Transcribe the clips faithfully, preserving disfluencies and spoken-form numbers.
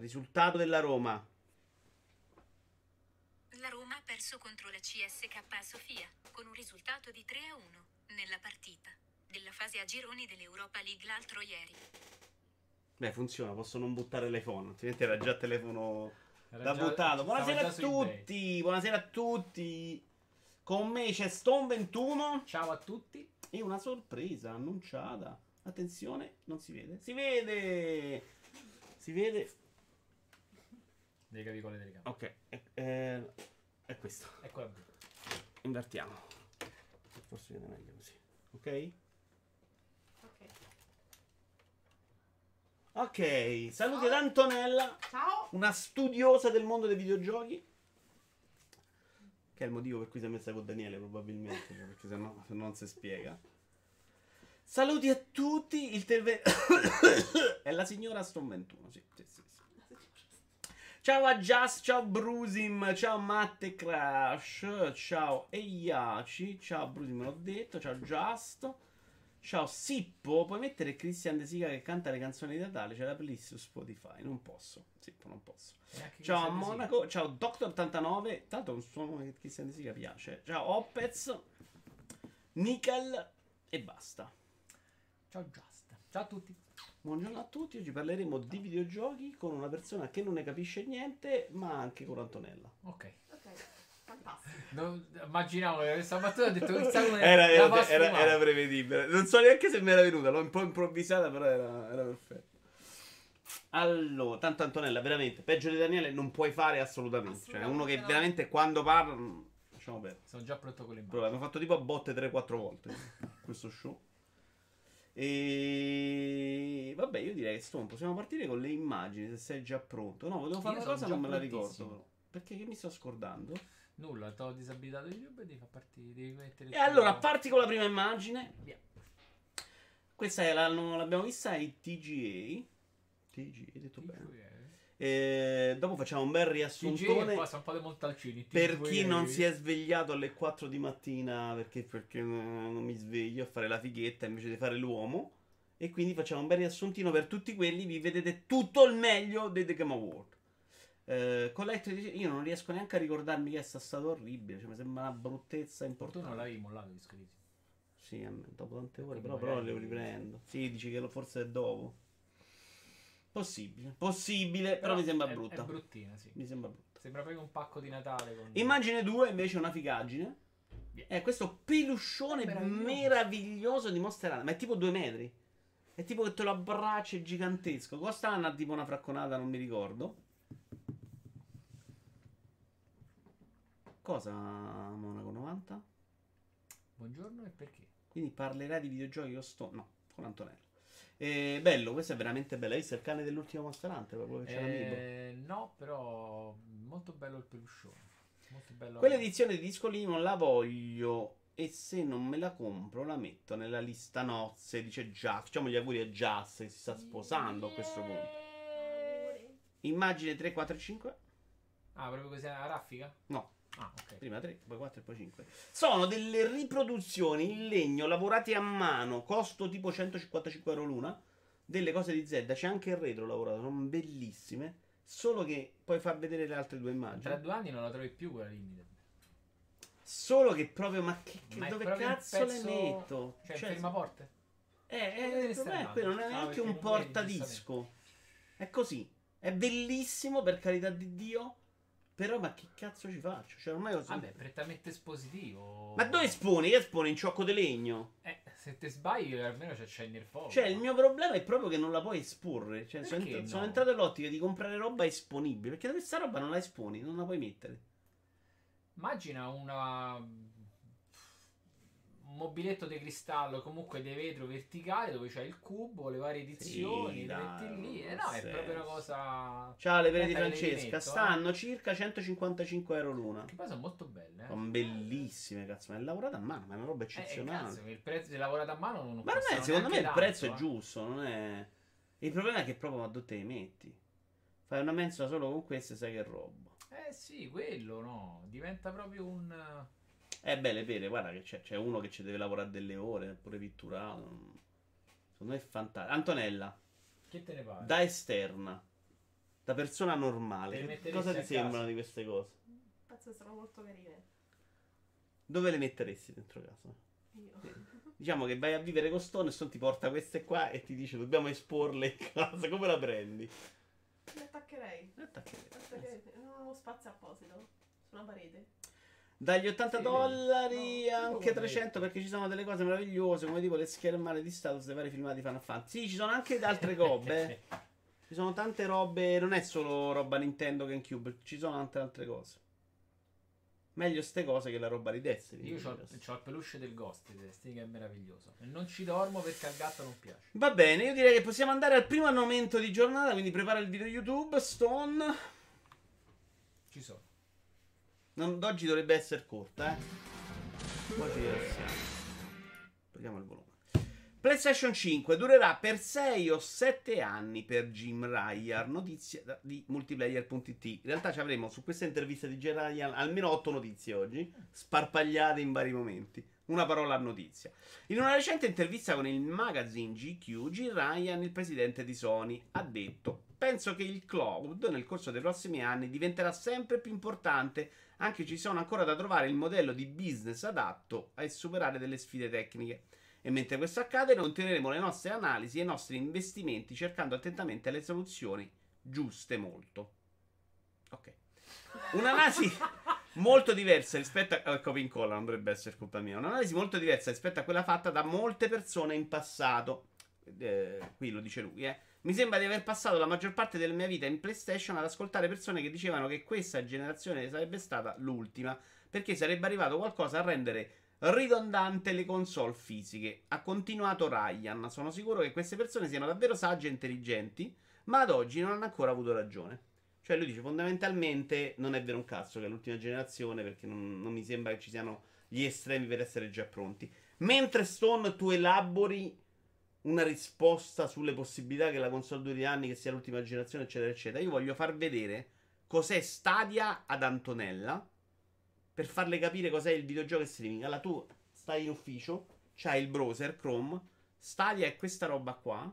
Risultato della Roma. La Roma ha perso contro la C S K a Sofia con un risultato di tre a uno nella partita della fase a gironi dell'Europa League l'altro ieri. Beh, funziona, posso non buttare l'iPhone, altrimenti era già telefono era da già, buttato. Buonasera a tutti, buonasera a tutti. Con me c'è Stone ventuno. Ciao a tutti. E una sorpresa annunciata. Attenzione, non si vede. Si vede. Si vede. Devi capire quale delle camere. Ok, eh, eh, è questo. Eccola. Invertiamo. Forse viene meglio così. Ok? Ok. Ok, saluti ad Antonella. Ciao. Una studiosa del mondo dei videogiochi. Che è il motivo per cui si è messa con Daniele, probabilmente. Perché sennò non si spiega. Saluti a tutti. Il terve... è la signora Stone ventuno. Sì, sì, sì. Ciao a Just, ciao Brusim, ciao Matte Crash, ciao Eiaci, ciao Brusim me l'ho detto, ciao Just, ciao Sippo, puoi mettere Christian De Sica che canta le canzoni di Natale, c'è la playlist su Spotify, non posso, Sippo non posso. Ciao a Monaco, ciao Doctor ottantanove, tanto un suono che Christian De Sica piace, ciao Opez, Nickel e basta. Ciao Just, ciao a tutti. Buongiorno a tutti, oggi parleremo di videogiochi con una persona che non ne capisce niente, ma anche con Antonella. Ok, ok, fantastico. Non, immaginavo che stamattina ho detto era, era, era, era prevedibile. Non so neanche se mi era venuta, l'ho un po' improvvisata, però era, era perfetta. Allora, tanto Antonella, veramente, peggio di Daniele non puoi fare assolutamente. assolutamente cioè, uno che no. veramente quando parla... Facciamo perdere. Sono già pronto con le mani. L'abbiamo fatto tipo a botte tre quattro volte questo show. E vabbè, io direi che Stone, possiamo partire con le immagini se sei già pronto. No, volevo fare io una cosa, non me la ricordo però. Perché che mi sto scordando? Nulla, t'ho disabilitato YouTube e devi far partire, devi mettere. E allora parti con la prima immagine. Via. Questa è la, non l'abbiamo vista, è T G A. T G A, hai detto bene. E dopo facciamo un bel riassuntone per chi non si è svegliato alle quattro di mattina perché, perché non mi sveglio a fare la fighetta invece di fare l'uomo, e quindi facciamo un bel riassuntino per tutti quelli. Vi vedete tutto il meglio dei The Game Awards. eh, Collector, io non riesco neanche a ricordarmi che è stato orribile, cioè, mi sembra una bruttezza importante. Tu non l'avevi mollato gli iscritti? Sì, dopo tante ore, però, però le riprendo. Sì, dici che lo forse è dopo. Possibile, possibile, però, però mi sembra è, brutta. È bruttina, sì. Mi sembra brutta. Sembra proprio un pacco di Natale. Con... Immagine due, invece, una figaggine. Yeah. È questo peluscione meraviglioso. meraviglioso di Monster Hunter. Ma è tipo due metri. È tipo che te lo abbraccia, è gigantesco. Costa una, tipo una fracconata, non mi ricordo. Cosa, Monaco novanta? Buongiorno e perché? Quindi parlerà di videogiochi, io sto... No, con Antonella. Eh, bello, questo è veramente bello. Hai visto il cane dell'ultimo Monster Hunter? Proprio che eh, no, però molto bello il peluscione. Molto bello. Quell'edizione di Discolino la voglio, e se non me la compro la metto nella lista nozze. Dice Jazz. Facciamo gli auguri a Jazz che si sta sposando a questo punto. Immagine tre, quattro e cinque. Ah, proprio così la raffica? No. Ah, okay. Prima tre, poi quattro e poi cinque. Sono delle riproduzioni in legno lavorate a mano, costo tipo centocinquantacinque euro l'una, delle cose di Zelda. C'è anche il retro lavorato, sono bellissime. Solo che puoi far vedere le altre due immagini. Tra due anni non la trovi più quella limited. Solo che proprio, ma che, che ma dove cazzo pezzo... le metto? Cioè, cioè prima porta? Eh, eh, non è quello, non è neanche un portadisco. È così. È bellissimo, per carità di Dio. Però ma che cazzo ci faccio? Cioè ormai lo so. Vabbè, prettamente espositivo. Ma dove esponi? Che esponi in ciocco di legno? Eh, se te sbagli almeno ci accendi il fuoco. Cioè il mio problema è proprio che non la puoi esporre. Cioè sono, ent- no? sono entrato nell'ottica di comprare roba esponibile. Perché questa roba non la esponi, non la puoi mettere. Immagina una... un mobiletto di cristallo, comunque di vetro verticale, dove c'è il cubo, le varie edizioni, sì, dai, le metti lì. Eh no, è senso. Proprio una cosa. Ciao, le pere di Francesca stanno eh. circa centocinquantacinque euro l'una. Che poi sono molto belle, eh. Sono bellissime, cazzo, ma è lavorata a mano, ma è una roba eccezionale. Eh, cazzo, il prezzo è lavorato a mano non Ma ormai, secondo me il tanto, prezzo eh. è giusto, non è. Il problema è che proprio quando te le metti. Fai una mensola solo con queste, sai che roba. Eh sì, quello no, diventa proprio un Eh beh, le pere, guarda che c'è, c'è uno che ci deve lavorare delle ore, pure pitturato. Secondo me è fantastico. Antonella, che te ne pare? Da esterna. da persona normale, cosa ti sembrano di queste cose? Penso che sono molto carine. Dove le metteresti dentro casa? Io. Diciamo che vai a vivere con Stone e Stone ti porta queste qua e ti dice dobbiamo esporle in casa, come la prendi? Le attaccherei. Le attaccherei. Le attaccherei. Non ho spazio apposito, su una parete. Dagli ottanta sì, dollari no, anche trecento, perché ci sono delle cose meravigliose come tipo le schermate di status dei vari filmati Final Fantasy. Sì, ci sono anche altre robe. Ci sono tante robe, non è solo roba Nintendo GameCube, ci sono tante altre cose. Meglio ste cose che la roba di Destiny. Io ho il peluche del Ghost di Destiny che è meraviglioso. E non ci dormo perché al gatto non piace. Va bene, io direi che possiamo andare al primo argomento di giornata, quindi prepara il video YouTube, Stone. Ci sono. Non, oggi dovrebbe essere corta, eh. Poi ci rilassiamo. Togliamo il volume. PlayStation cinque durerà per sei o sette anni per Jim Ryan. Notizia di multiplayer punto it. In realtà ci avremo su questa intervista di Jim Ryan almeno otto notizie oggi, sparpagliate in vari momenti. Una parola a notizia. In una recente intervista con il magazine G Q, Jim Ryan, il presidente di Sony, ha detto: penso che il cloud nel corso dei prossimi anni diventerà sempre più importante, anche ci sono ancora da trovare il modello di business adatto e superare delle sfide tecniche. E mentre questo accade, noi continueremo le nostre analisi e i nostri investimenti cercando attentamente le soluzioni giuste molto. Ok. Un'analisi molto diversa rispetto a... Ecco, copia e incolla, non dovrebbe essere colpa mia. Un'analisi molto diversa rispetto a quella fatta da molte persone in passato. Eh, qui lo dice lui, eh. Mi sembra di aver passato la maggior parte della mia vita in PlayStation ad ascoltare persone che dicevano che questa generazione sarebbe stata l'ultima, perché sarebbe arrivato qualcosa a rendere ridondante le console fisiche. Ha continuato Ryan: sono sicuro che queste persone siano davvero sagge e intelligenti, ma ad oggi non hanno ancora avuto ragione. Cioè lui dice fondamentalmente non è vero un cazzo che è l'ultima generazione, perché non, non mi sembra che ci siano gli estremi per essere già pronti. Mentre Stone, tu elabori una risposta sulle possibilità che la console duri anni, che sia l'ultima generazione eccetera eccetera, io voglio far vedere cos'è Stadia ad Antonella, per farle capire cos'è il videogioco e streaming. Allora tu stai in ufficio, c'hai il browser Chrome, Stadia è questa roba qua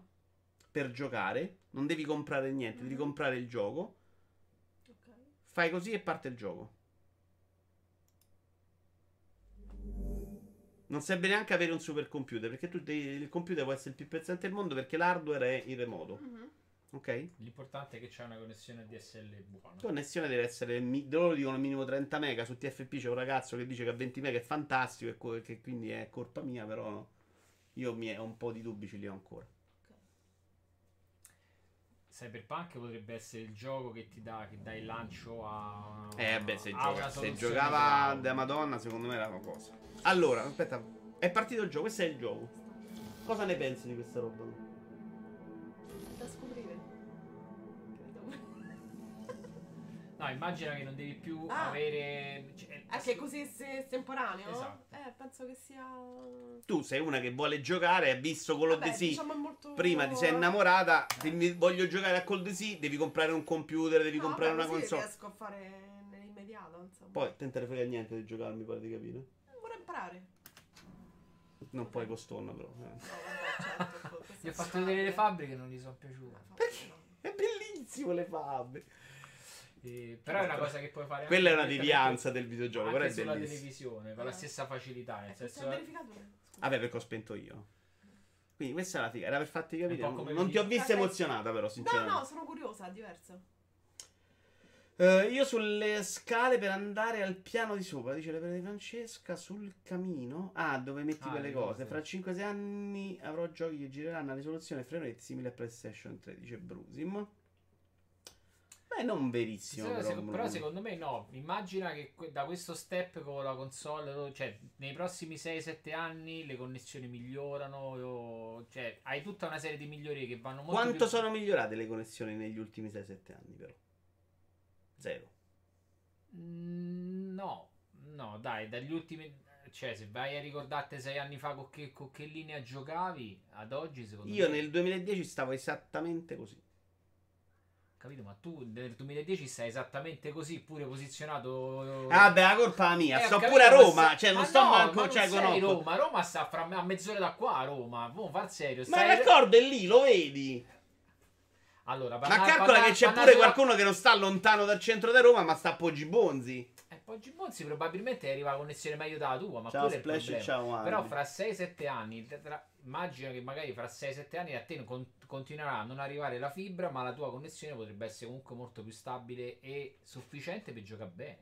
per giocare, non devi comprare niente, mm-hmm. devi comprare il gioco, okay. Fai così e parte il gioco. Non serve neanche avere un supercomputer, perché tu devi, il computer può essere il più pezzente del mondo perché l'hardware è in remoto, mm-hmm. ok? L'importante è che c'è una connessione D S L buona. La connessione deve essere, loro dicono minimo trenta mega, su T F P c'è un ragazzo che dice che a venti mega è fantastico e co- che quindi è colpa mia, però io mi ho un po' di dubbi, ce li ho ancora. Okay. Cyberpunk potrebbe essere il gioco che ti dà, che dà il lancio a... Eh beh, se, gioca, se giocava da... da Madonna secondo me era una cosa. Allora, aspetta, è partito il gioco, questo è il gioco. Cosa ne pensi di questa roba? No, immagina che non devi più ah. avere... Cioè, anche assu- così estemporaneo? Esatto. Eh, penso che sia... Tu sei una che vuole giocare, hai visto Call of Duty, diciamo molto... prima ti sei innamorata, eh. ti, voglio giocare a Call of Duty, devi comprare un computer, devi no, comprare vabbè, una console. No, riesco a fare nell'immediato, insomma. Poi, te ne frega niente di giocare, mi pare di capire. Eh, vorrei imparare. Non puoi costorno, però. Eh. No, vabbè, certo. Gli ho fatto vedere le fabbriche, non gli sono piaciute. Perché? È bellissimo le fabbriche. Eh, però è una cosa che puoi fare. Quella è una devianza del videogioco. Anche sulla bellissimo. televisione, con eh. la stessa facilità. Nel senso... Vabbè, perché ho spento io. Quindi questa è la figa. Era per farti capire. Non, non ti video. ho vista emozionata, però, sinceramente. No, no, sono curiosa, è diverso. Uh, io sulle scale per andare al piano di sopra, dice la pelle di Francesca, sul camino. Ah, dove metti ah, quelle cose. Fra cinque sei anni avrò giochi che gireranno a risoluzione e framerate simile a PlayStation tre, dice Brusim. Beh, non verissimo. Però, secondo, però secondo me no. Immagina che que- da questo step con la console, cioè nei prossimi sei sette anni le connessioni migliorano, o, cioè hai tutta una serie di migliorie che vanno molto. Quanto più... sono migliorate le connessioni negli ultimi sei sette anni, però? Zero. Mm, no, no, dai, dagli ultimi... Cioè, se vai a ricordarti sei anni fa con che, con che linea giocavi, ad oggi secondo Io me... Io nel duemiladieci stavo esattamente così. Capito? Ma tu nel duemiladieci sei esattamente così, pure posizionato. Ah, beh, la colpa mia, eh, sto capito, pure a Roma. Se... Cioè, non ma sto no, manco. Ma cioè, con Roma. Roma sta fra me, a mezz'ora da qua a Roma. Boh, far serio. Ma stai... il raccordo è lì, lo vedi. Allora, banal, ma calcola banal, che c'è banal, pure banal... qualcuno che non sta lontano dal centro di Roma, ma sta a Poggi Bonzi. Eh, Poggi Bonzi probabilmente arriva la connessione meglio della tua, ma ciao, Splash, ciao, però fra sei sette anni, tra... immagino che magari fra sei sette anni a te con... continuerà a non arrivare la fibra, ma la tua connessione potrebbe essere comunque molto più stabile e sufficiente per giocare bene.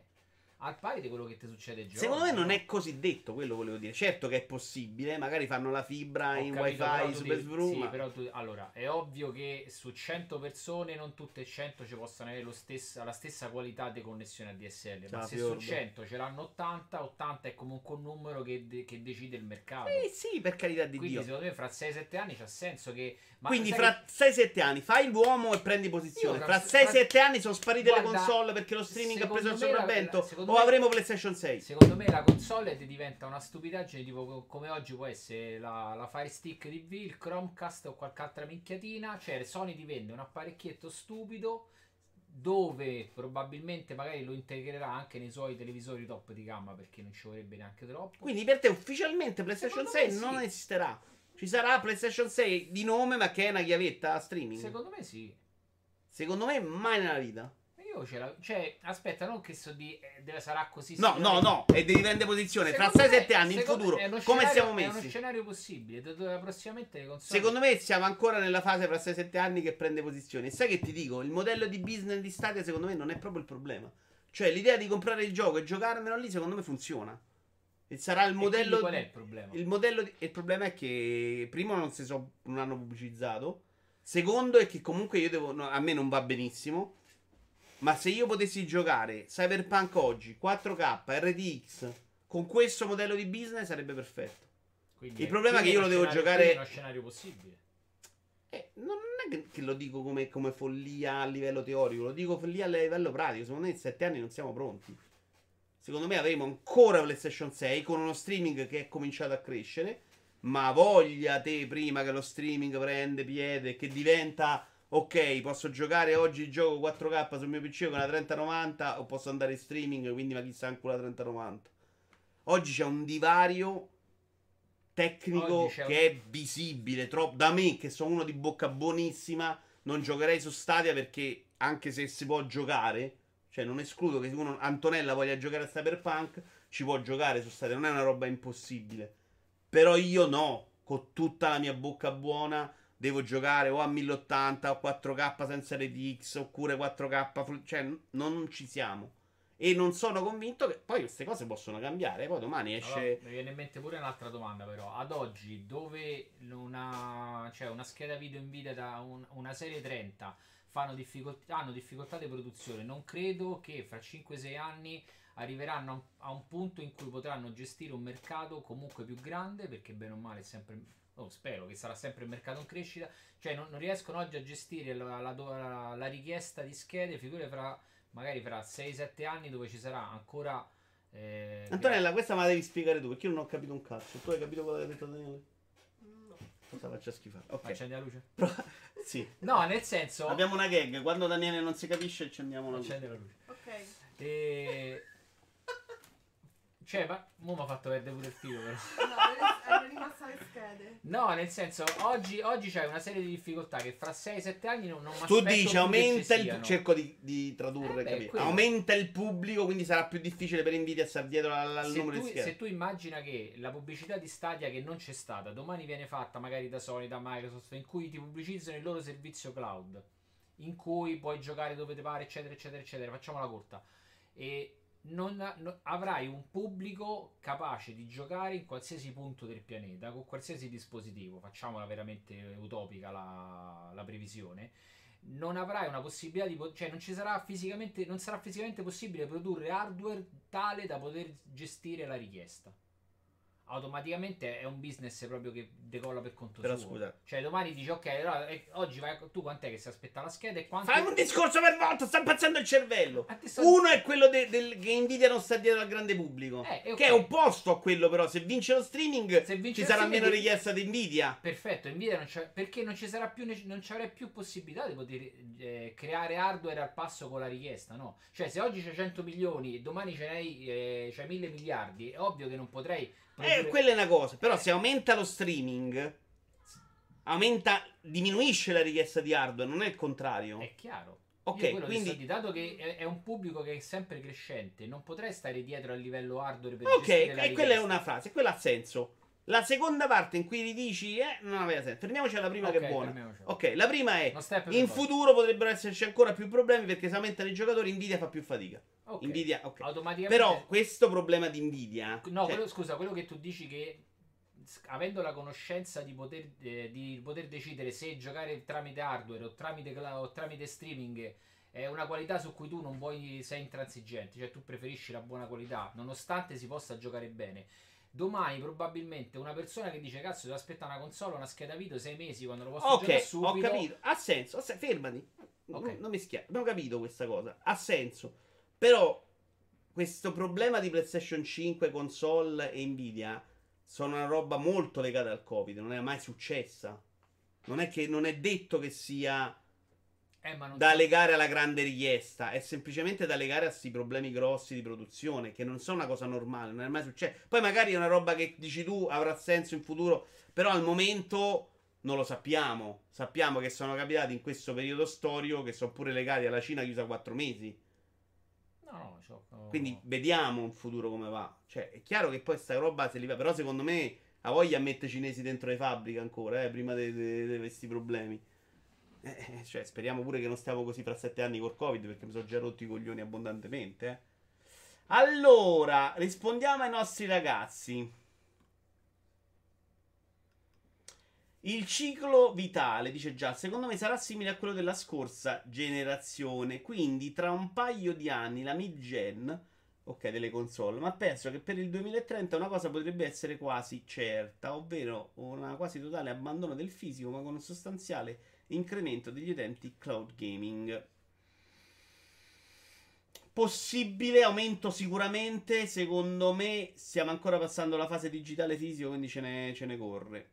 Al pari di quello che ti succede già. Secondo me non è così detto, quello volevo dire. Certo che è possibile, magari fanno la fibra, ho in capito, wifi, super sbruma. Sì, però tu, allora, è ovvio che su cento persone non tutte e cento ci possano avere lo stessa, la stessa qualità di connessione a D S L. Ma ah, se su cento ce l'hanno ottanta, ottanta è comunque un numero che, de, che decide il mercato. Eh sì, per carità di Quindi, Dio. Quindi secondo me fra sei sette anni c'ha senso che... Ma Quindi fra che... sei sette anni fai l'uomo e prendi posizione. Io, fra sei sette fra... anni sono sparite Guarda, le console perché lo streaming ha preso il sopravvento. O avremo PlayStation sei. Secondo me la console ti diventa una stupidaggine, tipo come oggi può essere la, la Fire Stick tivù, il Chromecast o qualche altra minchiatina. Cioè Sony ti vende un apparecchietto stupido dove probabilmente magari lo integrerà anche nei suoi televisori top di gamma, perché non ci vorrebbe neanche troppo. Quindi per te ufficialmente PlayStation sei sì. non esisterà. Ci sarà PlayStation sei di nome, ma che è una chiavetta a streaming. Secondo me sì. Secondo me mai nella vita. La, cioè, aspetta, non che so di eh, sarà così. No, no, no, e devi prendere posizione secondo tra sei sette anni in futuro. Come scenario, siamo messi? È uno scenario possibile. Dove prossimamente le console... Secondo me siamo ancora nella fase tra sei sette anni che prende posizione. Sai che ti dico? Il modello di business di Stadia, secondo me, non è proprio il problema. Cioè, l'idea di comprare il gioco e giocarmelo lì, secondo me, funziona. E sarà il modello. E qual è il problema? Il modello di... Il problema è che, primo, non si so... non hanno pubblicizzato. Secondo, è che comunque io devo. No, a me non va benissimo. Ma se io potessi giocare Cyberpunk oggi, quattro K, R T X, con questo modello di business sarebbe perfetto. Quindi il problema è che io lo devo giocare... È uno scenario possibile. Eh, non è che lo dico come, come follia a livello teorico, lo dico follia a livello pratico. Secondo me in sette anni non siamo pronti. Secondo me avremo ancora PlayStation sei con uno streaming che è cominciato a crescere. Ma voglia te prima che lo streaming prende piede, che diventa... Ok, posso giocare oggi il gioco quattro K sul mio P C con la trenta novanta o posso andare in streaming, quindi ma chissà anche la trenta novanta. Oggi c'è un divario tecnico che un... è visibile, troppo. Da me, che sono uno di bocca buonissima, non giocherei su Stadia perché anche se si può giocare, cioè non escludo che se uno, Antonella, voglia giocare a Cyberpunk, ci può giocare su Stadia, non è una roba impossibile. Però io no, con tutta la mia bocca buona... Devo giocare o a mille ottanta o quattro K senza R T X oppure quattro K, cioè non ci siamo. E non sono convinto che poi queste cose possono cambiare. Poi domani esce. Allora, mi viene in mente pure un'altra domanda, però. Ad oggi, dove una, cioè una scheda video Nvidia da un, una serie trenta fanno difficoltà, hanno difficoltà di produzione, non credo che fra cinque sei anni arriveranno a un, a un punto in cui potranno gestire un mercato comunque più grande, perché bene o male è sempre. Oh, spero che sarà sempre il mercato in crescita. Cioè non, non riescono oggi a gestire la, la, la, la richiesta di schede. Figure fra magari fra sei sette anni dove ci sarà ancora eh, Antonella gra- questa me la devi spiegare tu, perché io non ho capito un cazzo. Tu hai capito cosa hai detto, Daniele? No. Cosa faccia schifare? Okay. Accendi la luce? Pro- sì. No, nel senso abbiamo una gag. Quando Daniele non si capisce accendiamo la luce. Accendi la luce. Ok. E... Cioè, ma mo mi ha fatto perdere pure il filo, però. No, è rimasta le schede. No, nel senso, oggi, oggi c'è una serie di difficoltà che fra sei sette anni non, non mi aspetto. Tu dici, aumenta il... Cerco di, di tradurre, eh beh, capito? Quello. Aumenta il pubblico, quindi sarà più difficile per Nvidia stare dietro al, al numero tu, di schede. Se tu immagina che la pubblicità di Stadia, che non c'è stata, domani viene fatta magari da Sony, da Microsoft, in cui ti pubblicizzano il loro servizio cloud, in cui puoi giocare dove ti pare, eccetera, eccetera, eccetera. Facciamo la corta. E... Non, non, avrai un pubblico capace di giocare in qualsiasi punto del pianeta con qualsiasi dispositivo. Facciamola veramente utopica la, la previsione. Non avrai una possibilità di, cioè non ci sarà fisicamente, non sarà fisicamente possibile produrre hardware tale da poter gestire la richiesta. Automaticamente è un business proprio che decolla per conto però suo. Scusa. Cioè domani dici ok, allora, eh, oggi vai, tu quant'è che si aspetta la scheda e quanto... Fai un discorso per volta, sta impazzendo il cervello. So... Uno è quello de- del che Nvidia non sta dietro al grande pubblico, eh, okay. Che è opposto a quello però, se vince lo streaming vince ci lo sarà streaming meno richiesta di Nvidia. Perfetto, Nvidia non c'è, perché non ci sarà più, non ci avrai più possibilità di poter eh, creare hardware al passo con la richiesta, no? Cioè se oggi c'è cento milioni e domani ce n'hai eh, c'hai mille miliardi, è ovvio che non potrei... Eh, quella è una cosa, però se aumenta lo streaming aumenta, diminuisce la richiesta di hardware, non è il contrario. È chiaro. Ok, quindi che dato che è un pubblico che è sempre crescente, non potrei stare dietro al livello hardware per ok, e la quella è una frase, quella ha senso. La seconda parte in cui ridici eh, non aveva senso. Fermiamoci alla prima, okay, che è buona. Ok, la prima è: in futuro potrebbero esserci ancora più problemi perché se aumentano i giocatori Nvidia fa più fatica. Okay. Nvidia, okay. Automaticamente... Però questo problema di Nvidia, no, cioè... quello, scusa, quello che tu dici che avendo la conoscenza di poter, eh, di poter decidere se giocare tramite hardware o tramite, o tramite streaming è una qualità su cui tu non vuoi, sei intransigente, cioè tu preferisci la buona qualità nonostante si possa giocare bene. Domani probabilmente una persona che dice cazzo devo aspettare una console, una scheda video sei mesi quando lo posso okay, giocare subito. Ok, ho capito, ha senso, ha sen- fermati, okay. Non mi schiacci, abbiamo capito questa cosa, ha senso. Però questo problema di PlayStation cinque, console e Nvidia sono una roba molto legata al Covid, non è mai successa. Non è che non è detto che sia eh, ma non da so. legare alla grande richiesta, è semplicemente da legare a questi problemi grossi di produzione che non sono una cosa normale, non è mai successa. Poi magari è una roba che dici tu avrà senso in futuro, però al momento non lo sappiamo. Sappiamo che sono capitati in questo periodo storico che sono pure legati alla Cina chiusa quattro mesi. No, no, quindi vediamo in futuro come va. Cioè è chiaro che poi sta roba se li va. Però secondo me ha voglia a mettere cinesi dentro le fabbriche ancora eh, prima di questi problemi eh, cioè speriamo pure che non stiamo così fra sette anni col Covid, perché mi sono già rotti i coglioni abbondantemente eh. Allora rispondiamo ai nostri ragazzi. Il ciclo vitale, dice già, secondo me sarà simile a quello della scorsa generazione, quindi tra un paio di anni la mid-gen, ok, delle console, ma penso che per il duemilatrenta una cosa potrebbe essere quasi certa, ovvero una quasi totale abbandono del fisico ma con un sostanziale incremento degli utenti cloud gaming. Possibile aumento sicuramente, secondo me stiamo ancora passando la fase digitale fisico, quindi ce ne, ce ne corre.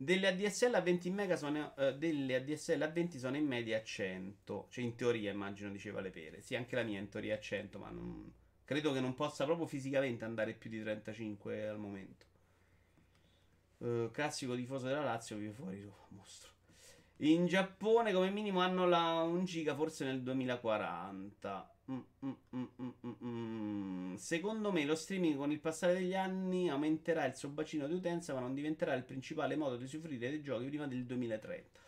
Delle A D S L a venti mega sono, uh, delle A D S L a venti sono in media a cento. Cioè in teoria immagino diceva le pere. Sì, anche la mia in teoria è a cento, ma non, credo che non possa proprio fisicamente andare più di trentacinque al momento. uh, Classico tifoso della Lazio, vive fuori, oh, mostro. In Giappone come minimo hanno la un giga forse nel duemilaquaranta. mm, mm, mm, mm, mm. Secondo me lo streaming con il passare degli anni aumenterà il suo bacino di utenza, ma non diventerà il principale modo di usufruire dei giochi prima del duemilatrenta.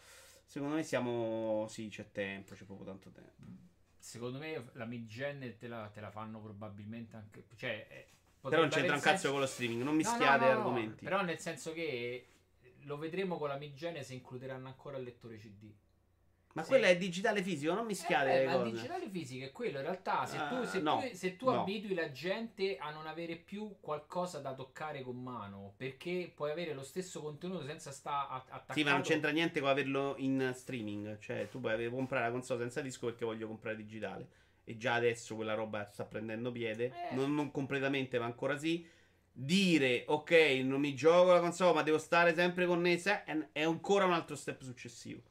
Secondo me siamo... sì, c'è tempo, c'è proprio tanto tempo. Secondo me la mid-gen te la, te la fanno probabilmente anche... cioè, eh, però non c'entra un senso... cazzo con lo streaming, non mischiate no, no, no, argomenti no, però nel senso che... lo vedremo con la mid-gen se includeranno ancora il lettore C D. Ma se... quella è digitale fisico, non mischiate eh, le ma cose. Ma digitale fisico è quello, in realtà. Se tu, se uh, no, tu, se tu no. abitui la gente a non avere più qualcosa da toccare con mano, perché puoi avere lo stesso contenuto senza stare attaccato. Sì, ma non c'entra niente con averlo in streaming. Cioè tu puoi comprare la console senza disco perché voglio comprare digitale. E già adesso quella roba sta prendendo piede eh. non, non completamente, ma ancora sì. Dire ok, non mi gioco la console, ma devo stare sempre connessa, è ancora un altro step successivo.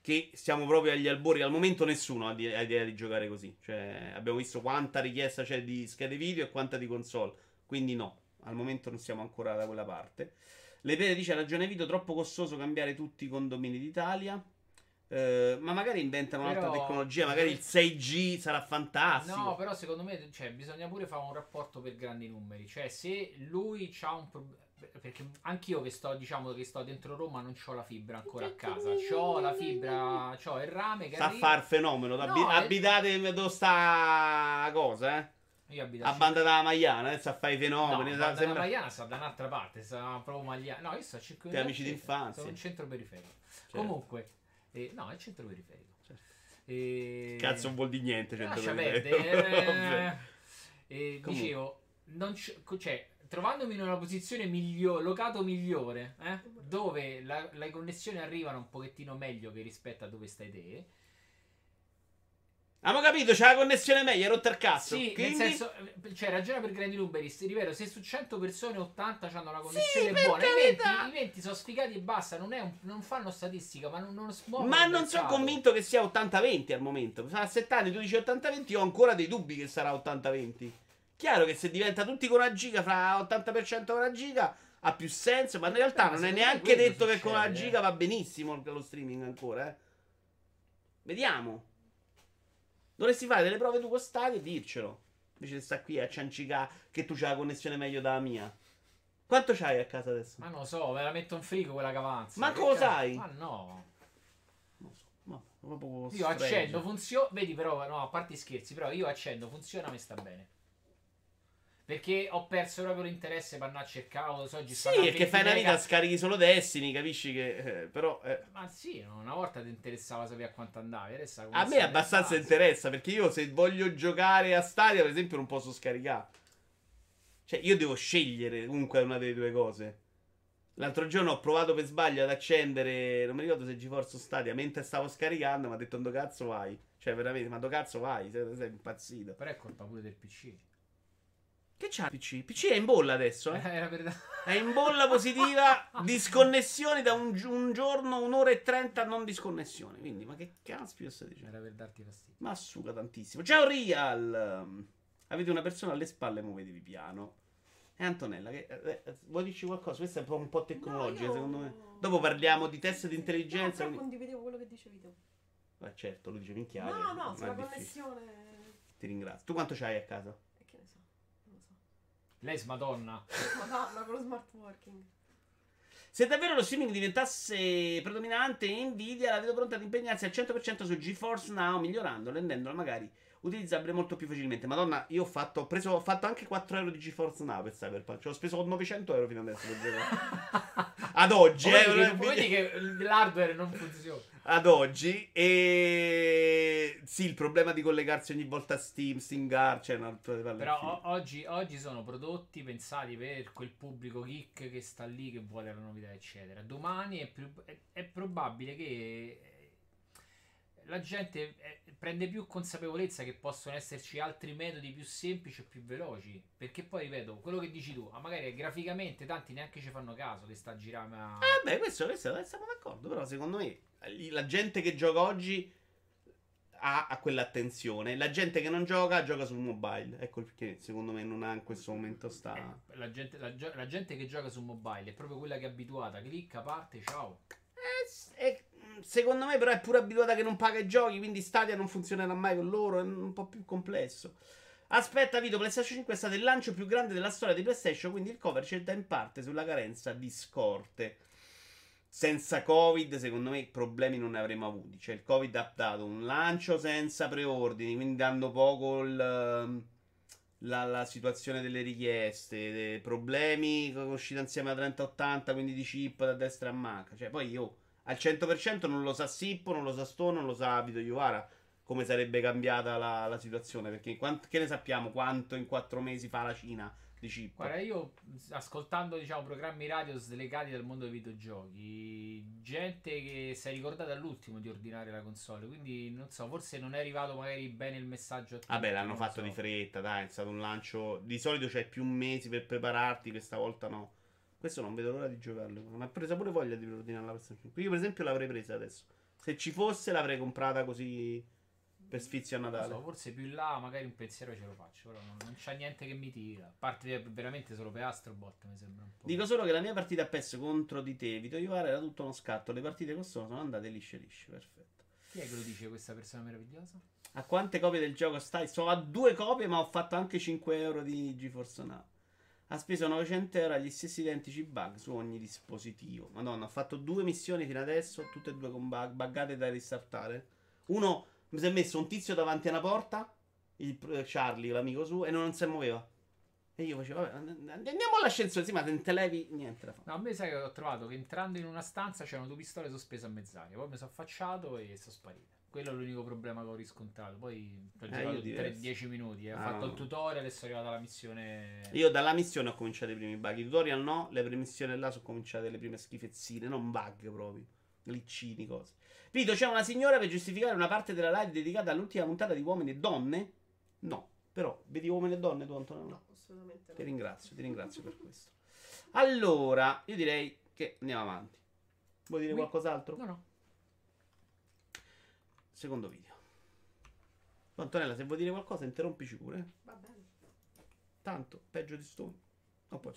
Che siamo proprio agli albori. Al momento nessuno ha idea di giocare così. Cioè, abbiamo visto quanta richiesta c'è di schede video e quanta di console. Quindi no, al momento non siamo ancora da quella parte. Le Pere dice: ha ragione Vito, troppo costoso cambiare tutti i condomini d'Italia. Uh, ma magari inventano però, un'altra tecnologia, magari il sei G sarà fantastico. No, però secondo me cioè, bisogna pure fare un rapporto per grandi numeri. Cioè se lui c'ha un problema, perché anch'io che sto diciamo che sto dentro Roma non c'ho la fibra ancora a casa, c'ho la fibra, c'ho il rame che sta arriva... a far fenomeno, no, ab- abitate dove sta cosa eh Io a Banda della Magliana, adesso a fare i fenomeni. No, Banda della Magliana sta da un'altra parte, sta proprio Magliana. No, io sto circa per amici d'infanzia, sono un centro periferico. Certo. Comunque Eh, no, è il centro periferico. Certo. Eh, Cazzo, non vuol dire niente. Centro eh, eh, dicevo, non c- cioè, trovandomi in una posizione migliore, locato migliore, eh, dove la, le connessioni arrivano un pochettino meglio che rispetto a dove stai te. Abbiamo capito, c'è la connessione meglio, è rotta il cazzo. Sì, quindi... nel senso, cioè, ragiona per grandi numeri. Ripeto, se su cento persone ottanta hanno una connessione sì, buona, i venti, i venti sono sfigati e basta. Non, è un, non fanno statistica, ma non, non smuovono. Ma non sono convinto che sia ottanta venti al momento. A sette anni tu dici ottanta venti, ho ancora dei dubbi che sarà ottanta venti. Chiaro che se diventa tutti con una giga, fra ottanta per cento con una giga, ha più senso, ma in realtà eh, non è neanche detto che con la Giga va benissimo lo streaming ancora, eh. Vediamo. Dovresti fare delle prove tu con Stadia e dircelo. Invece sta qui a ciancicà che tu c'hai la connessione meglio della mia. Quanto c'hai a casa adesso? Ma non lo so, me la metto in frigo quella che avanza. Ma cosa sai? Ma no. Non so, no, proprio io strange. Accendo, funziona. Vedi però, no, a parte i scherzi, però io accendo, funziona, mi sta bene. Perché ho perso proprio l'interesse per andare a cercare. So, oggi sì, perché fai una vita, scarichi solo Destiny, capisci che... Eh, però... Eh. Ma sì, una volta ti interessava sapere a quanto andavi. Adesso a me abbastanza interessa, perché io se voglio giocare a Stadia, per esempio, non posso scaricare. Cioè, io devo scegliere comunque una delle due cose. L'altro giorno ho provato per sbaglio ad accendere... Non mi ricordo se GeForce Stadia, mentre stavo scaricando, mi ha detto, "Ando cazzo vai?" Cioè, veramente, ma "Ando cazzo vai?" Sei, sei impazzito. Però è colpa pure del P C. Che c'ha il P C? P C è in bolla adesso, eh? Era per... È in bolla positiva, disconnessione da un, un giorno, un'ora e trenta non disconnessione. Quindi, ma che caspio sta dicendo? Era per darti fastidio. Ma suga tantissimo. Ciao Real! Avete una persona alle spalle, muovetevi piano. E Antonella, che, eh, vuoi dirci qualcosa? Questa è un po' tecnologica, no, io... secondo me. Dopo parliamo di test di intelligenza. No, però condividevo quello che dicevi tu. Ma certo, lo dicevi in chiave. No, no, sulla connessione... Ti ringrazio. Tu quanto c'hai a casa? Lei è Madonna. Madonna con lo smart working. Se davvero lo streaming diventasse predominante in Nvidia, la vedo pronta ad impegnarsi al cento per cento su GeForce Now, migliorandola, rendendola magari utilizzabile molto più facilmente. Madonna, io ho fatto, ho preso, ho fatto anche quattro euro di GeForce Now per Cyberpunk. Cioè, ho speso novecento euro fino adesso per giocare. Ad oggi, eh, vedi, eh, che, vedi che l'hardware non funziona. Ad oggi. E sì, il problema di collegarsi ogni volta a Steam, Stingar, cioè però oggi, oggi sono prodotti pensati per quel pubblico geek che sta lì, che vuole la novità, eccetera. Domani è, è, è probabile che la gente è, prende più consapevolezza che possono esserci altri metodi più semplici e più veloci. Perché poi, ripeto, quello che dici tu, ah, magari graficamente tanti neanche ci fanno caso che sta girando. Ma... Eh beh, questo, questo siamo d'accordo, però secondo me la gente che gioca oggi ha, ha quell'attenzione. La gente che non gioca, gioca sul mobile. Ecco perché secondo me non ha in questo momento sta... Eh, la, gente, la, la gente che gioca sul mobile è proprio quella che è abituata. Clicca, parte, ciao. Eh, eh, secondo me però è pure abituata che non paga i giochi, quindi Stadia non funzionerà mai con loro. È un po' più complesso. Aspetta Vito, PlayStation cinque è stato il lancio più grande della storia di PlayStation, quindi il cover c'è da in parte sulla carenza di scorte. Senza Covid, secondo me, problemi non ne avremmo avuti. Cioè, il Covid ha dato un lancio senza preordini, quindi dando poco il, la, la situazione delle richieste, dei problemi con l'uscita insieme a trenta ottanta, quindi di chip da destra a manca. Cioè, poi io al cento per cento non lo sa Sippo, non lo sa Stone, non lo sa Vito Iovara come sarebbe cambiata la, la situazione, perché quant, che ne sappiamo quanto in quattro mesi fa la Cina. Guarda, io ascoltando, diciamo, programmi radio slegati dal mondo dei videogiochi, gente che si è ricordata all'ultimo di ordinare la console, quindi non so, forse non è arrivato magari bene il messaggio a tutti. Vabbè, l'hanno fatto so. di fretta, dai, è stato un lancio, di solito c'hai più mesi per prepararti, questa volta no. Questo non vedo l'ora di giocarlo, ma ho presa pure voglia di ordinare la PlayStation cinque. Io per esempio l'avrei presa adesso, se ci fosse l'avrei comprata così... Per sfizio a Natale. So, forse più in là magari un pensiero ce lo faccio, però non, non c'è niente che mi tira. A parte veramente solo per Astrobot, mi sembra un po'. Dico solo che la mia partita a P E S contro di te, Vito Iovara, era tutto uno scatto. Le partite con Sony sono andate lisce lisce, perfetto. Chi è che lo dice questa persona meravigliosa? A quante copie del gioco stai? Sono a due copie, ma ho fatto anche cinque euro di GeForce Now. Ha speso novecento euro agli stessi identici bug su ogni dispositivo. Madonna, ho fatto due missioni fino adesso, tutte e due con bug, buggate da ristartare. Uno... Mi si è messo un tizio davanti a una porta, il Charlie, l'amico suo, e non si muoveva. E io facevo, vabbè, andiamo all'ascensore, sì, ma te, te levi, niente. La no, a me sai che ho trovato che entrando in una stanza c'erano due pistole sospese a mezz'aria, poi mi sono affacciato e sono sparito. Quello è l'unico problema che ho riscontrato. Poi ho giocato dieci minuti, eh. ho ah, fatto no. il tutorial e sono arrivato alla missione. Io dalla missione ho cominciato i primi bug, i tutorial no, le prime missioni là sono cominciate le prime schifezzine, non bug proprio. Liccini, cose. Vito, c'è una signora per giustificare una parte della live dedicata all'ultima puntata di Uomini e Donne? No, però vedi Uomini e Donne tu, Antonella? No, assolutamente. Ti no. ringrazio, ti ringrazio per questo. Allora, io direi che andiamo avanti. Vuoi dire oui. qualcos'altro? No, no. Secondo video. Antonella, se vuoi dire qualcosa interrompici pure. Va bene. Tanto, peggio di Stone. No, poi.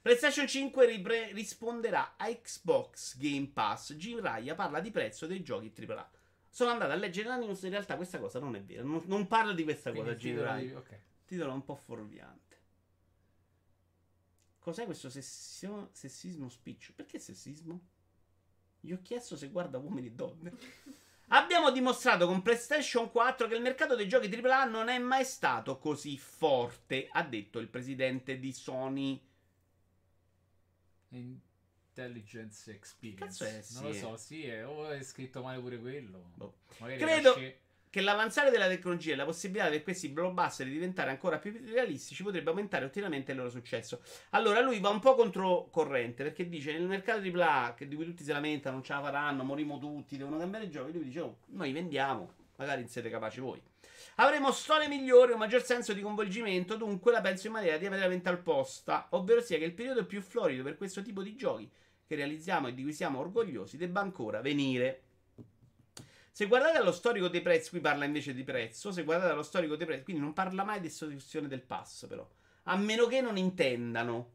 PlayStation cinque ripre- risponderà a Xbox Game Pass. Jim Ryan parla di prezzo dei giochi tripla A. Sono andato a leggere la news, in realtà questa cosa non è vera. Non, non parlo di questa Quindi cosa, Jim Ryan. Okay. Titolo un po' fuorviante. Cos'è questo sessio- sessismo spiccio? Perché sessismo? Gli ho chiesto se guarda uomini e donne. Abbiamo dimostrato con PlayStation quattro che il mercato dei giochi tripla A non è mai stato così forte, ha detto il presidente di Sony Intelligence Experience. Cazzo è, sì, non lo so, sì, è, o è scritto male pure quello. Boh. Credo lasci... che l'avanzare della tecnologia e la possibilità per questi blockbuster di diventare ancora più realistici potrebbe aumentare ulteriormente il loro successo. Allora lui va un po' controcorrente, perché dice nel mercato di P A, che di cui tutti si lamentano, non ce la faranno, moriremo tutti, devono cambiare i giochi, lui dice oh, noi vendiamo, magari siete capaci voi. Avremo storie migliori, un maggior senso di coinvolgimento, dunque la penso in maniera diametralmente opposta, ovvero sia che il periodo più florido per questo tipo di giochi che realizziamo e di cui siamo orgogliosi debba ancora venire. Se guardate allo storico dei prezzi, qui parla invece di prezzo, se guardate allo storico dei prezzi, quindi non parla mai di sostituzione del pass, però. A meno che non intendano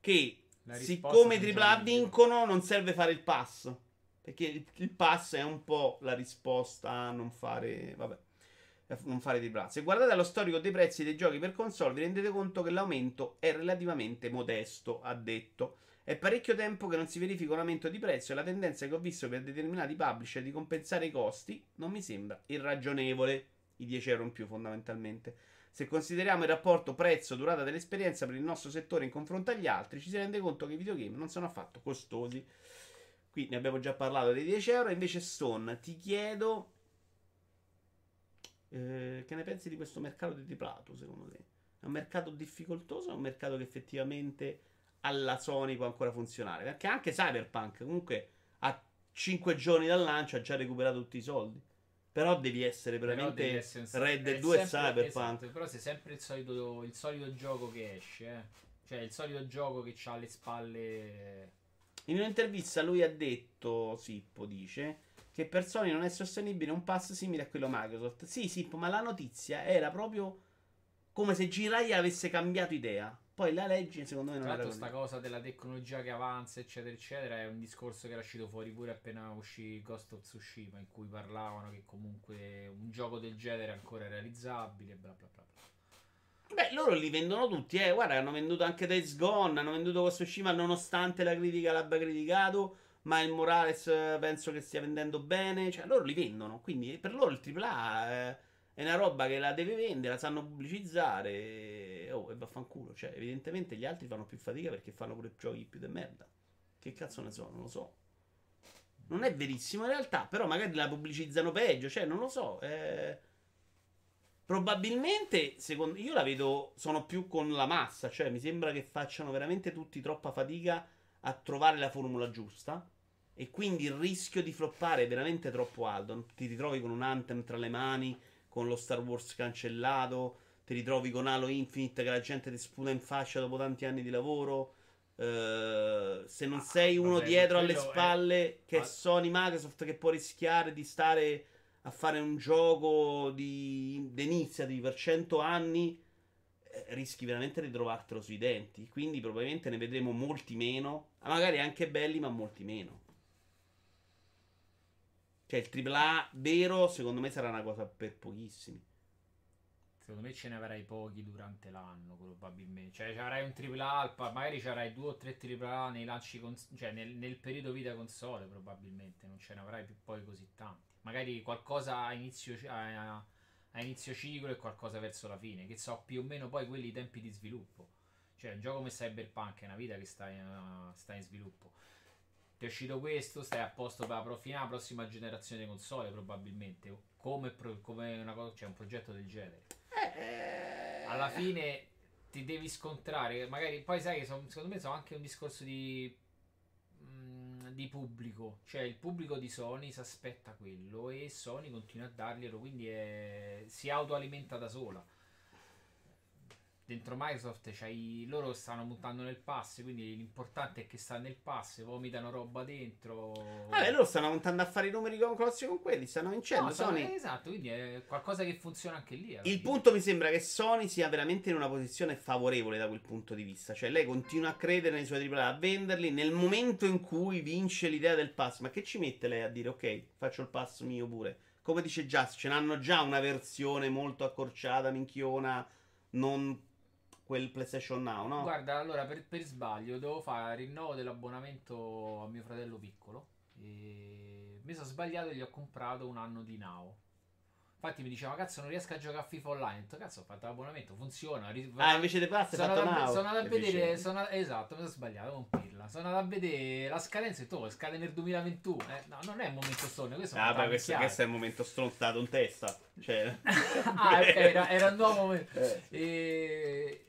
che siccome i tripla A vincono non serve fare il pass, perché il, il pass è un po' la risposta a non fare, vabbè, non fare tripla A. Se guardate allo storico dei prezzi dei giochi per console vi rendete conto che l'aumento è relativamente modesto, ha detto. È parecchio tempo che non si verifica un aumento di prezzo e la tendenza che ho visto per determinati publisher di compensare i costi non mi sembra irragionevole, i dieci euro in più fondamentalmente. Se consideriamo il rapporto prezzo-durata dell'esperienza per il nostro settore in confronto agli altri, ci si rende conto che i videogame non sono affatto costosi. Qui ne abbiamo già parlato dei dieci euro, invece Stone, ti chiedo eh, che ne pensi di questo mercato di tripla A, secondo te? È un mercato difficoltoso o è un mercato che effettivamente... alla Sony può ancora funzionare? Perché anche Cyberpunk comunque a cinque giorni dal lancio ha già recuperato tutti i soldi. Però devi essere veramente devi essere un... Red Dead due e Cyberpunk, esatto. Però sei sempre il solito, il solito gioco che esce eh. Cioè il solito gioco che c'ha alle spalle. In un'intervista lui ha detto, Sippo dice, che per Sony non è sostenibile un pass simile a quello Microsoft. Sì Sippo, ma la notizia era proprio come se Jiraiya avesse cambiato idea. Poi la legge secondo me non è... Tra l'altro sta cosa della tecnologia che avanza eccetera eccetera è un discorso che era uscito fuori pure appena uscì Ghost of Tsushima, in cui parlavano che comunque un gioco del genere è ancora realizzabile, bla bla bla bla. Beh, loro li vendono tutti, eh. Guarda, hanno venduto anche Days Gone, hanno venduto Ghost of Tsushima nonostante la critica l'abbia criticato, ma il Morales penso che stia vendendo bene, cioè loro li vendono, quindi per loro il tripla A... Eh, è una roba che la deve vendere, la sanno pubblicizzare e, oh, e vaffanculo. Cioè, evidentemente gli altri fanno più fatica perché fanno pure giochi più di merda. Che cazzo ne so, non lo so. Non è verissimo in realtà, però magari la pubblicizzano peggio, cioè non lo so. Eh... Probabilmente, secondo io la vedo, sono più con la massa, cioè mi sembra che facciano veramente tutti troppa fatica a trovare la formula giusta. E quindi il rischio di floppare è veramente troppo alto. Ti ritrovi con un Anthem tra le mani, con lo Star Wars cancellato, ti ritrovi con Halo Infinite che la gente ti sputa in faccia dopo tanti anni di lavoro. Eh, se non ah, sei uno vabbè, dietro alle spalle è... che ah. è Sony Microsoft, che può rischiare di stare a fare un gioco di iniziative per cento anni, eh, rischi veramente di trovartelo sui denti. Quindi probabilmente ne vedremo molti meno, magari anche belli, ma molti meno. Cioè il tripla A vero secondo me sarà una cosa per pochissimi. Secondo me ce ne avrai pochi durante l'anno probabilmente. Cioè ci avrai un tripla A, magari ci avrai due o tre tripla A nei lanci cons- cioè nel, nel periodo vita console probabilmente. Non ce ne avrai più poi così tanti. Magari qualcosa a inizio, a, a, a inizio ciclo e qualcosa verso la fine, che so più o meno poi quelli i tempi di sviluppo. Cioè un gioco come Cyberpunk è una vita che sta in, uh, sta in sviluppo. Ti è uscito questo, stai a posto per la pro- fino alla prossima generazione di console probabilmente, come, pro- come una cosa, cioè un progetto del genere. Alla fine ti devi scontrare, magari poi sai che son, secondo me sono anche un discorso di, mh, di pubblico, cioè il pubblico di Sony si aspetta quello e Sony continua a darglielo, quindi è, si autoalimenta da sola. dentro Microsoft c'hai, loro stanno puntando nel pass, quindi l'importante è che sta nel pass, vomitano roba dentro. Vabbè, loro stanno puntando a fare i numeri concorsi con quelli, stanno vincendo, no, Sony. Sono, esatto, quindi è qualcosa che funziona anche lì. Il fine. Punto mi sembra che Sony sia veramente in una posizione favorevole da quel punto di vista, cioè lei continua a credere nei suoi tripla A, a venderli nel momento in cui vince l'idea del pass. Ma che ci mette lei a dire ok, faccio il pass mio pure? Come dice Just, ce n'hanno già una versione molto accorciata, minchiona, non... quel PlayStation Now, no? Guarda, allora per, per sbaglio devo fare il rinnovo dell'abbonamento a mio fratello piccolo e mi sono sbagliato e gli ho comprato un anno di Now. Infatti mi diceva, cazzo, non riesco a giocare a FIFA online. Cazzo, ho fatto l'abbonamento, funziona. Ah, invece di pass è fatto da, Now. Sono andato a vedere, sono, esatto, mi sono sbagliato, non pirla. Sono andato a vedere la scadenza e ho detto, oh, scade nel duemilaventuno. Eh, no, non è il momento stronzo, questo è un momento. Ah, ma questo, questo è il momento stronzato in testa. Cioè... ah, ok, era, era un nuovo momento. Eh. E...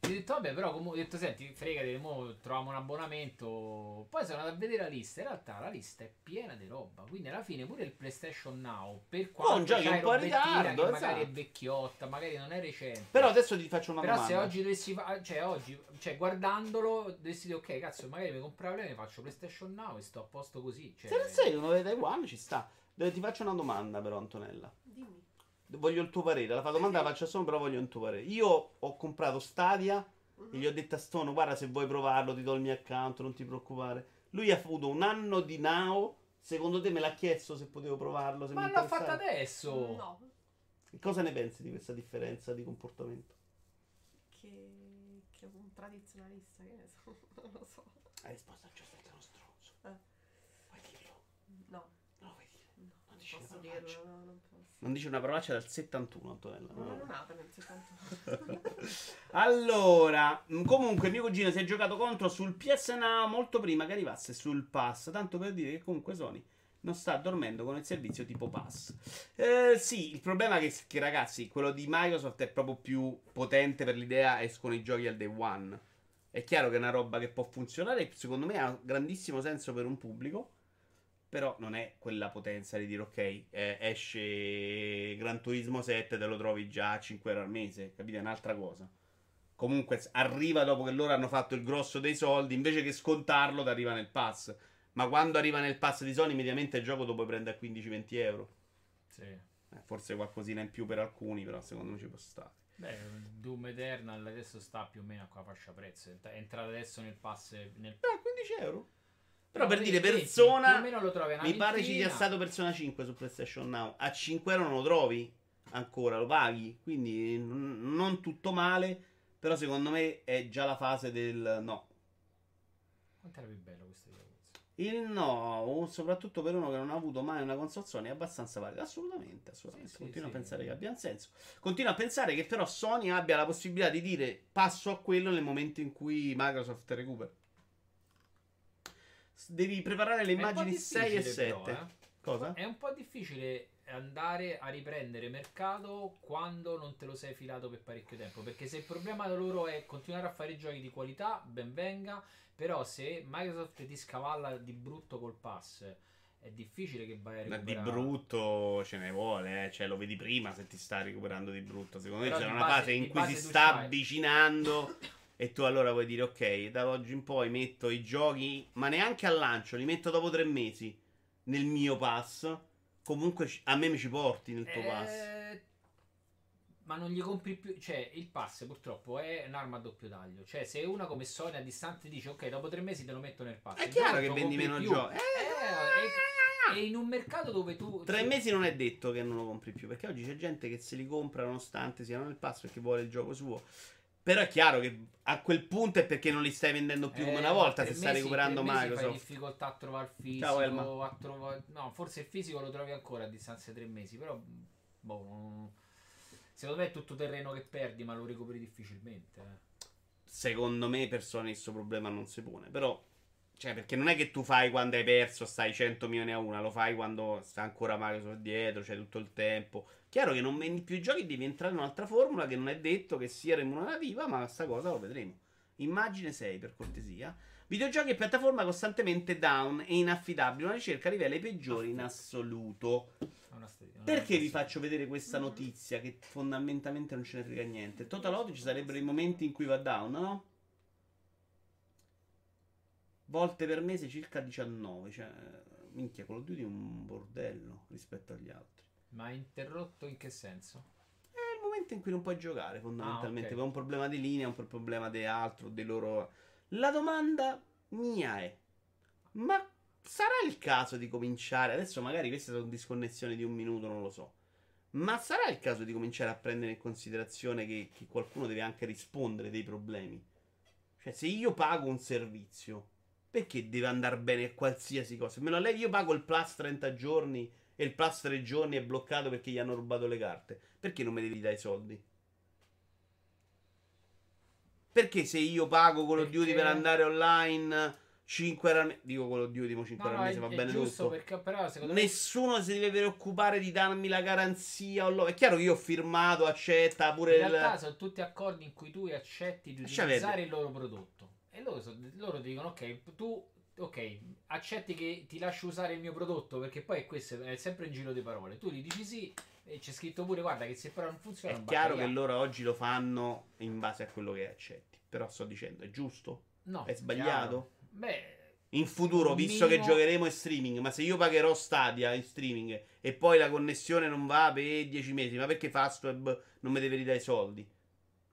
ho detto vabbè, però comunque ho detto senti, fregate, mo troviamo un abbonamento. Poi sono andato a vedere la lista, in realtà la lista è piena di roba, quindi alla fine pure il PlayStation Now, per quanto c'è un po' ritardo, magari è vecchiotta, magari non è recente, però adesso ti faccio una però domanda, però se oggi dovessi, cioè oggi, cioè guardandolo dovessi dire ok, cazzo, magari mi compravo lei, mi faccio PlayStation Now e sto a posto così, cioè... se non sei uno dei Taiwan ci sta. Ti faccio una domanda però, Antonella, dimmi. Voglio il tuo parere, la domanda la faccio solo, però voglio il tuo parere. Io ho comprato Stadia uh-huh. e gli ho detto a Stone, guarda, se vuoi provarlo ti do il mio account, non ti preoccupare. Lui ha avuto un anno di Now, secondo te me l'ha chiesto se potevo provarlo? Se ma l'ha fatta adesso! No. E cosa ne pensi di questa differenza di comportamento? Che, che è un tradizionalista, che ne so, non lo so. Hai risposto a Giuseppe, uno stronzo. Eh. Vuoi dirlo? No. Non lo vuoi dire? No, non dici posso dirlo, no, non posso. Non dice una parolaccia dal settantuno, Antonella. No, no, non nata nel settantuno. Allora, comunque mio cugino si è giocato contro sul P S Now molto prima che arrivasse sul Pass. Tanto per dire che comunque Sony non sta dormendo con il servizio tipo Pass. Eh, sì, il problema è che, che ragazzi, quello di Microsoft è proprio più potente per l'idea escono i giochi al day one. È chiaro che è una roba che può funzionare, secondo me ha grandissimo senso per un pubblico. Però non è quella potenza di dire ok, eh, esce Gran Turismo sette, te lo trovi già a cinque euro al mese, capite? È un'altra cosa. Comunque arriva dopo che loro hanno fatto il grosso dei soldi, invece che scontarlo ti arriva nel pass. Ma quando arriva nel pass di Sony, mediamente il gioco dopo prende a quindici venti euro. Sì. Eh, forse qualcosina in più per alcuni, però secondo me ci può stare. Beh, Doom Eternal adesso sta più o meno a qua fascia prezzo, è entrato adesso nel pass... Nel... beh, quindici euro? Però per dire, Persona, sì, lo trovi, mi ventina. Pare ci sia stato Persona cinque su PlayStation Now, a cinque euro non lo trovi ancora, lo paghi, quindi n- non tutto male, però secondo me è già la fase del no. Quanto era più bello questo video? Il no, soprattutto per uno che non ha avuto mai una console Sony, è abbastanza valida, assolutamente, assolutamente. Sì, continuo sì, a sì, pensare sì. che abbia un senso, continuo a pensare che però Sony abbia la possibilità di dire passo a quello nel momento in cui Microsoft recupera. Devi preparare le immagini sei e sette, però, eh? Cosa? È un po' difficile andare a riprendere mercato quando non te lo sei filato per parecchio tempo, perché se il problema da loro è continuare a fare giochi di qualità, ben venga, però se Microsoft ti scavalla di brutto col pass è difficile che vai a recuperare. Ma di brutto ce ne vuole, eh? Cioè lo vedi prima se ti sta recuperando di brutto. Secondo però me c'è una base, fase in cui si sta stai. avvicinando e tu allora vuoi dire ok, da oggi in poi metto i giochi, ma neanche al lancio, li metto dopo tre mesi nel mio pass, comunque a me mi ci porti nel tuo eh, pass, ma non gli compri più, cioè il pass purtroppo è un'arma a doppio taglio, cioè se una come Sony a distanza dice ok, dopo tre mesi te lo metto nel pass, è chiaro che vendi meno giochi, eh, eh, eh, eh, e in un mercato dove tu tre mesi non è detto che non lo compri più, perché oggi c'è gente che se li compra nonostante siano nel pass perché vuole il gioco suo. Però è chiaro che a quel punto è perché non li stai vendendo più come eh, una volta, se mesi, stai recuperando Microsoft. Fai difficoltà a trovare il fisico, a trovare... no, forse il fisico lo trovi ancora a distanza di tre mesi, però boh, secondo me è tutto terreno che perdi, ma lo recuperi difficilmente. Eh. Secondo me per Sony questo problema non si pone, però cioè perché non è che tu fai quando hai perso, stai cento milioni a una, lo fai quando sta ancora Microsoft dietro, c'è cioè tutto il tempo. Chiaro che non vendi più i giochi, devi entrare in un'altra formula che non è detto che sia remunerativa, ma sta cosa lo vedremo. Immagine sei, per cortesia. Videogiochi e piattaforma costantemente down e inaffidabili. Una ricerca rivela i peggiori in assoluto. una Stadia. Perché vi faccio vedere questa notizia che fondamentalmente non ce ne frega niente? Total Audio, ci sarebbero i momenti in cui va down, no? Volte per mese circa diciannove, cioè minchia, Call of Duty è un bordello rispetto agli altri. Ma interrotto in che senso? È il momento in cui non puoi giocare fondamentalmente, ah, okay. È un problema di linea, un problema di altro, di loro. La domanda mia è: ma sarà il caso di cominciare? Adesso magari queste sono disconnessioni di un minuto, non lo so, ma sarà il caso di cominciare a prendere in considerazione che, che qualcuno deve anche rispondere dei problemi? Cioè, se io pago un servizio, perché deve andare bene qualsiasi cosa? Me lo levi, io pago il plus trenta giorni e il plus tre giorni è bloccato perché gli hanno rubato le carte. Perché non me devi dare i soldi? Perché se io pago Call of Duty perché... per andare online cinque euro al mese... Dico Call of Duty, ma cinque euro al mese va bene tutto. Perché, però, nessuno me... si deve preoccupare di darmi la garanzia. O è chiaro che io ho firmato, accetta pure... In il... realtà sono tutti accordi in cui tu accetti di utilizzare il loro prodotto. E loro, loro dicono, ok, tu ok, accetti che ti lascio usare il mio prodotto, perché poi questo è sempre un giro di parole. Tu gli dici sì e c'è scritto pure, guarda che se però non funziona... È chiaro che loro oggi lo fanno in base a quello che accetti. Però sto dicendo, è giusto? No. È sbagliato? Chiaro. Beh... In futuro, visto minimo... che giocheremo in streaming, ma se io pagherò Stadia in streaming e poi la connessione non va per dieci mesi, ma perché Fastweb non mi deve ridare i soldi?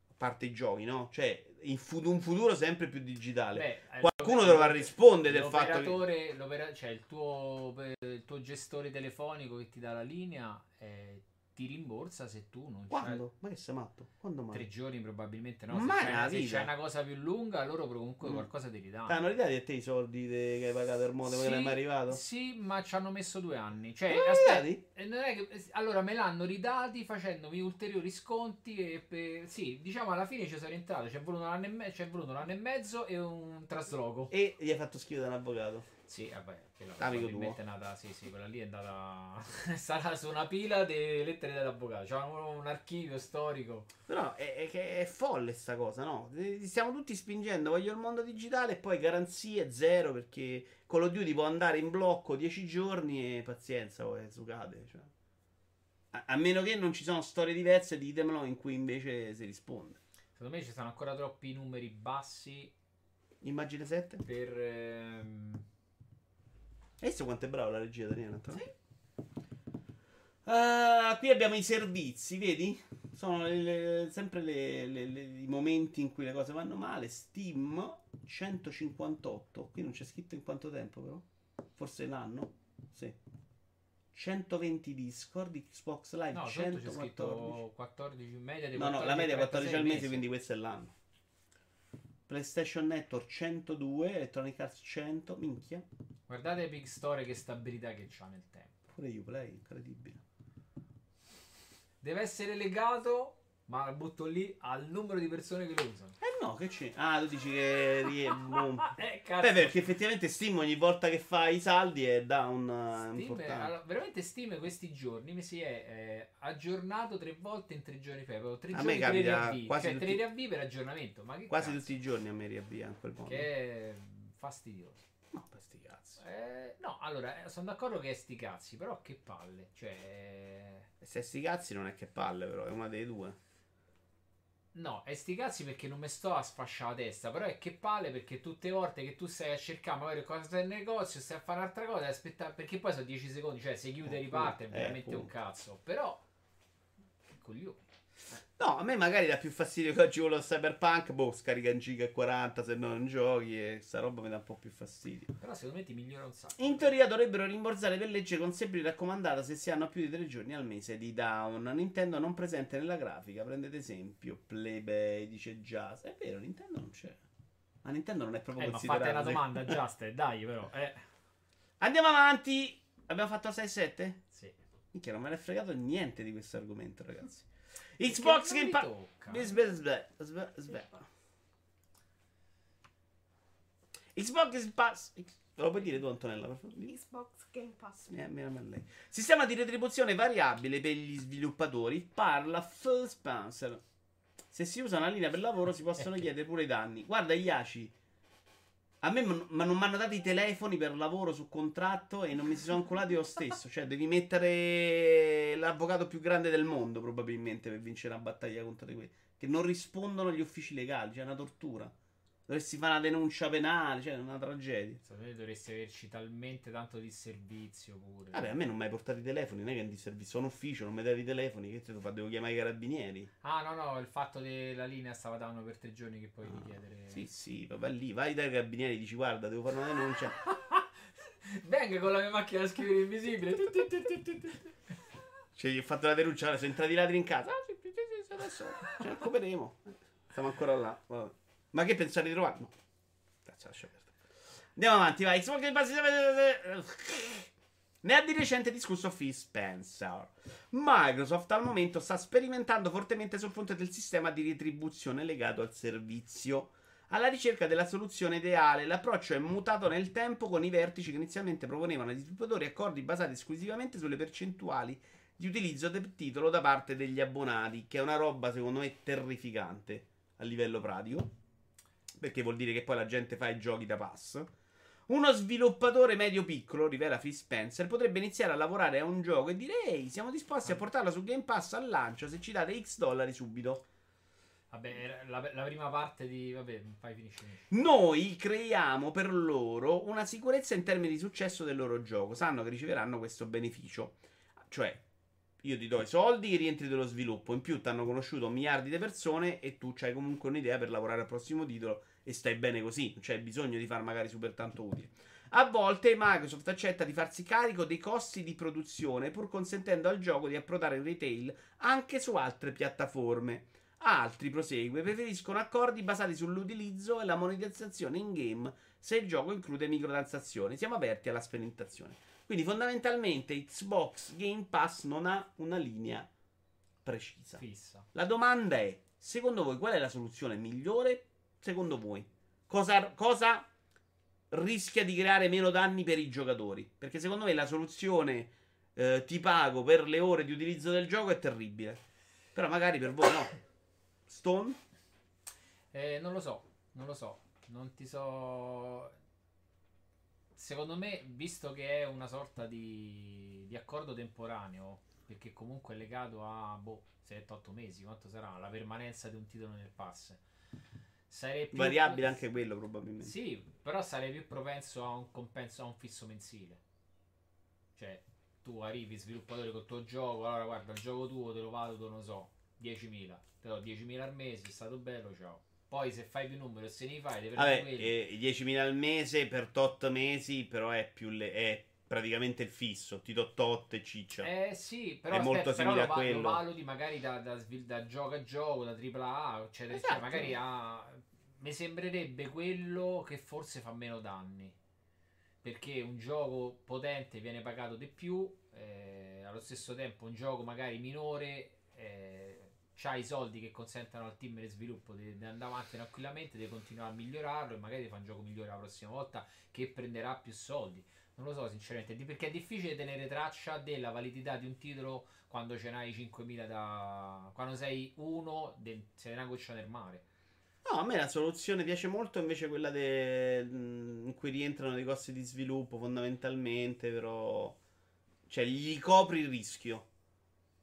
A parte i giochi, no? Cioè... In fut- un futuro sempre più digitale. Beh, qualcuno dovrà rispondere del fatto che l'opera- cioè il tuo, il tuo gestore telefonico che ti dà la linea eh, ti rimborsa se tu non... Quando? Ma che sei matto? Quando mai? Tre giorni probabilmente no. Ma se, c'è una, se c'è una cosa più lunga loro comunque mm. qualcosa ti ridanno. Ti hanno ridato a te i soldi de- che hai pagato il modo sì, che non è mai arrivato? Sì, ma ci hanno messo due anni. Cioè, aspetta, non è che, allora me l'hanno ridati facendomi ulteriori sconti e, e, sì, diciamo alla fine ci sono rientrato. C'è voluto un anno e, me- c'è voluto un anno e mezzo e un trasloco. E gli hai fatto schifo da un avvocato? Sì, vabbè, quella probabilmente è nata, sì, sì, quella lì è andata, sarà su una pila delle lettere dell'avvocato, c'è un, un archivio storico. Però è, è, è folle sta cosa, no? Stiamo tutti spingendo, voglio il mondo digitale e poi garanzie zero, perché Call of Duty può andare in blocco dieci giorni e pazienza, poi zucate, cioè. A, a meno che non ci sono storie diverse, ditemelo, in cui invece si risponde. Secondo me ci sono ancora troppi numeri bassi. Immagine sette? Per... Ehm... Hai visto quanto è brava la regia italiana? Sì. Uh, qui abbiamo i servizi, vedi? Sono le, le, sempre le, le, le, i momenti in cui le cose vanno male. Steam centocinquantotto. Qui non c'è scritto in quanto tempo, però. Forse l'anno? Sì. centoventi Discord, Xbox Live no, centoquattordici. quattordici media dei no, no, la media è quattordici al mese, mesi. Quindi questo è l'anno. PlayStation Network centodue, Electronic Arts cento, minchia. Guardate Big Store che stabilità che c'ha nel tempo. Pure Uplay, incredibile. Deve essere legato, ma la butto lì, al numero di persone che lo usano. Eh no, che c'è? Ah, tu dici che... eh, cazzo. Beh, perché effettivamente Steam ogni volta che fa i saldi è down Steam importante. È, allora, veramente Steam questi giorni mi si è eh, aggiornato tre volte in tre giorni fa. Avevo tre a giorni me capita tre quasi cioè, tutti... tre riavvii per aggiornamento. Ma che quasi cazzo? Tutti i giorni a me riavvia in quel modo. Che è fastidioso. No, per sti cazzi. Eh, no, allora, sono d'accordo che è sti cazzi, però che palle. Cioè... Se è sti cazzi non è che palle, però, è una dei due. No, è sti cazzi perché non mi sto a sfasciare la testa, però è che palle perché tutte le volte che tu stai a cercare magari cosa del negozio, stai a fare un'altra cosa, aspettare, perché poi sono dieci secondi, cioè se chiude e eh, riparte eh, è veramente eh, un cazzo. Però, che coglione. No, a me magari dà più fastidio che oggi quello Cyberpunk. Boh, scarica in giga e quaranta se no non giochi e sta roba mi dà un po' più fastidio. Però secondo me ti migliora un sacco. In teoria dovrebbero rimborsare per legge con sempre raccomandata se si hanno più di tre giorni al mese di down. Nintendo non presente nella grafica. Prendete esempio Playbay, dice Just. È vero, Nintendo non c'è. Ma Nintendo non è proprio eh, considerata. Ma fate una domanda Just, dai però eh. Andiamo avanti. Abbiamo fatto sei sette? Sì. Minchia, non me ne è fregato niente di questo argomento, ragazzi. Xbox Game Pass. Xbox Game Pass. Lo puoi dire tu, Antonella, per favore? Xbox Game Pass. Eh, meno per lei. Sistema di retribuzione variabile per gli sviluppatori. Parla Phil Spencer. Se si usa una linea per lavoro si possono chiedere pure i danni. Guarda, Iaci. A me m- ma non mi hanno dato i telefoni per lavoro su contratto e non mi si sono anculato io stesso. Cioè, devi mettere l'avvocato più grande del mondo, probabilmente, per vincere una battaglia contro di quelli. Che non rispondono gli uffici legali, cioè è una tortura. Dovresti fare una denuncia penale, cioè è una tragedia. Secondo me dovresti averci talmente tanto disservizio pure. Vabbè, a me non mi hai portato i telefoni, non è che è un disservizio, sono ufficio, non mi dai i telefoni, che te lo fa, devo chiamare i carabinieri. Ah no no, il fatto della linea stava dando per tre giorni che puoi ah, richiedere. Sì sì, vai lì, vai dai carabinieri e dici guarda, devo fare una denuncia. Venga con la mia macchina a scrivere invisibile. Cioè gli ho fatto la denuncia, allora, sono entrati i ladri in casa. Ah sì, adesso ce la coperemo. Stiamo ancora là, vabbè. Ma che pensate di trovare? No. Cazzo, lascia perdere. Andiamo avanti, vai. Ne ha di recente discusso Phil Spencer. Microsoft al momento sta sperimentando fortemente sul fronte del sistema di retribuzione legato al servizio. Alla ricerca della soluzione ideale, l'approccio è mutato nel tempo con i vertici che inizialmente proponevano ai sviluppatori accordi basati esclusivamente sulle percentuali di utilizzo del titolo da parte degli abbonati, che è una roba secondo me terrificante a livello pratico. Perché vuol dire che poi la gente fa i giochi da pass. Uno sviluppatore medio-piccolo, rivela Phil Spencer, potrebbe iniziare a lavorare a un gioco e dire ehi, siamo disposti a portarla su Game Pass al lancio se ci date X dollari subito. Vabbè, la, la prima parte di... vabbè, fai finisci. Noi creiamo per loro una sicurezza in termini di successo del loro gioco. Sanno che riceveranno questo beneficio. Cioè, io ti do i soldi e rientri dello sviluppo. In più ti hanno conosciuto miliardi di persone e tu c'hai comunque un'idea per lavorare al prossimo titolo. E stai bene così, non c'è bisogno di far magari super tanto utile. A volte Microsoft accetta di farsi carico dei costi di produzione pur consentendo al gioco di approdare in retail anche su altre piattaforme. Altri, prosegue, preferiscono accordi basati sull'utilizzo e la monetizzazione in game se il gioco include microtransazioni. Siamo aperti alla sperimentazione. Quindi fondamentalmente Xbox Game Pass non ha una linea precisa fissa. La domanda è, secondo voi qual è la soluzione migliore? Secondo voi cosa, cosa rischia di creare meno danni per i giocatori? Perché secondo me la soluzione eh, ti pago per le ore di utilizzo del gioco è terribile. Però magari per voi no. Stone? Eh, non lo so, non lo so. Non ti so... Secondo me, visto che è una sorta di, di accordo temporaneo, perché comunque è legato a boh, sette otto mesi, quanto sarà? La permanenza di un titolo nel pass. Sarei più variabile pro... anche quello probabilmente. Sì, però sarei più propenso a un compenso, a un fisso mensile. Cioè, tu arrivi sviluppatore col tuo gioco, allora guarda, il gioco tuo te lo valuto, non lo so, diecimila. Te do diecimila al mese, è stato bello, ciao. Poi se fai più numero e se ne fai, devi vabbè, eh, diecimila al mese per tot mesi, però è più le, è praticamente il fisso, ti do tot e ciccia. Eh sì, però è aspetta, molto simile però a quello. Lo valuti magari da, da, da, da gioco a gioco, da tripla A, eccetera, esatto. Cioè, magari a... mi sembrerebbe quello che forse fa meno danni, perché un gioco potente viene pagato di più, eh, allo stesso tempo un gioco magari minore eh, c'ha i soldi che consentono al team di sviluppo di, di andare avanti tranquillamente, di continuare a migliorarlo e magari di fare un gioco migliore la prossima volta che prenderà più soldi. Non lo so sinceramente, perché è difficile tenere traccia della validità di un titolo quando ce n'hai cinquemila da... quando sei uno, del... sei una goccia nel mare. No, a me la soluzione piace molto invece quella de... in cui rientrano dei costi di sviluppo fondamentalmente, però cioè gli copri il rischio.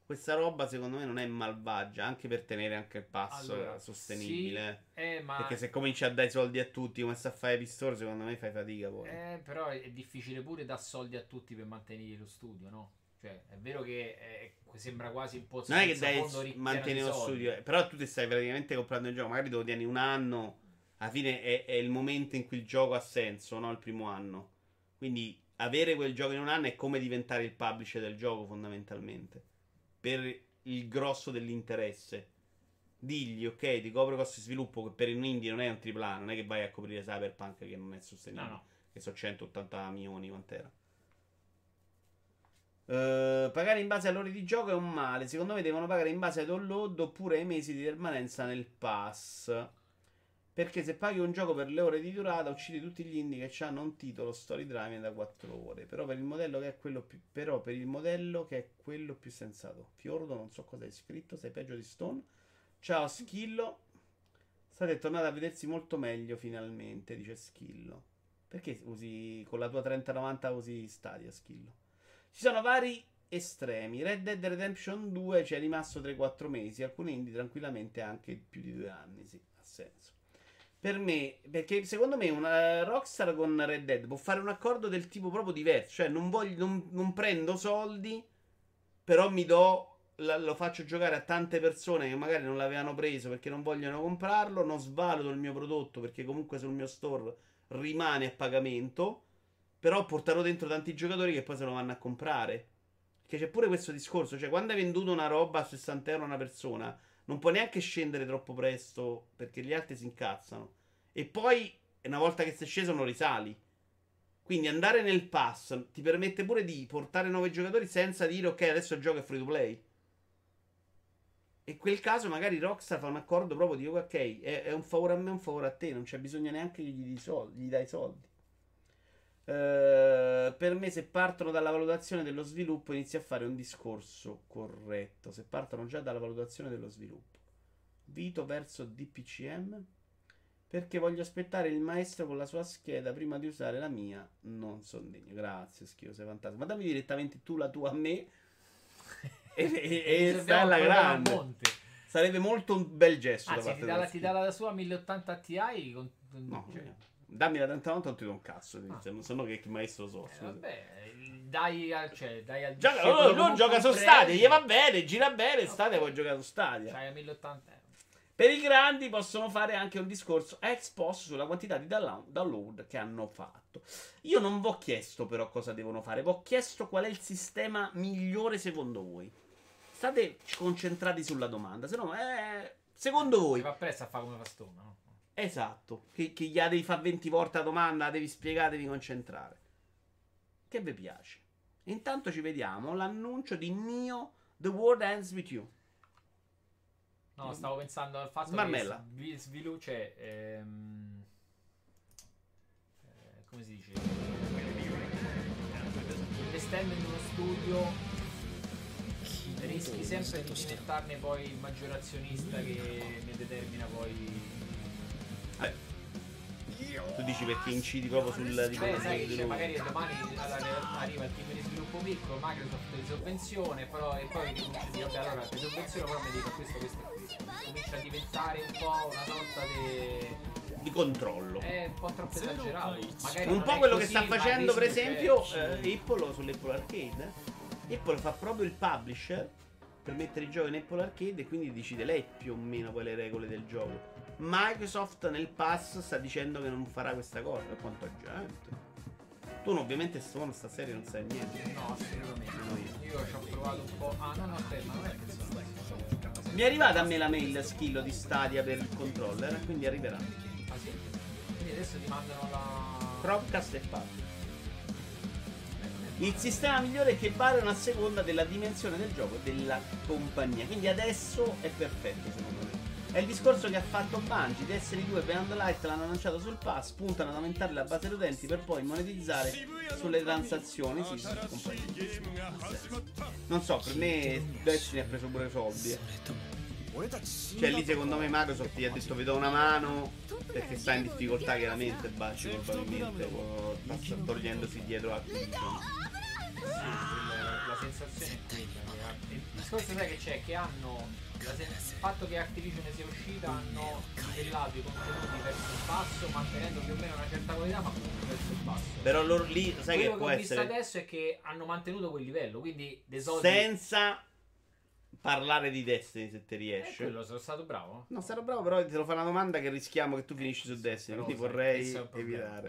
Questa roba secondo me non è malvagia, anche per tenere anche il passo allora, sostenibile. Sì, eh, ma... perché se cominci a dare soldi a tutti come sta a fare Pistore, secondo me fai fatica poi. Eh, però è difficile pure dare soldi a tutti per mantenere lo studio, no? Cioè, è vero che è, sembra quasi un po' non è che dai mantenere lo studio, però tu ti stai praticamente comprando il gioco, magari devo tieni un anno, alla fine è, è il momento in cui il gioco ha senso, no? Il primo anno. Quindi avere quel gioco in un anno è come diventare il publisher del gioco fondamentalmente, per il grosso dell'interesse. Digli, ok, ti copro costi di sviluppo, che per un indie non è un tripla A, non è che vai a coprire Cyberpunk che non è sostenibile, no, no. Che sono centottanta milioni, quant'era? Uh, pagare in base all'ora di gioco è un male. Secondo me devono pagare in base ai download oppure ai mesi di permanenza nel pass. Perché se paghi un gioco per le ore di durata, uccidi tutti gli indie che hanno un titolo story drive da quattro ore. Però per il modello che è quello più, però per il modello che è quello più sensato. Fiordo, non so cosa hai scritto, sei peggio di Stone. Ciao Schillo. State tornando a vedersi molto meglio finalmente, dice Schillo. Perché usi con la tua trenta novanta usi Stadia, Schillo? Ci sono vari estremi. Red Dead Redemption due ci è rimasto tre quattro mesi, alcuni indie tranquillamente anche più di due anni, sì, ha senso. Per me, perché secondo me una Rockstar con Red Dead può fare un accordo del tipo proprio diverso, cioè non voglio, non, non prendo soldi, però mi do, lo faccio giocare a tante persone che magari non l'avevano preso perché non vogliono comprarlo, non svaluto il mio prodotto perché comunque sul mio store rimane a pagamento, però porterò dentro tanti giocatori che poi se lo vanno a comprare. Che c'è pure questo discorso, cioè quando hai venduto una roba a sessanta euro a una persona non puoi neanche scendere troppo presto perché gli altri si incazzano. E poi, una volta che sei sceso, non risali. Quindi andare nel pass ti permette pure di portare nuovi giocatori senza dire ok, adesso il gioco è free to play. E in quel caso magari Rockstar fa un accordo proprio di ok, è, è un favore a me, un favore a te, non c'è bisogno neanche che gli, gli dai i soldi. Uh, per me se partono dalla valutazione dello sviluppo inizia a fare un discorso corretto. Se partono già dalla valutazione dello sviluppo, Vito verso D P C M, perché voglio aspettare il maestro con la sua scheda prima di usare la mia. Non sono degno. Grazie Schio, sei fantastico. Ma dammi direttamente tu la tua a me e, e, e sta alla grande. Sarebbe molto un bel gesto. Anzi, da parte ti dà la, ti dà la sua mille ottanta Ti con... no, cioè... Dammi la trentanove, non ti do un cazzo, ah. Se no che maestro so. Eh, vabbè, dai al, cioè, dai al gioca, oh, non gioca su Stadia, gli va bene, gira bene, no, Stadia può giocare su Stadia. C'hai a mille ottanta euro. Per i grandi possono fare anche un discorso ex post sulla quantità di download che hanno fatto. Io non vi ho chiesto però cosa devono fare, vi ho chiesto qual è il sistema migliore secondo voi. State concentrati sulla domanda, se no, eh, secondo voi... va presto a fare come Stone, no? Esatto, che, che gli devi fare venti volte la domanda, la devi spiegare, devi concentrare. Che vi piace? Intanto ci vediamo l'annuncio di Neo The World Ends With You. No, stavo pensando al fatto Marmella. che sviluce ehm, eh, come si dice? Investendo in uno studio rischi sempre di diventarne poi il maggior azionista che ne determina poi... Tu dici perché incidi proprio sul tipo di sviluppo? Magari domani arriva il tipo di sviluppo piccolo, Microsoft di sovvenzione, però e poi comincia a dire vabbè allora di sovvenzione però mi dico questo, questo e questo. Comincia a diventare un po' una sorta di... di controllo. È un po' troppo esagerato. Magari un po' quello così, che sta facendo per esempio eh, Apple sull'Apple Arcade. Apple fa proprio il publisher per mettere i giochi in Apple Arcade e quindi decide lei più o meno quelle regole del gioco. Microsoft nel pass sta dicendo che non farà questa cosa. Quanta gente. Tu no, ovviamente sono sta serie non sai niente. No, assolutamente no, io. io ci ho provato un po'. Ah no no aspetta, non è che sono. Mi è arrivata a me la mail Schillo di Stadia per il controller, quindi arriverà. Ah sì? Quindi adesso ti mandano la... Chromecast e pass. Il sistema migliore è che variano a seconda della dimensione del gioco e della compagnia. Quindi adesso è perfetto secondo me. È il discorso che ha fatto Bungie. Destiny due per Andlight l'hanno lanciato sul pass, puntano ad aumentare la base di utenti per poi monetizzare sulle transazioni. Sì, sì, sì, non so, per me Destiny ha preso pure soldi. Cioè lì secondo me Microsoft gli ha detto vi do una mano perché sta in difficoltà chiaramente Bungie probabilmente può, sta togliendosi dietro a la sensazione. Il discorso sai che c'è, che hanno il fatto che Activision sia uscita, hanno livellato i contenuti verso il basso mantenendo più o meno una certa qualità ma comunque verso il basso. Però loro lì sai quello che può essere, quello che ho visto adesso è che hanno mantenuto quel livello, quindi dei soldi senza parlare di Destiny se ti riesce. Eh, quello sono stato bravo? No, sarò bravo, però te lo fa una domanda che rischiamo che tu finisci su Destiny, quindi vorrei evitare.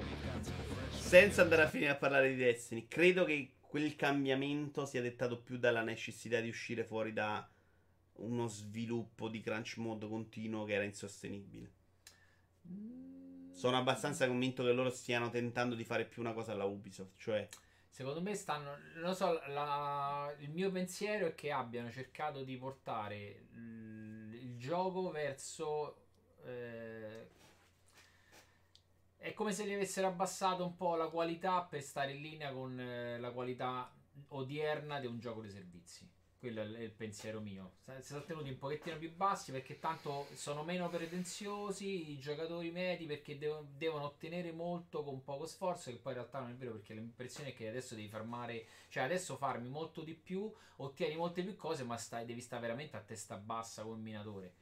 Senza andare a finire a parlare di Destiny, credo che quel cambiamento sia dettato più dalla necessità di uscire fuori da uno sviluppo di crunch mode continuo che era insostenibile. Sono abbastanza convinto che loro stiano tentando di fare più una cosa alla Ubisoft, cioè secondo me stanno, non so, la, il mio pensiero è che abbiano cercato di portare l, il gioco verso eh, è come se gli avessero abbassato un po' la qualità per stare in linea con eh, la qualità odierna di un gioco di servizi. Quello è il pensiero mio. Se sono tenuti un pochettino più bassi perché tanto sono meno pretenziosi i giocatori medi, perché devo, devono ottenere molto con poco sforzo, che poi in realtà non è vero, perché l'impressione è che adesso devi farmare, cioè adesso farmi molto di più, ottieni molte più cose, ma stai, devi stare veramente a testa bassa col minatore.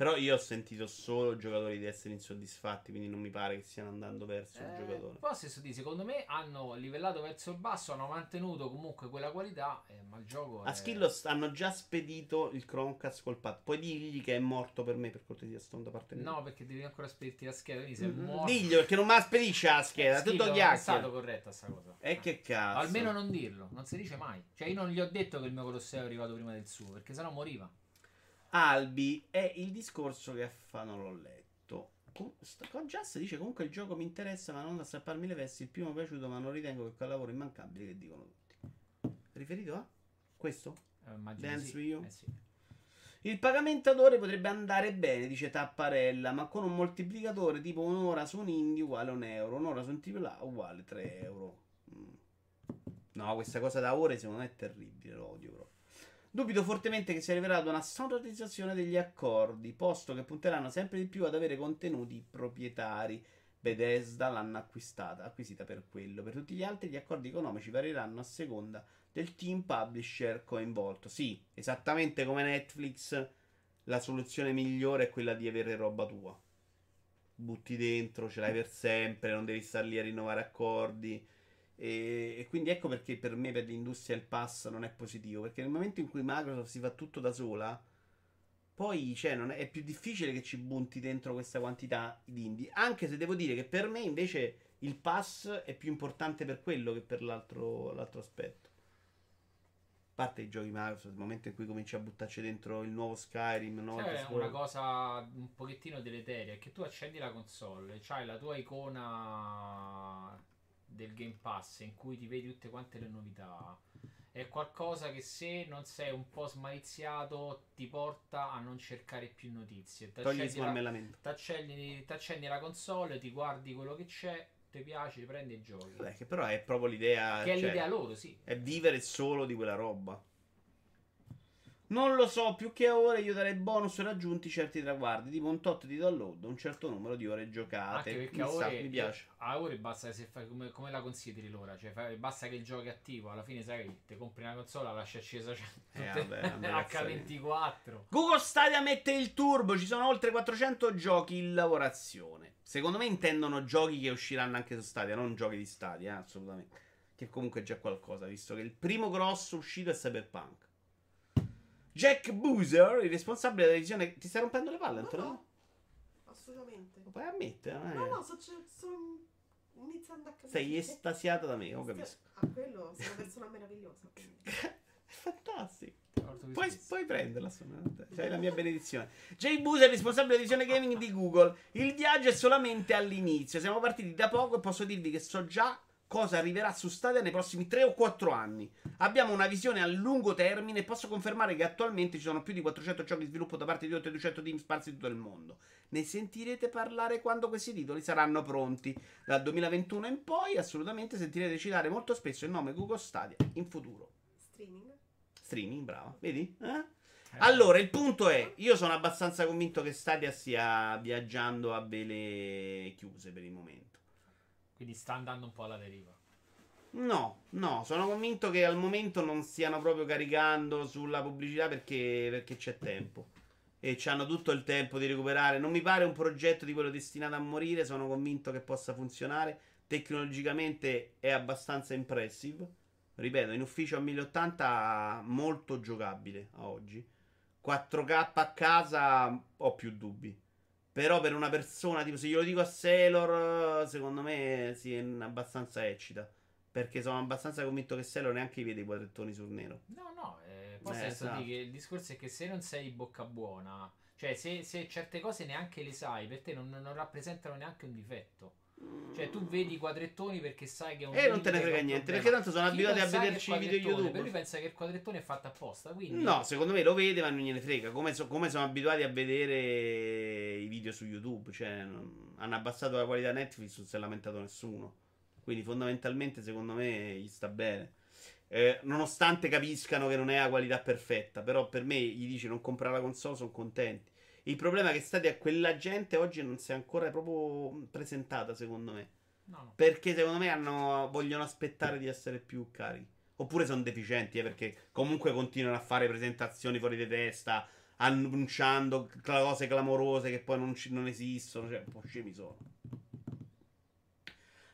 Però io ho sentito solo giocatori di essere insoddisfatti, quindi non mi pare che stiano andando verso eh, il giocatore. Però stesso di, secondo me hanno livellato verso il basso, hanno mantenuto comunque quella qualità, eh, ma il gioco a è... Schillo hanno già spedito il Chromecast col pad. Puoi dirgli che è morto per me, per cortesia, Stone, da parte mia. No, perché devi ancora spedirti la scheda, quindi se mm-hmm. è morto... Diglio, perché non me la spedisce la scheda, eh, tutto chiacchiere. È stato corretto sta cosa. E eh, eh. che cazzo. O almeno non dirlo, non si dice mai. Cioè io non gli ho detto che il mio Colosseo è arrivato prima del suo, perché sennò moriva. Albi è il discorso che fa, non l'ho letto. Con, con Just dice comunque il gioco mi interessa, ma non da strapparmi le vesti. Il primo mi è piaciuto, ma non ritengo che quel lavoro immancabile che dicono tutti. Riferito a questo? Eh, Dance sì. With You? Eh, sì. Il pagamentatore potrebbe andare bene, dice Tapparella, ma con un moltiplicatore tipo un'ora su un indie uguale un euro, un'ora su un tripla uguale tre euro. Mm. No, questa cosa da ore secondo me è terribile, lo odio proprio. Dubito fortemente che si arriverà ad una standardizzazione degli accordi, posto che punteranno sempre di più ad avere contenuti proprietari. Bethesda l'hanno acquistata, acquisita per quello. Per tutti gli altri gli accordi economici varieranno a seconda del team publisher coinvolto. Sì, esattamente come Netflix, la soluzione migliore è quella di avere roba tua. Butti dentro, ce l'hai per sempre, non devi star lì a rinnovare accordi. E quindi ecco perché per me, per l'industria, il pass non è positivo, perché nel momento in cui Microsoft si fa tutto da sola, poi cioè, non è, è più difficile che ci bunti dentro questa quantità di indie. Anche se devo dire che per me invece il pass è più importante per quello che per l'altro, l'altro aspetto. A parte i giochi Microsoft, nel momento in cui cominci a buttarci dentro il nuovo Skyrim, no? Sì, è una cosa un pochettino deleteria, è che tu accendi la console, c'hai la tua icona del Game Pass in cui ti vedi tutte quante le novità, è qualcosa che se non sei un po' smaliziato ti porta a non cercare più notizie. T'accendi la console, ti guardi quello che c'è, ti piace, prendi e giochi. Beh, che però è proprio l'idea, che cioè, è l'idea loro, sì, è vivere solo di quella roba. Non lo so, più che ore io darei bonus raggiunti certi traguardi, tipo un tot di download, un certo numero di ore giocate. Anche perché a ore, mi piace. A ore basta, se fai, come, come la consideri l'ora? Cioè fai, basta che il gioco è attivo, alla fine sai che te compri una console, la lasci accesa eh, vabbè, acca ventiquattro. Google Stadia mette il turbo, ci sono oltre quattrocento giochi in lavorazione. Secondo me intendono giochi che usciranno anche su Stadia, non giochi di Stadia, eh, assolutamente. Che comunque è già qualcosa, visto che il primo grosso uscito è Cyberpunk. Jack Boozer, il responsabile della divisione... Ti stai rompendo le palle, Antonella? No, no, assolutamente. Lo puoi ammettere? Eh? No, no, sto so, iniziando a capire. Sei estasiata da me, ho capito. Ah, quello, sei una persona meravigliosa. Fantastico. Puoi, puoi prenderla, cioè la mia benedizione. Jay Boozer, responsabile della divisione gaming di Google. Il viaggio è solamente all'inizio. Siamo partiti da poco e posso dirvi che so già cosa arriverà su Stadia nei prossimi tre o quattro anni. Abbiamo una visione a lungo termine e posso confermare che attualmente ci sono più di quattrocento giochi di sviluppo da parte di oltre duecento team sparsi in tutto il mondo. Ne sentirete parlare quando questi titoli saranno pronti. Dal duemilaventuno in poi assolutamente sentirete citare molto spesso il nome Google Stadia in futuro. Streaming. Streaming, brava. Vedi? Eh? Allora, il punto è, io sono abbastanza convinto che Stadia stia viaggiando a vele chiuse per il momento. Quindi sta andando un po' alla deriva. No, no, sono convinto che al momento non stiano proprio caricando sulla pubblicità perché, perché c'è tempo. E ci hanno tutto il tempo di recuperare. Non mi pare un progetto di quello destinato a morire, sono convinto che possa funzionare. Tecnologicamente è abbastanza impressive. Ripeto, in ufficio a mille ottanta molto giocabile a oggi. quattro K a casa ho più dubbi. Però per una persona, tipo se glielo dico a Sailor, secondo me si è abbastanza eccita. Perché sono abbastanza convinto che Sailor neanche vede i quadrettoni sul nero. No, no, eh, poi eh, esatto. Che il discorso è che se non sei bocca buona, cioè se, se certe cose neanche le sai, per te non, non rappresentano neanche un difetto. Cioè tu vedi i quadrettoni perché sai che è un... E eh, non te ne frega niente, perché tanto sono abituati a vederci i video YouTube. Per lui pensa che il quadrettone è fatto apposta, quindi... No, secondo me lo vede ma non gliene frega. Come, so, come sono abituati a vedere i video su YouTube. Cioè non, hanno abbassato la qualità Netflix, non si è lamentato nessuno. Quindi fondamentalmente secondo me gli sta bene. Eh, nonostante capiscano che non è la qualità perfetta, però per me gli dici non comprare la console, sono contenti. Il problema è che Stadia, quella gente oggi non si è ancora proprio presentata, secondo me. No. Perché secondo me hanno, vogliono aspettare di essere più carichi. Oppure sono deficienti, eh, perché comunque continuano a fare presentazioni fuori di testa, annunciando cose clamorose che poi non, ci, non esistono. Cioè, un po' scemi sono.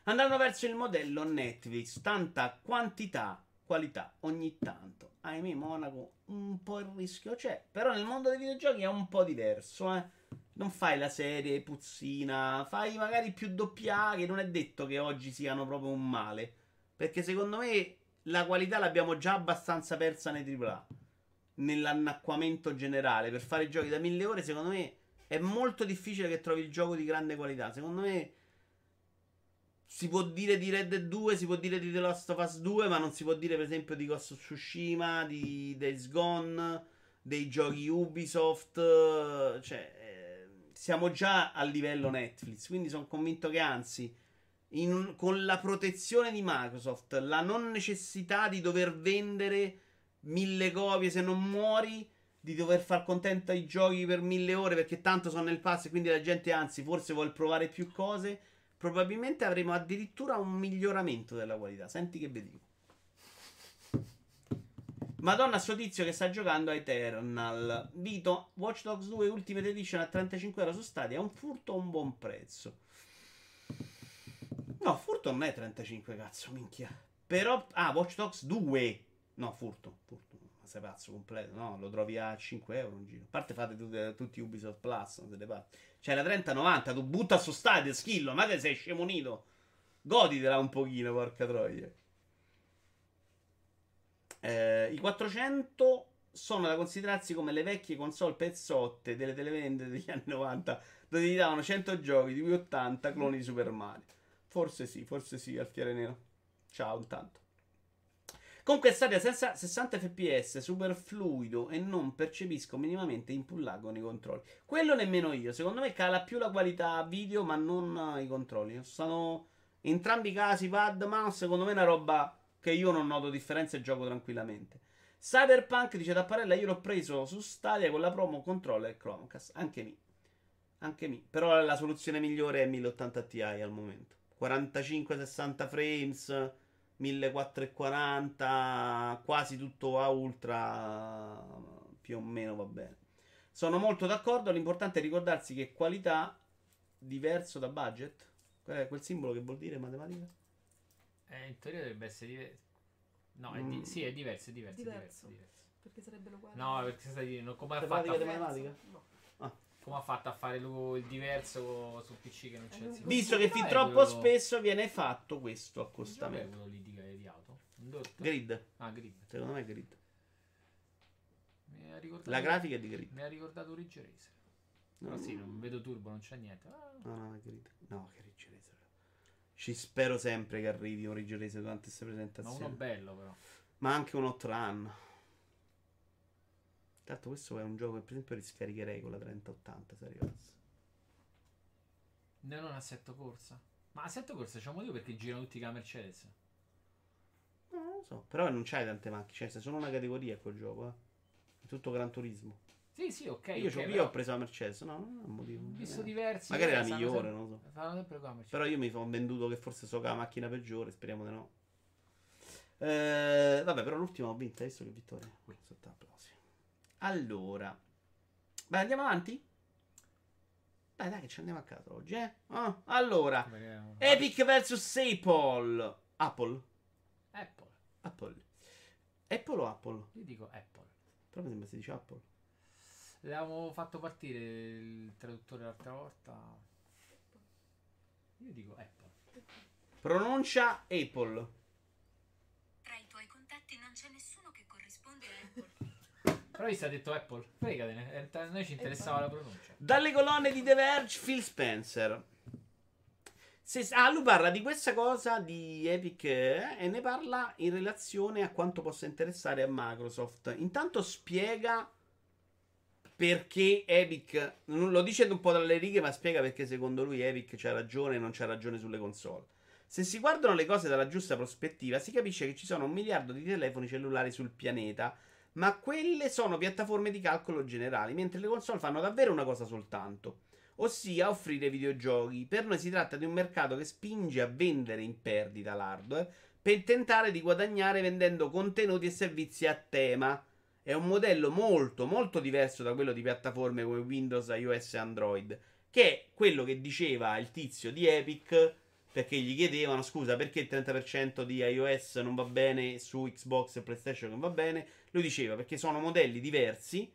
Andranno verso il modello Netflix, tanta quantità, qualità ogni tanto. Ahimè, Monaco, un po' il rischio c'è, però nel mondo dei videogiochi è un po' diverso, eh. Non fai la serie puzzina, fai magari più doppia A, che non è detto che oggi siano proprio un male, perché secondo me la qualità l'abbiamo già abbastanza persa nei tripla A, nell'annacquamento generale. Per fare giochi da mille ore secondo me è molto difficile che trovi il gioco di grande qualità. Secondo me si può dire di Red Dead due, si può dire di The Last of Us due, ma non si può dire per esempio di Ghost of Tsushima, di Days Gone, dei giochi Ubisoft. Cioè, eh, siamo già al livello Netflix, quindi sono convinto che anzi, in un, con la protezione di Microsoft, la non necessità di dover vendere mille copie se non muori, di dover far contento i giochi per mille ore perché tanto sono nel pass e quindi la gente anzi forse vuol provare più cose, probabilmente avremo addirittura un miglioramento della qualità. Senti che vediamo. Madonna, sto tizio che sta giocando a Eternal. Vito, Watch Dogs due Ultimate Edition a trentacinque euro su Stadia, è un furto o un buon prezzo? No, furto non è trentacinque, cazzo, minchia. Però, ah, Watch Dogs due. No, furto, furto, ma sei pazzo completo. No, lo trovi a cinque euro in giro. A parte fate tutti, tutti Ubisoft Plus, non se ne parte. C'è la trenta novanta, tu butta su Stadia, schillo, ma te sei scemonito. Goditela un pochino, porca troia. Eh, I quattrocento sono da considerarsi come le vecchie console pezzotte delle televendite degli anni novanta, dove ti davano cento giochi, di cui ottanta cloni di Super Mario. Forse sì, forse sì, Alfiere Nero. Ciao, intanto. Comunque Stadia senza sessanta fps, super fluido e non percepisco minimamente input lag con i controlli. Quello nemmeno io, secondo me cala più la qualità video ma non i controlli. Sono in entrambi i casi pad, mouse, secondo me è una roba che io non noto differenza e gioco tranquillamente. Cyberpunk, dice Tapparella, io l'ho preso su Stadia con la promo controller e Chromecast. Anche mi, anche mi. Però la soluzione migliore è mille ottanta ti al momento. quarantacinque sessanta frames... millequattrocentoquaranta, quasi tutto a ultra, più o meno va bene. Sono molto d'accordo, l'importante è ricordarsi che qualità diverso da budget. Qual è quel simbolo che vuol dire in matematica? Eh, in teoria dovrebbe essere diverso. No, è di- mm. sì, è diverso, è diverso, diverso. Diverso, diverso. Perché sarebbero uguali. No, perché stai dicendo come ha fatto a matematica? No. Ah. Come ha fatto a fare il diverso su P C che non c'è? Eh, visto che fin troppo quello... spesso viene fatto questo accostamento. Quello lì di auto? Grid. Ah, Grid. Secondo me è Grid. Mi ha ricordato la grafica è di Grid. Mi ha ricordato Ridge Racer. No, no, sì, non vedo turbo, non c'è niente. Ah. No, no, è Grid. No, che Ridge Racer. Ci spero sempre che arrivi un Ridge Racer durante queste presentazioni. Ma uno bello però. Ma anche un Hot Run. Tanto questo è un gioco che per esempio riscaricherei con la trenta ottanta se arrivasse. No, non assetto corsa. Ma assetto corsa c'è un motivo perché girano tutti con la Mercedes. No, non lo so. Però non c'hai tante macchine, c'è solo una categoria quel gioco, eh. È tutto Gran Turismo. Sì, sì, ok. Io, okay, io ho preso la Mercedes, no, non è un motivo. Ho visto eh. diversi. Magari è la migliore, sempre, non lo so. Fanno sempre qua Mercedes. Però io mi sono venduto che forse so che è la macchina peggiore, speriamo di no. Eh, vabbè, però l'ultima ho vinta, adesso che vittoria. Qui, sotto applausi. Allora, beh, andiamo avanti? Dai, dai, che ci andiamo a casa oggi, eh? Ah, allora, Beh, Epic vs Apple. Apple? Apple. Apple. Apple o Apple? Io dico Apple. Però mi sembra si dice Apple. L'avevamo fatto partire il traduttore l'altra volta. Io dico Apple. Pronuncia Apple. Tra i tuoi contatti non c'è nessuno che corrisponde a Apple. Però vi si è detto Apple, fregatene, a noi ci interessava la pronuncia. Dalle colonne di The Verge, Phil Spencer. Se, ah, lui parla di questa cosa di Epic eh, e ne parla in relazione a quanto possa interessare a Microsoft. Intanto spiega perché Epic, lo dice un po' dalle righe, ma spiega perché secondo lui Epic c'ha ragione e non c'ha ragione sulle console. Se si guardano le cose dalla giusta prospettiva, si capisce che ci sono un miliardo di telefoni cellulari sul pianeta, ma quelle sono piattaforme di calcolo generali, mentre le console fanno davvero una cosa soltanto, ossia offrire videogiochi. Per noi si tratta di un mercato che spinge a vendere in perdita l'hardware per tentare di guadagnare vendendo contenuti e servizi a tema. È un modello molto molto diverso da quello di piattaforme come Windows, iOS e Android, che è quello che diceva il tizio di Epic, perché gli chiedevano scusa perché il trenta per cento di iOS non va bene su Xbox e PlayStation non va bene. Lui diceva perché sono modelli diversi,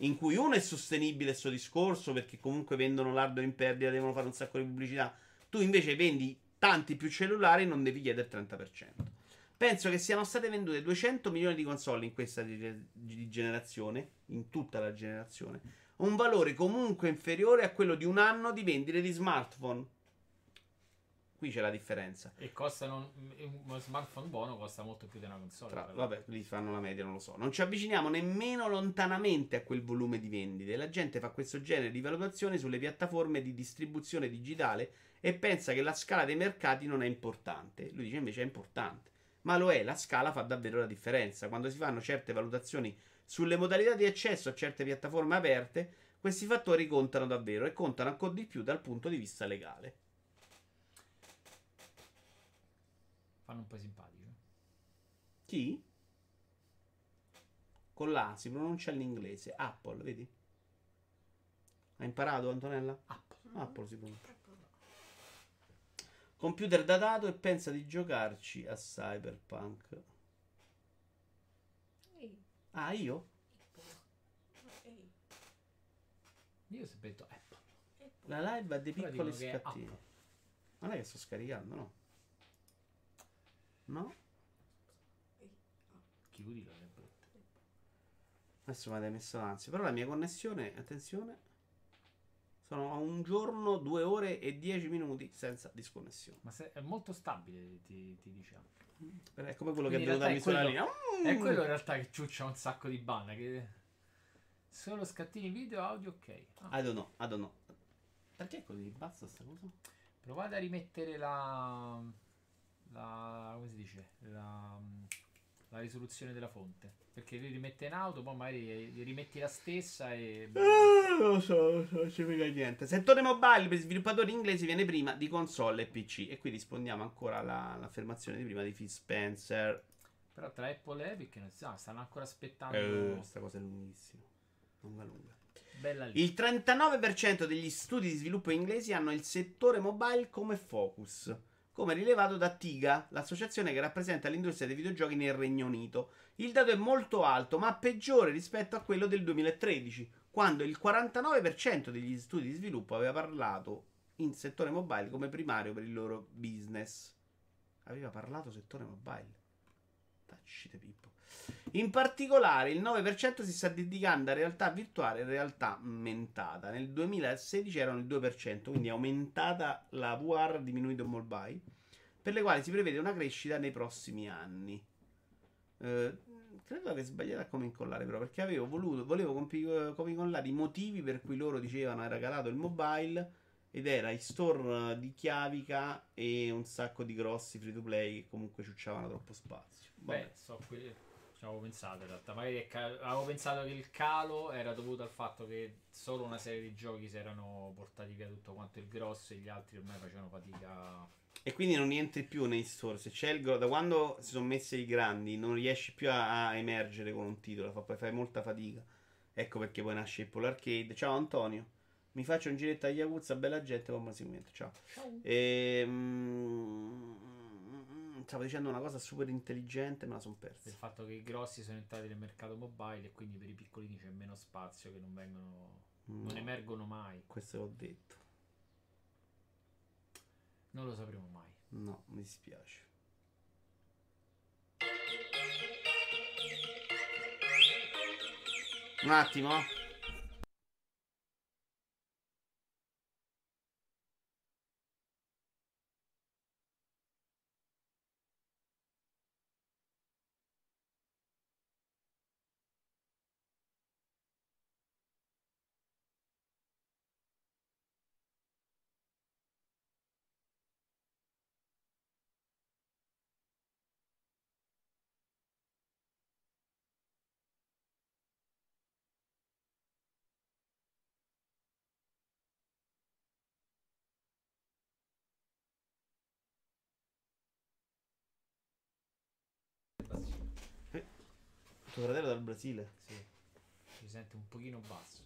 in cui uno è sostenibile il suo discorso perché comunque vendono l'hardware in perdita, devono fare un sacco di pubblicità. Tu invece vendi tanti più cellulari e non devi chiedere il trenta per cento. Penso che siano state vendute duecento milioni di console in questa di- di generazione, in tutta la generazione, un valore comunque inferiore a quello di un anno di vendite di smartphone. Qui c'è la differenza. E costano, uno smartphone buono costa molto più di una console. Tra, vabbè, lì fanno la media, non lo so. Non ci avviciniamo nemmeno lontanamente a quel volume di vendite. La gente fa questo genere di valutazioni sulle piattaforme di distribuzione digitale e pensa che la scala dei mercati non è importante. Lui dice invece è importante. Ma lo è, la scala fa davvero la differenza. Quando si fanno certe valutazioni sulle modalità di accesso a certe piattaforme aperte, questi fattori contano davvero e contano ancora di più dal punto di vista legale. Fanno un po' simpatico. Chi? Con la si pronuncia l'inglese. Apple, vedi? Hai imparato, Antonella? Apple. Apple si pronuncia. Computer datato e pensa di giocarci a Cyberpunk. Ehi. Ah, io? Ehi. Io ho sempre detto Apple. Apple. La live ha dei però piccoli scattini. Non è che sto scaricando, no? No? Chiudilo. Adesso mi hai messo l'ansia. Però la mia connessione, attenzione, sono a un giorno, due ore e dieci minuti senza disconnessione. Ma se è molto stabile, ti, ti diciamo. Però è come quello quindi che abbiamo dato sulla linea. Mm. È quello in realtà che ciuccia un sacco di banna. Che solo scattini video, audio, ok. Ah. I don't know, I don't know. Perché è così? Basta sta cosa? Provate a rimettere la... La, come si dice la, la risoluzione della fonte, perché li rimette in auto, poi magari li rimetti la stessa e ah, non lo so, non so, ci frega niente. Settore mobile per sviluppatori inglesi viene prima di console e P C, e qui rispondiamo ancora all'affermazione di prima di Phil Spencer. Però tra Apple e Epic non si sa, stanno ancora aspettando. Eh, questa cosa è lunghissima, lunga lunga. Bella lì. Il trentanove per cento degli studi di sviluppo inglesi hanno il settore mobile come focus, come rilevato da Tiga, l'associazione che rappresenta l'industria dei videogiochi nel Regno Unito. Il dato è molto alto, ma peggiore rispetto a quello del duemilatredici, quando il quarantanove per cento degli studi di sviluppo aveva parlato in settore mobile come primario per il loro business. Aveva parlato settore mobile. Taccite Pippo. In particolare il nove per cento si sta dedicando a realtà virtuale e realtà aumentata. Nel duemilasedici erano il due per cento, quindi è aumentata la V R, diminuito il mobile, per le quali si prevede una crescita nei prossimi anni. Eh, credo aver sbagliato a come incollare però, perché avevo voluto, volevo compi- come incollare i motivi per cui loro dicevano era calato il mobile, ed era i store di Chiavica e un sacco di grossi free to play che comunque ciucciavano troppo spazio. Vabbè. Beh, so quelli... Avevo pensato in realtà, magari cal- avevo pensato che il calo era dovuto al fatto che solo una serie di giochi si erano portati via tutto quanto il grosso e gli altri ormai facevano fatica. E quindi non rientri più nei store. Se c'è il grosso, da quando si sono messi i grandi, non riesci più a, a emergere con un titolo, fa- fai molta fatica. Ecco perché poi nasce il Apple Arcade. Ciao Antonio, mi faccio un giretto a Yakuza, bella gente, buon proseguimento. Ciao. Ciao. E, mm, stavo dicendo una cosa super intelligente, me la sono persa. Il fatto che i grossi sono entrati nel mercato mobile e quindi per i piccolini c'è meno spazio, che non vengono, no, non emergono mai. Questo l'ho detto. Non lo sapremo mai. No, mi dispiace. Un attimo. Tuo fratello dal Brasile? Sì. Mi sento un pochino basso.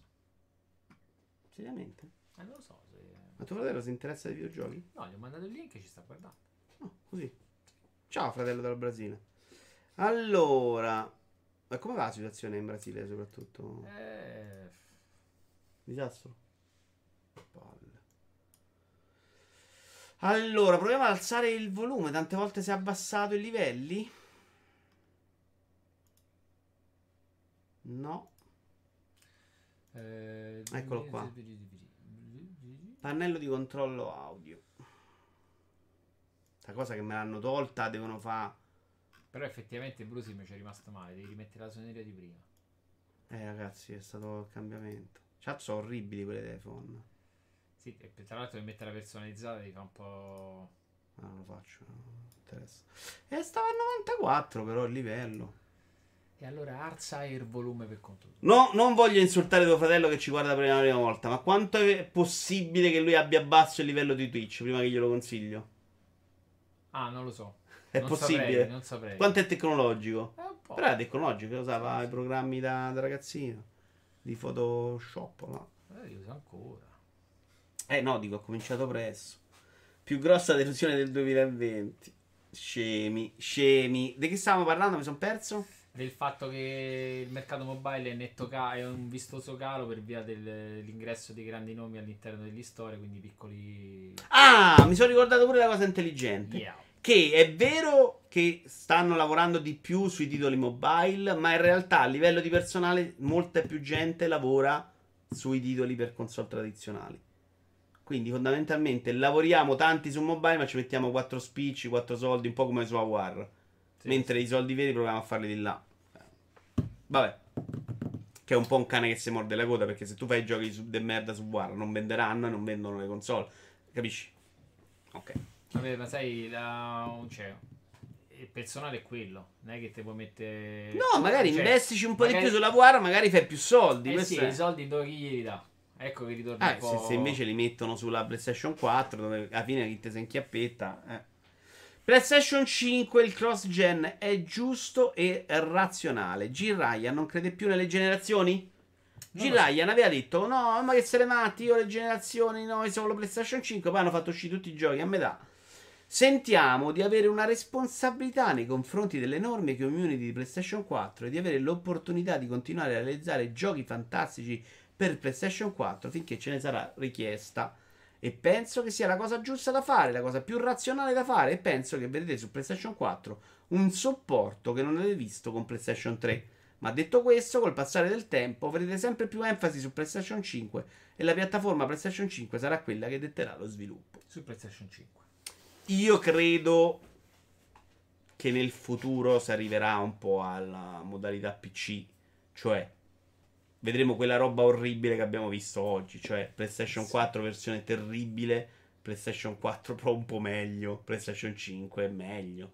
Seriamente? Eh, non lo so se... Ma tuo fratello si interessa ai videogiochi? No, gli ho mandato il link e ci sta guardando. No, così. Ciao fratello dal Brasile. Allora, ma come va la situazione in Brasile soprattutto? Eh... Disastro. Palle. Allora, proviamo ad alzare il volume. Tante volte si è abbassato i livelli. No. Eh, Eccolo qua. Pannello di controllo audio. La cosa che me l'hanno tolta, devono fare. Però effettivamente Brusi mi ci è rimasto male. Devi rimettere la suoneria di prima. Eh ragazzi, è stato il cambiamento. Cazzo, sono orribili quelle telefoni. Sì, tra l'altro devi mettere la personalizzata, devi fare un po'... No, non lo faccio, non mi interessa. E stava a novantaquattro però il livello. E allora alza il volume per conto. No, non voglio insultare tuo fratello che ci guarda per la prima volta, ma quanto è possibile che lui abbia basso il livello di Twitch prima che glielo consiglio? Ah, non lo so. È non possibile? Saprei, non saprei. Quanto è tecnologico? È un po'. Però è tecnologico, usava sì, i programmi da, da ragazzino. Di Photoshop, no? Eh, li usa ancora. Eh no, dico, ha cominciato presto. Più grossa delusione del duemilaventi. Scemi, scemi. Di che stavamo parlando? Mi sono perso? Del fatto che il mercato mobile è netto ca- è un vistoso calo per via dell'ingresso dei grandi nomi all'interno degli store, quindi piccoli... Ah, mi sono ricordato pure la cosa intelligente. Yeah. Che è vero che stanno lavorando di più sui titoli mobile, ma in realtà a livello di personale molta più gente lavora sui titoli per console tradizionali. Quindi fondamentalmente lavoriamo tanti su mobile, ma ci mettiamo quattro spicci, quattro soldi, un po' come su A W A R. Sì, mentre sì, i soldi veri proviamo a farli di là. Vabbè, che è un po' un cane che si morde la coda, perché se tu fai giochi su de merda su A W A R non venderanno e non vendono le console. Capisci? Ok. Vabbè, ma sai, la... cioè, il personale è quello. Non è che te puoi mettere... No, magari cioè, investici un po' magari... di più sulla A W A R, magari fai più soldi. Eh sì, è... i soldi dove chi gli dà? Ecco che ritorna ah, un po'... se, se invece li mettono sulla PlayStation quattro, dove alla fine chi te si inchiappetta. Eh. PlayStation cinque, il cross-gen è giusto e razionale. Jim Ryan non crede più nelle generazioni? Jim Ryan aveva detto, no, ma che siete matti, io le generazioni, no, io solo PlayStation cinque, poi hanno fatto uscire tutti i giochi a metà. Sentiamo di avere una responsabilità nei confronti dell'enorme community di PlayStation quattro e di avere l'opportunità di continuare a realizzare giochi fantastici per PlayStation quattro finché ce ne sarà richiesta, e penso che sia la cosa giusta da fare, la cosa più razionale da fare, e penso che vedrete su PlayStation quattro un supporto che non avete visto con PlayStation tre. Ma detto questo, col passare del tempo vedrete sempre più enfasi su PlayStation cinque e la piattaforma PlayStation cinque sarà quella che detterà lo sviluppo. Su PlayStation cinque io credo che nel futuro si arriverà un po' alla modalità P C, cioè vedremo quella roba orribile che abbiamo visto oggi, cioè PlayStation quattro versione terribile, PlayStation quattro Pro un po' meglio, PlayStation cinque meglio.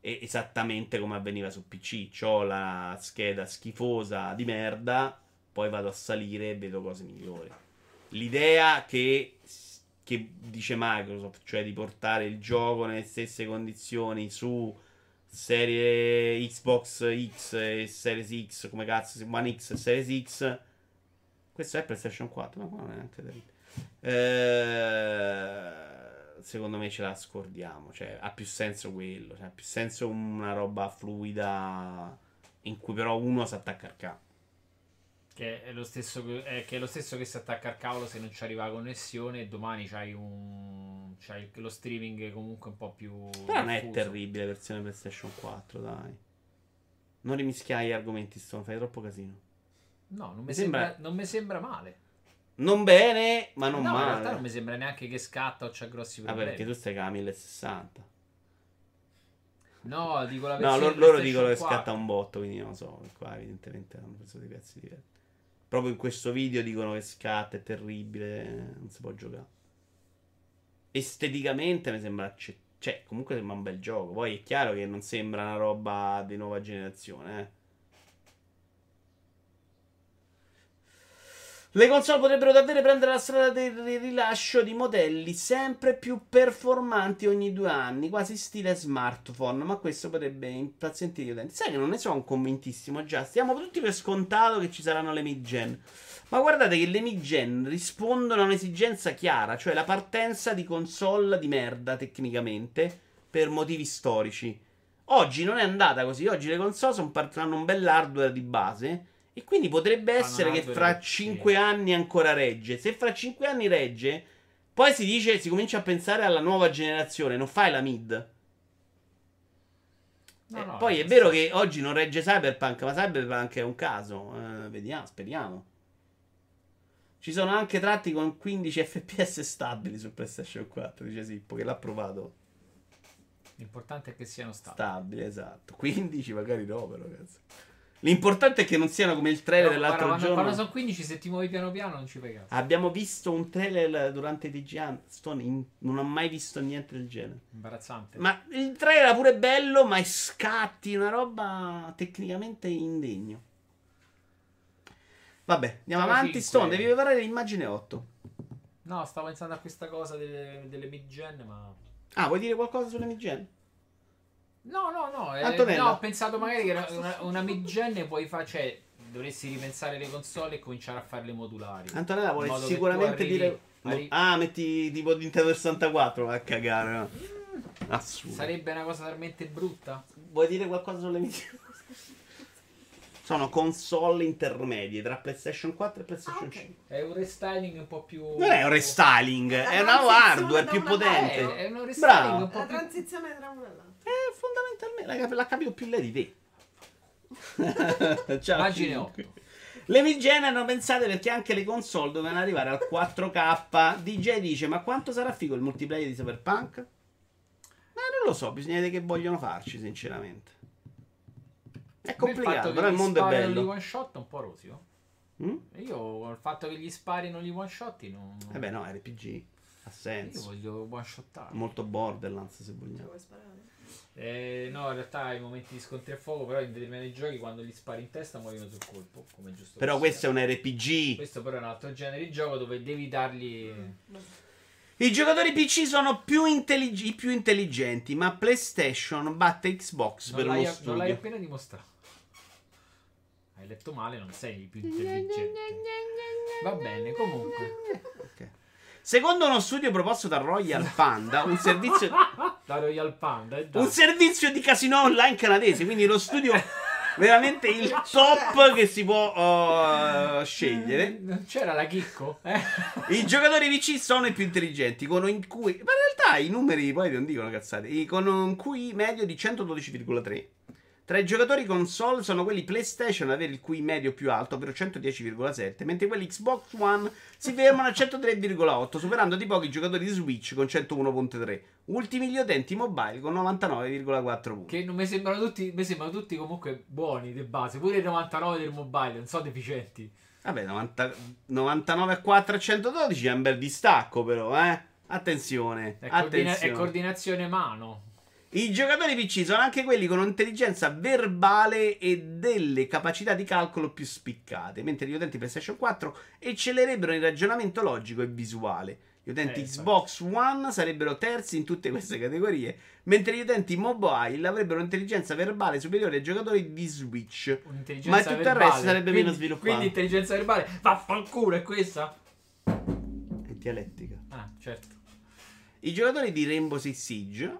E esattamente come avveniva su P C, c'ho la scheda schifosa di merda, poi vado a salire e vedo cose migliori. L'idea che, che dice Microsoft, cioè di portare il gioco nelle stesse condizioni su... serie Xbox X e Series X, come cazzo, One X e Series X. Questo è PlayStation quattro, ma qua non è neanche terribile. Eh, secondo me ce la scordiamo, cioè ha più senso quello, cioè, ha più senso una roba fluida in cui però uno si attacca al cavolo. Che è lo stesso che, eh, che è lo stesso che si attacca al cavolo se non ci arriva la connessione e domani c'hai un... Cioè lo streaming comunque un po' più... Però non è terribile la versione PlayStation quattro, dai. Non rimischiai gli argomenti, Stone, fai troppo casino. No, non mi, mi sembra... sembra non mi sembra male. Non bene, ma non no, male. No, in realtà non mi sembra neanche che scatta o c'ha grossi problemi. Ah, perché tu stai con la mille sessanta. No, dico la versione... No, loro, loro dicono che scatta un botto, quindi non lo so. Qua evidentemente hanno preso dei pezzi diversi. Proprio in questo video dicono che scatta, è terribile, non si può giocare. Esteticamente mi sembra, cioè comunque sembra un bel gioco. Poi è chiaro che non sembra una roba di nuova generazione, eh. Le console potrebbero davvero prendere la strada del rilascio di modelli sempre più performanti ogni due anni, quasi stile smartphone, ma questo potrebbe impazientire gli utenti. Sai che non ne sono convintissimo già, stiamo tutti per scontato che ci saranno le mid-gen. Ma guardate che le mid-gen rispondono a un'esigenza chiara, cioè la partenza di console di merda tecnicamente per motivi storici. Oggi non è andata così, oggi le console sono part- hanno un bell'hardware di base... E quindi potrebbe essere che fra cinque anni ancora regge. Se fra cinque anni regge, poi si dice, si comincia a pensare alla nuova generazione. Non fai la mid. No, eh, no, poi è vero che oggi non regge Cyberpunk, ma Cyberpunk è un caso. Eh, vediamo, speriamo. Ci sono anche tratti con quindici F P S stabili su PlayStation quattro, dice Sippo, che l'ha provato. L'importante è che siano stabili. Stabili, esatto. quindici magari no, però, cazzo. L'importante è che non siano come il trailer no, dell'altro guarda, giorno. Quando sono quindici, se ti muovi piano piano non ci fai cazzo. Abbiamo visto un trailer durante T G A. Stone in, non ho mai visto niente del genere. Imbarazzante. Ma il trailer era pure bello, ma è scatti, una roba tecnicamente indegno. Vabbè, andiamo stavo avanti. Stone, devi preparare l'immagine otto. No, stavo pensando a questa cosa delle, delle mid-gen, ma... Ah, vuoi dire qualcosa sulle mid-gen? No, no, no, eh, no, ho pensato magari che una, una mid-gen puoi fare, cioè dovresti ripensare le console e cominciare a farle modulari. Antonella vuole sicuramente dire arri... ah, metti tipo Nintendo sessantaquattro, va a cagare, no? Assurdo. Sarebbe una cosa talmente brutta. Vuoi dire qualcosa sulle mid-gen? Sono console intermedie tra PlayStation quattro e PlayStation cinque. È un restyling un po' più... Non è un restyling, è un hardware più potente. È, è un restyling un po' la più... La transizione tra una e l'altra. Eh, fondamentalmente l'ha, l'ha capito più lei di te. Ciao, immagine otto. Le mid-gen erano pensate perché anche le console dovevano arrivare al quattro K. D J dice, ma quanto sarà figo il multiplayer di Cyberpunk? Ma non lo so, bisogna vedere che vogliono farci, sinceramente. È complicato, però il mondo è bello. Gli one shot un po' rosio. Mm? Io il fatto che gli sparino gli one shot non... Eh beh no, R P G ha senso. Io voglio one shottare. Molto Borderlands se vogliamo. Eh, no, in realtà i momenti di scontri a fuoco, però in determinati giochi quando gli spari in testa muoiono sul colpo, come giusto. Però questo è un R P G. Questo però è un altro genere di gioco dove devi dargli... Mm. I giocatori P C sono più intellig- più intelligenti, ma PlayStation batte Xbox non per uno studio. Non l'hai appena dimostrato. Hai letto male, non sei più intelligente. Va bene, comunque. Okay. Secondo uno studio proposto da Royal Panda, un servizio da Royal Panda, eh, un servizio di casino online canadese, quindi lo studio veramente il top che si può uh, scegliere. Non c'era la chicco? Eh? I giocatori P C sono i più intelligenti, con un Q I, ma in realtà i numeri poi non dicono cazzate, con un Q I medio di centododici virgola tre. Tra i giocatori console sono quelli PlayStation ad avere il Q I medio più alto, ovvero centodieci virgola sette, mentre quelli Xbox One si fermano a centotre virgola otto, superando di pochi i giocatori di Switch con centouno virgola tre. Ultimi gli utenti mobile con novantanove virgola quattro punti. Che non mi sembrano tutti, mi sembrano tutti comunque buoni di base, pure i novantanove del mobile, non so deficienti. Vabbè, novantanove virgola quattro a centododici è un bel distacco però, eh. Attenzione, è, coordina- attenzione. È coordinazione mano. I giocatori P C sono anche quelli con un'intelligenza verbale e delle capacità di calcolo più spiccate, mentre gli utenti PlayStation quattro eccellerebbero in ragionamento logico e visuale. Gli utenti eh, Xbox One sarebbero terzi in tutte queste categorie, mentre gli utenti mobile avrebbero un'intelligenza verbale superiore ai giocatori di Switch. Ma tutto verbale, il resto sarebbe quindi, meno sviluppato. Quindi intelligenza verbale, vaffanculo, è questa? È dialettica. Ah, certo. I giocatori di Rainbow Six Siege...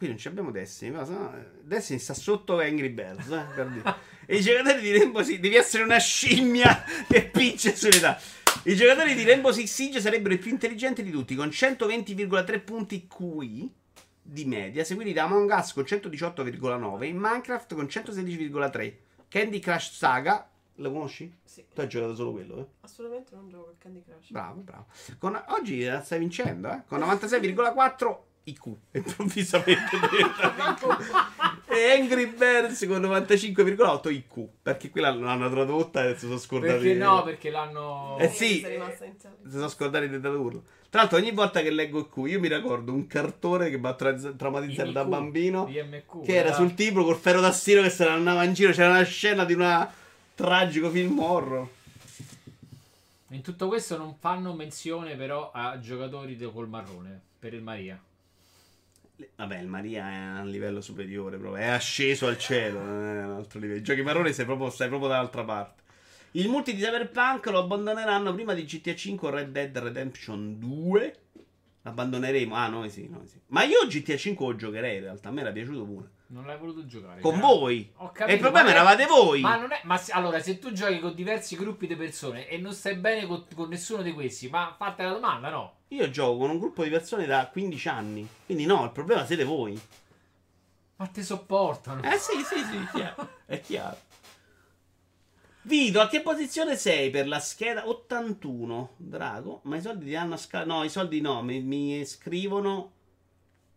Qui non ci abbiamo Destiny, ma no, Destiny sta sotto Angry Birds, eh, per dire. E i giocatori di Rainbow Six, devi essere una scimmia che piccia sull'età. I giocatori di Rainbow Six Siege sarebbero i più intelligenti di tutti, con centoventi virgola tre punti Q I di media, seguiti da Among Us con centodiciotto virgola nove e Minecraft con centosedici virgola tre. Candy Crush Saga, lo conosci? Sì. Tu hai giocato solo quello, eh? Assolutamente non gioco a Candy Crush. Bravo, bravo. Con, oggi la stai vincendo, eh? Con novantasei virgola quattro I Q improvvisamente e Angry Birds con novantacinque virgola otto I Q, perché quella l'hanno tradotta e si sono scordati, perché no, perché l'hanno eh sì, si sono scordati di tradurlo. Tra l'altro ogni volta che leggo I Q io mi ricordo un cartone che mi ha tra- traumatizzato da bambino, I M Q, che era, era sul tipo col ferro da stiro che se ne andava in giro, c'era una scena di un tragico film horror. In tutto questo non fanno menzione però a giocatori de- col marrone per il Maria. Vabbè, il Maria è a un livello superiore, proprio. È asceso al cielo, è un altro livello. I giochi marrone sei proprio, sei proprio dall'altra parte. Il multi di Cyberpunk lo abbandoneranno prima di G T A cinque o Red Dead Redemption due. Abbandoneremo. Ah, noi sì, noi sì. Ma io G T A cinque lo giocherei in realtà, a me era piaciuto pure. Non l'hai voluto giocare con eh? voi. Ho capito, e il problema eravate voi. Ma non è. Ma se, allora, se tu giochi con diversi gruppi di persone e non stai bene con, con nessuno di questi, ma fate la domanda, no? Io gioco con un gruppo di persone da quindici anni. Quindi no, il problema siete voi. Ma te sopportano. Eh sì, sì, sì, è chiaro. È chiaro. Vito, a che posizione sei per la scheda ottantuno? Drago, ma i soldi ti danno a scala? No, i soldi no, mi, mi scrivono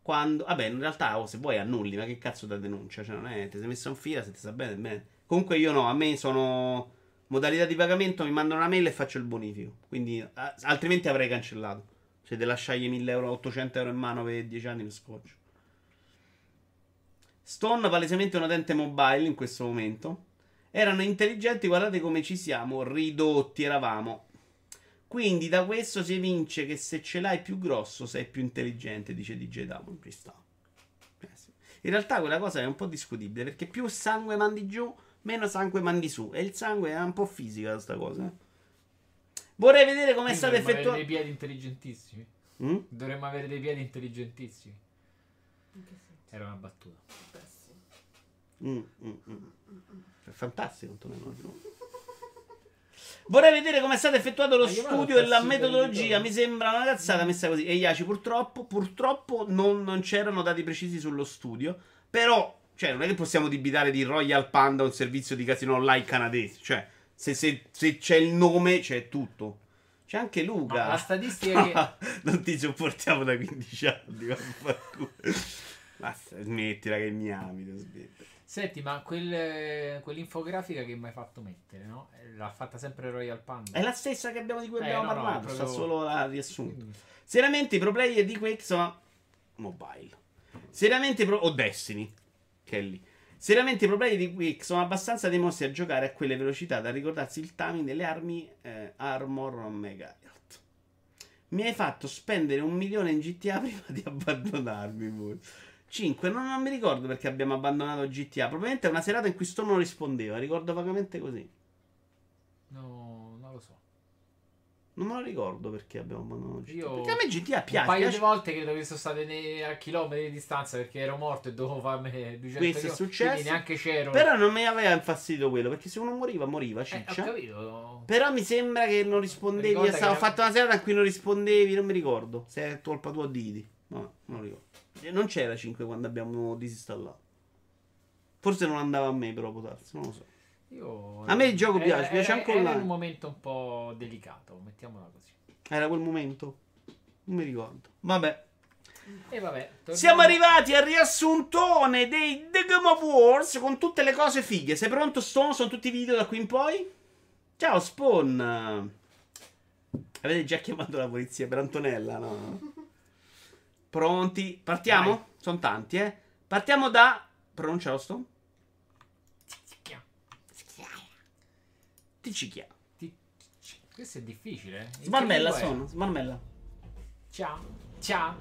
quando... Vabbè, in realtà, oh, se vuoi annulli, ma che cazzo da denuncia? Cioè, non è... Ti sei messo in fila, se ti sta bene, bene. Comunque io no, a me sono... Modalità di pagamento, mi mandano una mail e faccio il bonifico. Quindi, a... altrimenti avrei cancellato. Se te lasciagli mille euro, ottocento euro in mano per dieci anni, mi scoccio. Stone, palesemente un utente mobile in questo momento. Erano intelligenti, guardate come ci siamo ridotti, eravamo. Quindi da questo si evince che se ce l'hai più grosso sei più intelligente, dice D J Davon. Ci sta. Eh sì. In realtà quella cosa è un po' discutibile, perché più sangue mandi giù, meno sangue mandi su. E il sangue è un po' fisica questa cosa. Vorrei vedere come è stato effettuato. Dovremmo avere dei piedi intelligentissimi. Mm? Dovremmo avere dei piedi intelligentissimi. In che senso? Era una battuta. Mm, mm, mm. È fantastico, Antonella. Vorrei vedere come è stato effettuato lo studio e la metodologia. Mi sembra una cazzata messa così. E Iaci, purtroppo, purtroppo non, non c'erano dati precisi sullo studio. Però, cioè, non è che possiamo debitare di Royal Panda un servizio di casino online canadese. Cioè, se, se, se c'è il nome, c'è tutto. C'è anche Luca. Ma la statistica che... Non ti sopportiamo da quindici anni. Basta, smettila che mi ami, smettila. Senti, ma quel, quell'infografica che mi hai fatto mettere, no? L'ha fatta sempre Royal Panda. È la stessa che abbiamo, di cui eh, abbiamo no, parlato, no, proprio... sta solo la riassunto. Seriamente i pro player di Quake sono mobile. Seriamente i pro... o Destiny, che è lì. Seriamente i pro player di Quake sono abbastanza demossi a giocare a quelle velocità da ricordarsi il timing delle armi eh, Armor Mega. Mi hai fatto spendere un milione in G T A prima di abbandonarmi voi. cinque, non, non mi ricordo perché abbiamo abbandonato G T A. Probabilmente è una serata in cui Stone non rispondeva. Ricordo vagamente così. No, non lo so. Non me lo ricordo perché abbiamo abbandonato G T A. Io perché a me G T A piace. Un paio piace. Di volte credo che sono state ne- a chilometri di distanza perché ero morto e dovevo farmi duecento. Questo è successo. Neanche c'ero. Però non mi aveva infastidito quello, perché se uno moriva, moriva, ciccia. Eh, ho capito. Però mi sembra che non rispondevi. Ho era... fatto una serata in cui non rispondevi. Non mi ricordo. Se è colpa tua, Didi. No, non lo ricordo. Non c'era cinque quando abbiamo disinstallato. Forse non andava a me, però può darsi, non lo so. Io... A me il gioco era, piace, era, piace era, ancora. Era un momento un po' delicato, mettiamola così. Era quel momento? Non mi ricordo. Vabbè. E vabbè, torniamo. Siamo arrivati al riassuntone dei The Game Awards con tutte le cose fighe. Sei pronto, Stone? Sono tutti i video da qui in poi? Ciao, Spawn. Avete già chiamato la polizia per Antonella, no? Pronti? Partiamo? Vai. Sono tanti, eh. Partiamo da... Pronuncia lo sto? Ticicchia. Questo è difficile, eh. Smarmella sono. Smarmella. Ciao. Ciao.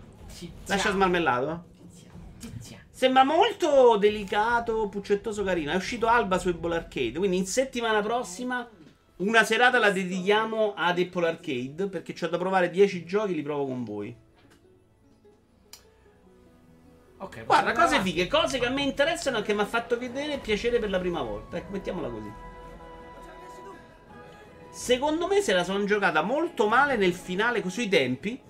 Lascia smarmellato. Sembra molto delicato, puccettoso, carino. È uscito Alba su Apple Arcade. Quindi in settimana prossima una serata la dedichiamo ad Apple Arcade, perché c'ho da provare dieci giochi, li provo con voi. Okay, guarda, cose avanti. Fighe, cose che a me interessano e che mi ha fatto vedere piacere per la prima volta. Ecco, mettiamola così. Secondo me se la sono giocata molto male nel finale sui tempi,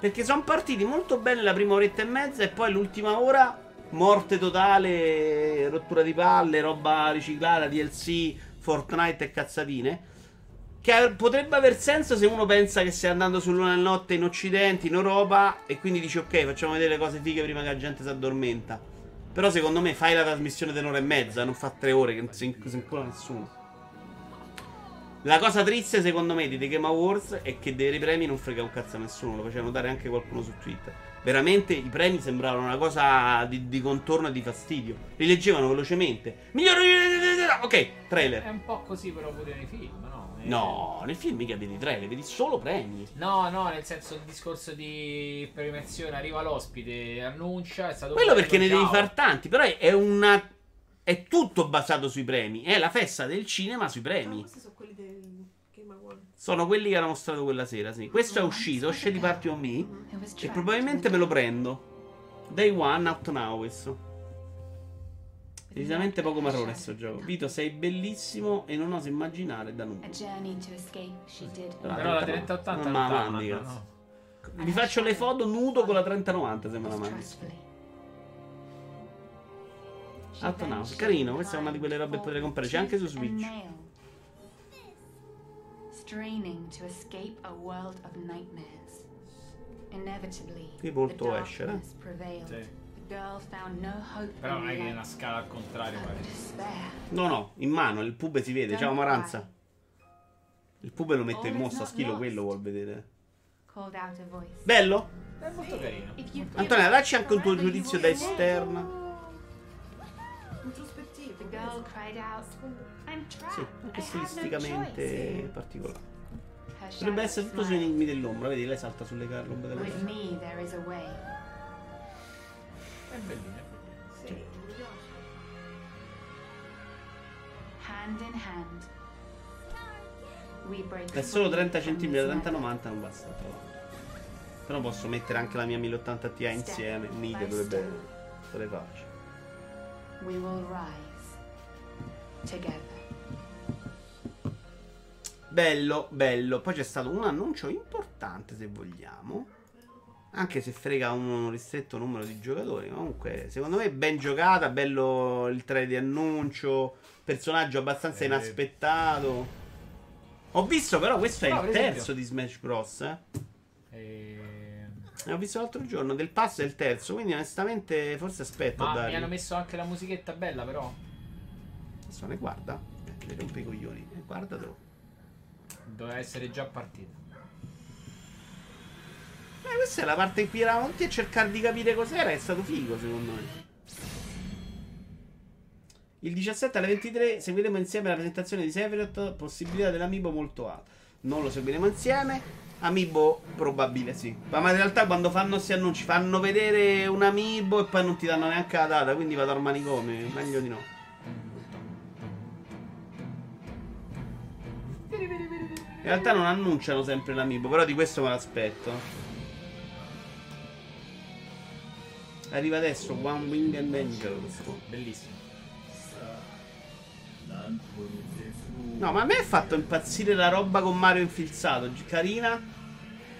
perché sono partiti molto bene la prima oretta e mezza e poi l'ultima ora morte totale, rottura di palle, roba riciclata, D L C, Fortnite e cazzatine. Che potrebbe aver senso se uno pensa che stia andando sull'una del notte in occidente, in Europa, e quindi dici ok, facciamo vedere le cose fighe prima che la gente si addormenta. Però secondo me fai la trasmissione dell'ora e mezza, non fa tre ore che non si incola nessuno. La cosa triste secondo me di The Game Awards è che dei premi non frega un cazzo a nessuno. Lo faceva notare anche qualcuno su Twitter. Veramente i premi sembravano una cosa di, di contorno e di fastidio. Li leggevano velocemente. Miglior considera... Ok, trailer. È un po' così però pure nei film, no? Nei... No, nei film mica vedi trailer, vedi solo premi. No, no, nel senso il discorso di premiazione, arriva l'ospite, annuncia, è stato... Quello perché ne ciao. Devi far tanti, però è una... È tutto basato sui premi, è la festa del cinema sui premi. No, questi sono quelli del Game Awards. Sono quelli che hanno mostrato quella sera, sì. Questo è uscito, esce di Party on Me e probabilmente me lo prendo. Day one, out now questo. Decisamente poco marrone sto gioco. Vito, sei bellissimo e non oso immaginare da nulla. Però la trenta ottanta non me la mandi, cazzo. Mi faccio le foto nudo con la trenta novanta se me la mandi. Out now, carino, questa è una di quelle robe che potrei comprare. C'è anche su Switch. Qui molto esce, eh? Sì. Però non è che è una scala al contrario, pare. No, no, in mano, il pube si vede, ciao Maranza. Il pube lo mette in mossa, schilo quello vuol vedere. Bello? È molto carino. Antonella, dacci anche un tuo giudizio da esterna. Sì, anche stilisticamente particolare. Dovrebbe essere tutto sui enigmi dell'ombra, vedi, lei salta sulle carlombe dell'ombra. È bellino, sì. Sì. Hand in hand. È solo trenta centimetri, trenta novanta non basta. Però. però posso mettere anche la mia mille ottanta Ti insieme. Mica dovrebbe essere facile. We will rise together. Bello, bello. Poi c'è stato un annuncio importante, se vogliamo. Anche se frega un ristretto numero di giocatori. Comunque, secondo me è ben giocata. Bello il trailer di annuncio. Personaggio abbastanza eh. inaspettato. Ho visto però questo no, è il terzo esempio. di Smash Bros. Eh. E... Ne ho visto l'altro giorno. Del pass è il terzo. Quindi onestamente forse aspetto. Ma a mi hanno messo anche la musichetta bella però. Adesso ne guarda. Eh, le rompe i coglioni. Eh, guardatelo. Doveva essere già partita. Eh, questa è la parte in cui eravamo tutti a cercare di capire cos'era. È stato figo, secondo me. Il diciassette alle ventitré seguiremo insieme la presentazione di Sephiroth. Possibilità dell'amiibo molto alta. Non lo seguiremo insieme. Amiibo probabile, sì. Ma in realtà quando fanno si annunci fanno vedere un amiibo e poi non ti danno neanche la data. Quindi vado al manicomio. Meglio di no. In realtà non annunciano sempre l'amiibo, però di questo me l'aspetto. Arriva adesso One Wing and Angel. Bellissimo. No, ma a me ha fatto impazzire la roba con Mario infilzato. Carina.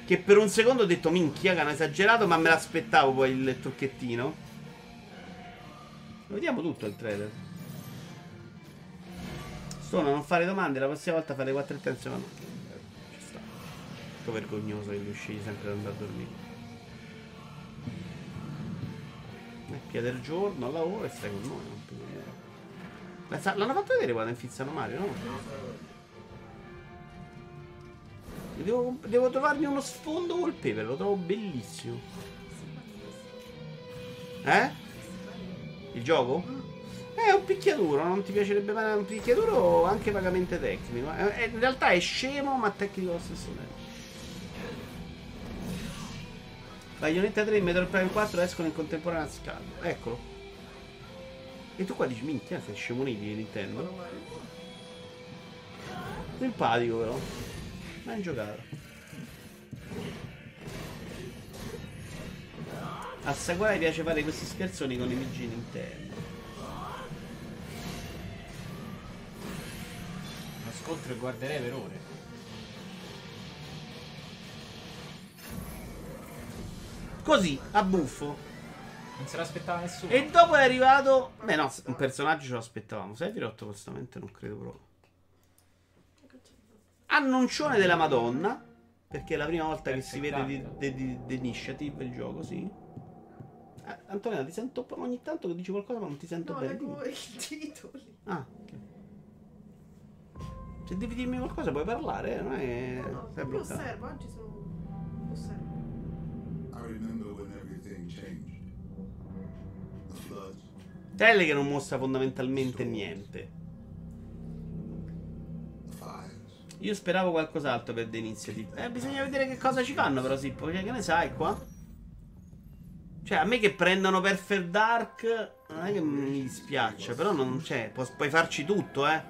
Che per un secondo ho detto minchia che hanno esagerato, ma me l'aspettavo poi il tocchettino. Lo vediamo tutto il trailer. Stone, non fare domande. La prossima volta fare quattro intenzioni. Ma no, ci sta. Sto vergognoso che riuscii sempre ad andare a dormire. Pia del giorno al lavoro e stai con noi. L'hanno fatto vedere quando infizzano Mario, no? Devo, devo trovarmi uno sfondo col pepe, lo trovo bellissimo. Eh? Il gioco? Eh, è un picchiaduro, non ti piacerebbe fare un picchiaduro anche vagamente tecnico. Eh, in realtà è scemo ma tecnico allo stesso tempo. Bayonetta tre e Metroid Prime quattro escono in contemporanea scala. Eccolo. E tu qua dici minchia, sei scemoniti di Nintendo. Simpatico però. Ben giocato. A Sakurai piace fare questi scherzoni con i P G Nintendo. Ascolto e guarderei per ore. Così, a buffo. Non se l'aspettava nessuno. E dopo è arrivato... Beh no, un personaggio ce lo aspettavamo. Sephiroth onestamente non credo proprio. Annuncione della Madonna. Perché è la prima volta che si vede The Initiative, il gioco, sì. Ah, Antonella, ti sento ogni tanto che dici qualcosa ma non ti sento no, bene. No, leggo i titoli. Ah, ok. Se devi dirmi qualcosa puoi parlare, eh? Non è che... No, no, non lo osservo, oggi sono... Lo osservo. Tele che non mostra fondamentalmente niente. Io speravo qualcos'altro per l'inizio di... Eh, bisogna vedere che cosa ci fanno però, Sippo. Che ne sai qua? Cioè, a me che prendono Perfect Dark non è che mi dispiace, però non c'è, cioè, puoi farci tutto, eh.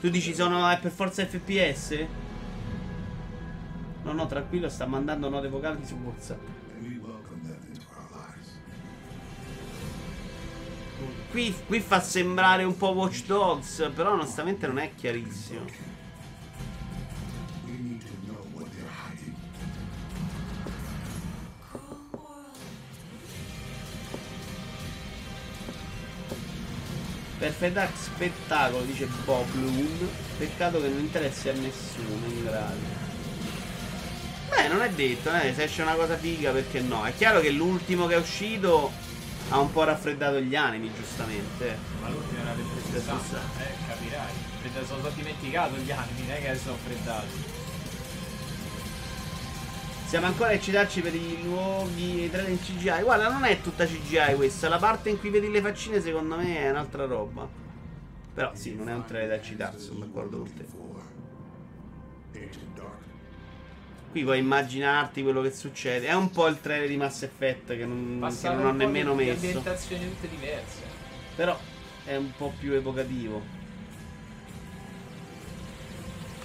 Tu dici sono eh, per forza F P S? No, no, tranquillo, sta mandando note vocali su WhatsApp. Qui, qui fa sembrare un po' Watch Dogs, però onestamente non è chiarissimo. Perfect Dark spettacolo, dice Bob Bloom. Peccato che non interessi a nessuno in grado. Beh, non è detto, eh, se esce una cosa figa, perché no? È chiaro che l'ultimo che è uscito... ha un po' raffreddato gli animi, giustamente. Ma l'ultimo era del trecentosessanta, eh, capirai. Perché sono stati dimenticati gli animi, non è che sono raffreddati. Siamo ancora a eccitarci per i nuovi trailer in C G I. Guarda, non è tutta C G I questa. La parte in cui vedi le faccine, secondo me, è un'altra roba. Però sì, non è un trailer da eccitarsi, sono d'accordo con te. Qui puoi immaginarti quello che succede. È un po' il trailer di Mass Effect che non, che non ho nemmeno messo. Passano ambientazioni tutte diverse. Però è un po' più evocativo.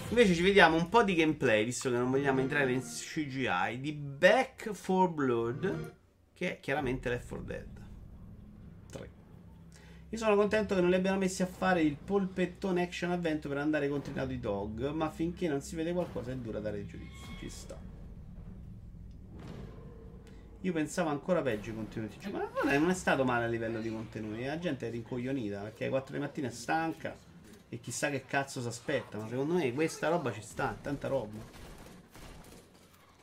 Invece ci vediamo un po' di gameplay, visto che non vogliamo entrare in C G I, di Back for Blood, che è chiaramente Left four Dead tre. Io sono contento che non li abbiano messi a fare il polpettone action avvento per andare contro i Naughty Dog, ma finché non si vede qualcosa è dura dare il giudizio. Ci sta. Io pensavo ancora peggio i contenuti, cioè, ma non è stato male a livello di contenuti. La gente è rincoglionita perché alle quattro di mattina è stanca e chissà che cazzo si aspetta, ma secondo me questa roba ci sta, tanta roba.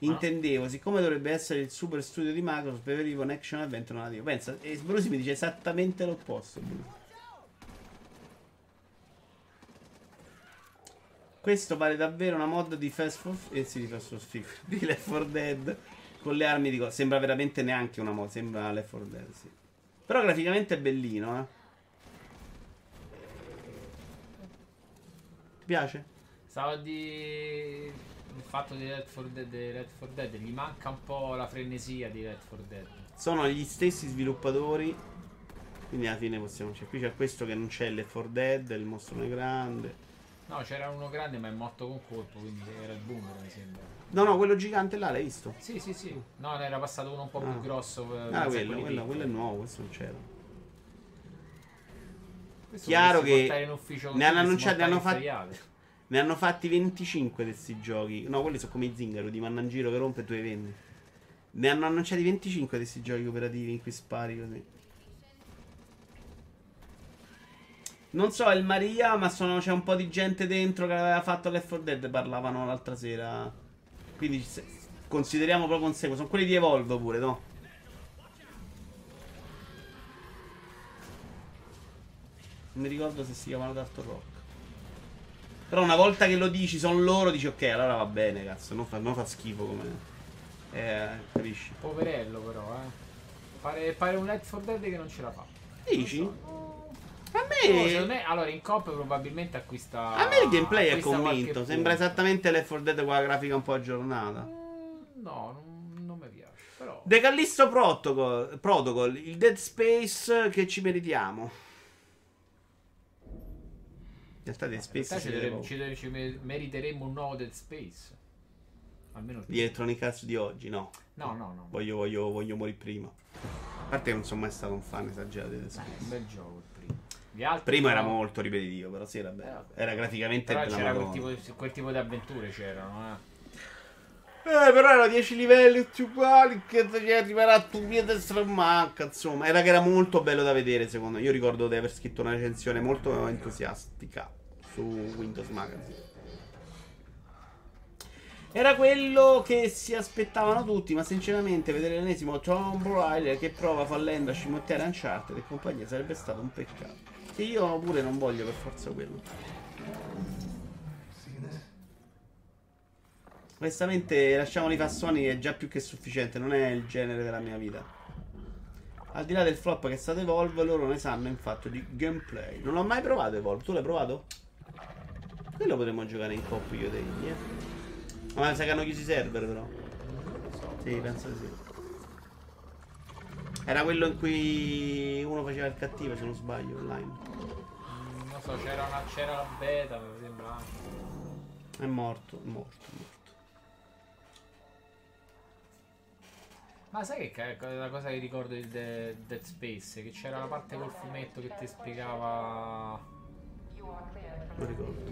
Intendevo, siccome dovrebbe essere il super studio di Microsoft, preferivo un action adventure narrativo. Pensa, e Bruce mi dice esattamente l'opposto. Questo pare davvero una mod di Fast for eh, sì, di Fast for di Left four Dead con le armi di cosa. Sembra veramente neanche una mod, sembra Left four Dead, sì. Però graficamente è bellino, eh. Ti piace? Stavo di... Il fatto di Red four Dead, Red four Dead gli manca un po' la frenesia di Red four Dead. Sono gli stessi sviluppatori, quindi alla fine possiamo... Cioè, qui c'è questo che non c'è il Left four Dead, il mostro non è grande. No, c'era uno grande ma è morto con colpo, quindi era il boomer, mi sembra. No, no, quello gigante là, l'hai visto? Sì, sì, sì. No, ne era passato uno un po' ah. più grosso. Ah, quello, quello, quello è nuovo, questo non c'era. Questo chiaro che ne hanno annunciato, ne hanno fatto... Ne hanno fatti venticinque di questi giochi. No, quelli sono come i zingaro, ti mandano in giro che rompe e tu li vendi. Ne hanno annunciati venticinque di questi giochi operativi in cui spari così. Non so, è il Maria, ma sono, c'è un po' di gente dentro che aveva fatto Left four Dead, parlavano l'altra sera. Quindi se, consideriamo proprio un sequel. Sono quelli di Evolve pure, no? Non mi ricordo se si chiamano Daft Rock. Però una volta che lo dici, sono loro, dici ok, allora va bene, cazzo, non fa, non fa schifo come... Eh, capisci? Poverello però, eh. Pare, pare un Left four Dead che non ce la fa. Dici? So. A me... No, secondo me, allora, in coop probabilmente acquista... A me il gameplay è convinto, sembra esattamente Left four Dead con la grafica un po' aggiornata. Mm, no, non, non mi piace, però... The Callisto Protocol, Protocol, il Dead Space che ci meritiamo. In realtà Dead Space ci, deve, ci, deve, ci meriteremmo un nuovo Dead Space. Almeno di Electronic Arts di oggi, no? No, no, no. Voglio, voglio, voglio morire prima. A parte che non sono mai stato un fan esagerato di Dead Space. Beh, è un bel gioco il primo. Primo era molto ripetitivo, però sì, era bello. Era graficamente bello. Però c'era quel tipo, quel tipo di avventure c'erano, eh. Eh, però erano dieci livelli tutti uguali, che ci arriverà tu via destra manca, insomma. Era che era molto bello da vedere, secondo me. Io ricordo di aver scritto una recensione molto entusiastica su Windows Magazine. Era quello che si aspettavano tutti, ma sinceramente vedere l'ennesimo Tomb Raider che prova fallendo a scimmiare Uncharted e compagnia sarebbe stato un peccato. Che io pure non voglio per forza quello. Onestamente lasciamoli fa Sony, è già più che sufficiente, non è il genere della mia vita. Al di là del flop che è stato Evolve, loro ne sanno infatti di gameplay. Non l'ho mai provato Evolve, tu l'hai provato? Quello potremmo giocare in coppia io e te, eh? Ma mi sa che hanno chiuso i server però. Sì, penso di sì. Era quello in cui uno faceva il cattivo, se non sbaglio, online. Mm, non so, c'era una c'era la beta, mi sembra anche. È morto, è morto, è morto. Ma sai che è la cosa che ricordo di de Dead Space? Che c'era la parte col fumetto che ti spiegava... Non ricordo.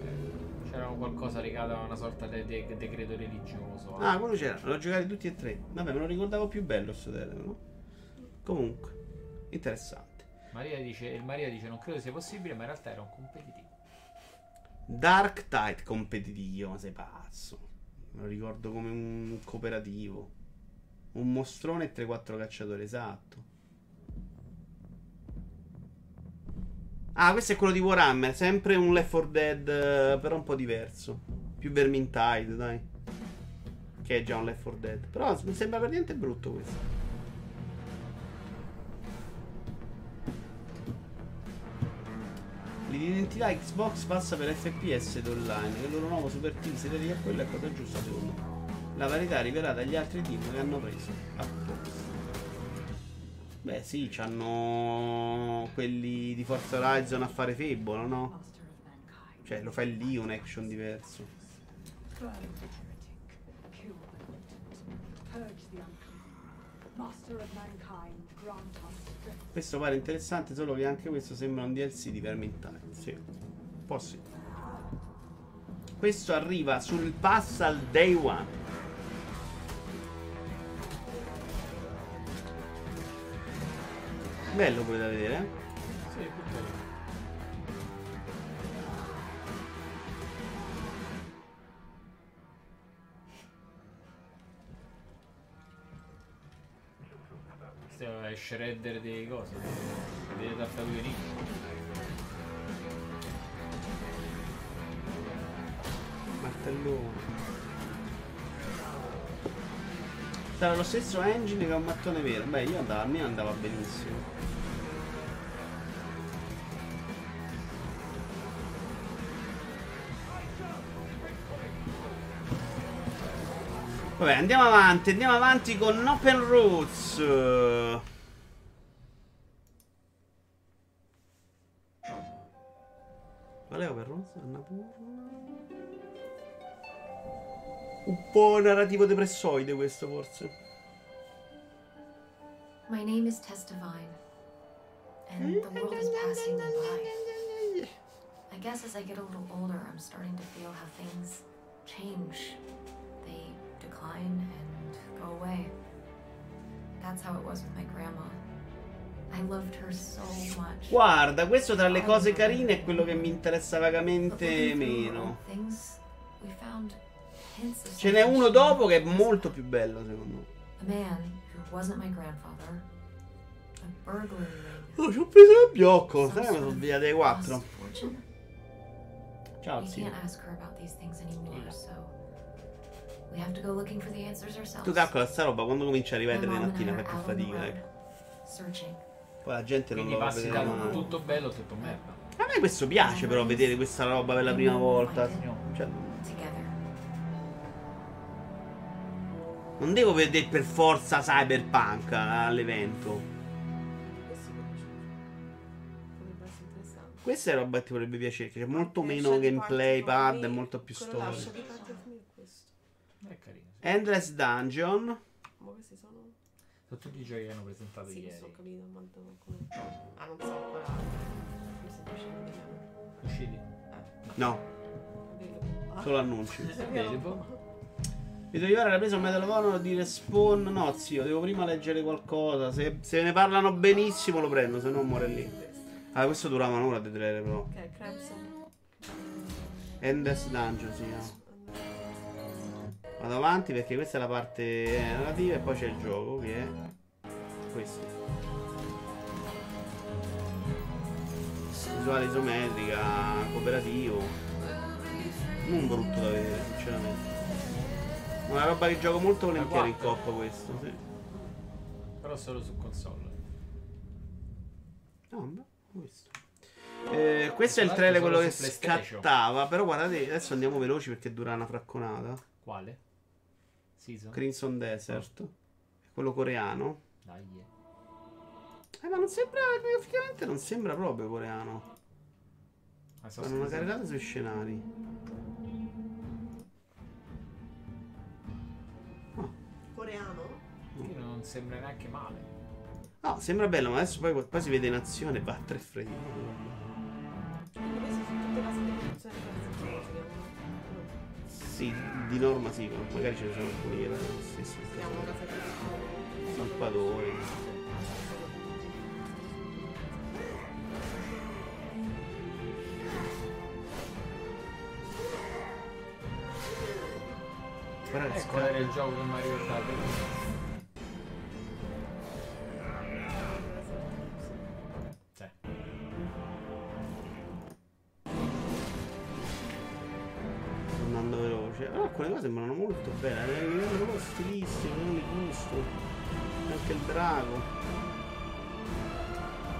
C'era qualcosa legato a una sorta di de de decreto religioso. Ah, eh. quello c'era, l'ho giocato tutti e tre. Vabbè, me lo ricordavo più bello sto telefono, no? Comunque, interessante. Maria dice, Maria dice non credo sia possibile, ma in realtà era un competitivo. Dark Tide competitivo, ma sei pazzo. Me lo ricordo come un cooperativo. Un mostrone e tre quattro cacciatori, esatto. Ah, questo è quello di Warhammer, sempre un Left four Dead, però un po' diverso. Più Vermintide, dai. Che è già un Left four Dead. Però mi sembra per niente brutto questo. L'identità Xbox passa per F P S ed online. Il loro nuovo Super Team si dedica a quello, è cosa giusta secondo me. La varietà arriverà dagli altri team che hanno preso apposta. Beh sì, c'hanno quelli di Forza Horizon a fare Fable, no? Cioè lo fai lì un action diverso. Questo pare interessante, solo che anche questo sembra un D L C di Vermintide. Sì, un po' sì. Questo arriva sul pass al day one. Bello quello da vedere, eh? Sì, più bello. È shredder di cose, delle tartarughe ninja. Martellone. Sarà lo stesso engine che un mattone vero. Beh, io andavo, a me andava benissimo. Vabbè, andiamo avanti, andiamo avanti con Open Roots. Un po' narrativo depressoide questo forse. My name is Tess Devine and the world is passing me by. I guess as I get a little older I'm starting to feel how things change. They decline and go away. That's how it was with my grandma. I loved her so much. Guarda, questo tra le cose carine è quello che mi interessa vagamente meno. Ce n'è uno dopo che è molto più bello, secondo me. Oh, ci ho preso il biocco. Sai come sono via dei quattro. Ciao, zio. Tu calcola sta roba, quando cominci a ripetere di mattina fai più fatica, ecco. Poi la gente non lo va a vedere. Quindi passi da tutto bello a tutto merda. A me questo piace però, vedere questa roba per la prima volta. Cioè, non devo vedere per forza Cyberpunk all'evento. Questa è roba che ti vorrebbe piacere, c'è molto meno gameplay pad e molto più storia. Endless Dungeon. Tutti i giochi che hanno presentato sì, ieri. Sì, ho capito, ma come... Ah, non so ancora. Usciti? Eh. No. Solo annunci. Vedo Ivara che ha preso un Medal of Honor di Respawn. No, zio, devo prima leggere qualcosa. Se, se ne parlano benissimo lo prendo, se no muore lì. Ah, questo durava un'ora di trailer però. Ok, Crimson. Endless Dungeon, si chiama. Vado avanti perché questa è la parte narrativa e poi c'è il gioco che è questo. Visuale isometrica, cooperativo. Non brutto da vedere, sinceramente. Una roba che gioco molto volentieri in coppa questo, sì. Però solo su console. No, ma questo. Eh, questo è il trailer, quello che scattava. Però guardate, adesso andiamo veloci perché dura una fracconata. Quale? Season? Crimson Desert. Oh. Quello coreano. Dai, yeah. Eh, ma non sembra, graficamente non sembra proprio coreano. Fanno una carrellata sui scenari. Oh. Coreano? Sì, non sembra neanche male. No, sembra bello, ma adesso poi, poi si vede in azione, va a tre frame. Sì, di norma sì, ma magari ce ne sono alcuni che erano lo stesso. Salpadore. Guarda, ecco, era il gioco che mi ha ricordato. Alcune cose sembrano molto belle, è proprio stilissimo, non mi gusto. Anche il drago.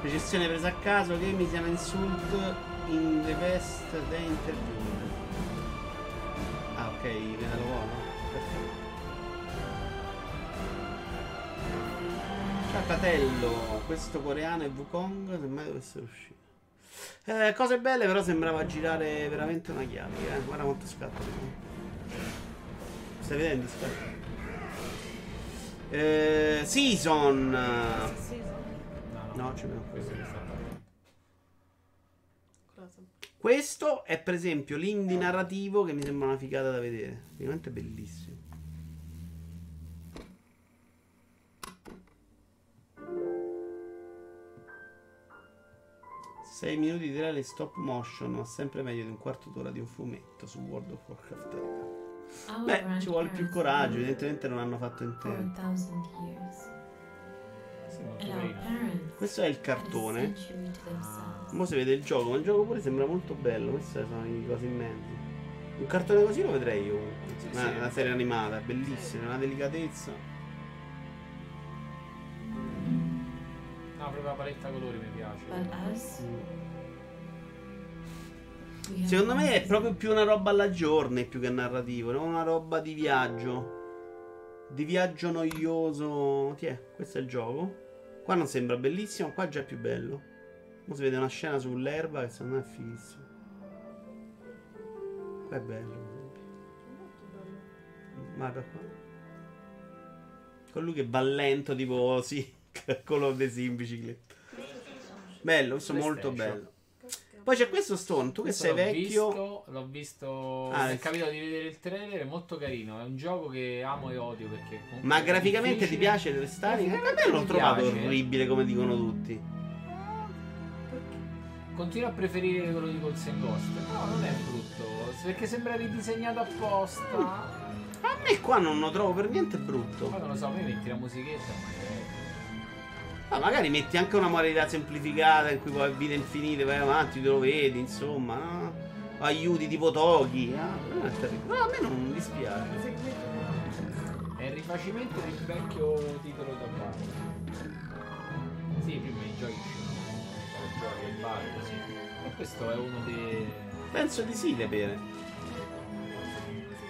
Recessione presa a caso, che mi siano insult in the best day interview. Ah ok, pedalo buono. Perfetto. Ciaccatello, questo coreano è Wukong, se mai dovesse uscire. Eh, cose belle, però sembrava girare veramente una chiave, eh. Guarda quanto scatta. Stai vedendo? Eh, season. No, no, no, c'è meno questo. Questo è per esempio l'indie narrativo che mi sembra una figata da vedere. Veramente bellissimo. sei minuti di reale stop motion, ma sempre meglio di un quarto d'ora di un fumetto su World of Warcraft. Beh, ci vuole più coraggio, evidentemente non hanno fatto in tempo. Questo è il cartone. Mo si vede il gioco, ma il gioco pure sembra molto bello. Queste sono le cose in mezzo. Un cartone così lo vedrei io. Una, una serie animata, bellissima, una delicatezza. No, proprio la paletta colori mi piace. Mm. Secondo me è proprio più una roba alla Journey più che narrativo, no? Una roba di viaggio. Di viaggio noioso. Tiè, questo è il gioco. Qua non sembra bellissimo, qua già è più bello. Ora si vede una scena sull'erba che secondo me è fighissima. Qua è bello. Guarda qua. Con lui che va lento tipo sì, Call of Duty in bicicletta. Bello, questo è molto bello. Poi c'è questo Stone, tu questo che sei vecchio... Visto, l'ho visto, ah, mi è capitato di vedere il trailer, è molto carino, è un gioco che amo e odio perché... Ma graficamente difficile. Ti piace restare? A me l'ho trovato orribile come dicono tutti. Continuo a preferire quello di Ghost and Ghost, però non è brutto, perché sembra ridisegnato apposta. Mm. A me qua non lo trovo per niente brutto. Ma non lo so, a me metti la musichetta magari. Ah, magari metti anche una modalità semplificata in cui poi vite infinite, vai avanti, te lo vedi, insomma, no? Aiuti tipo Toki, no? Non è terribile. No, a me non dispiace. È il rifacimento del vecchio titolo da bar. Sì, prima i giochi giochi al bar, così. E questo è uno dei... Penso di sì, te pere.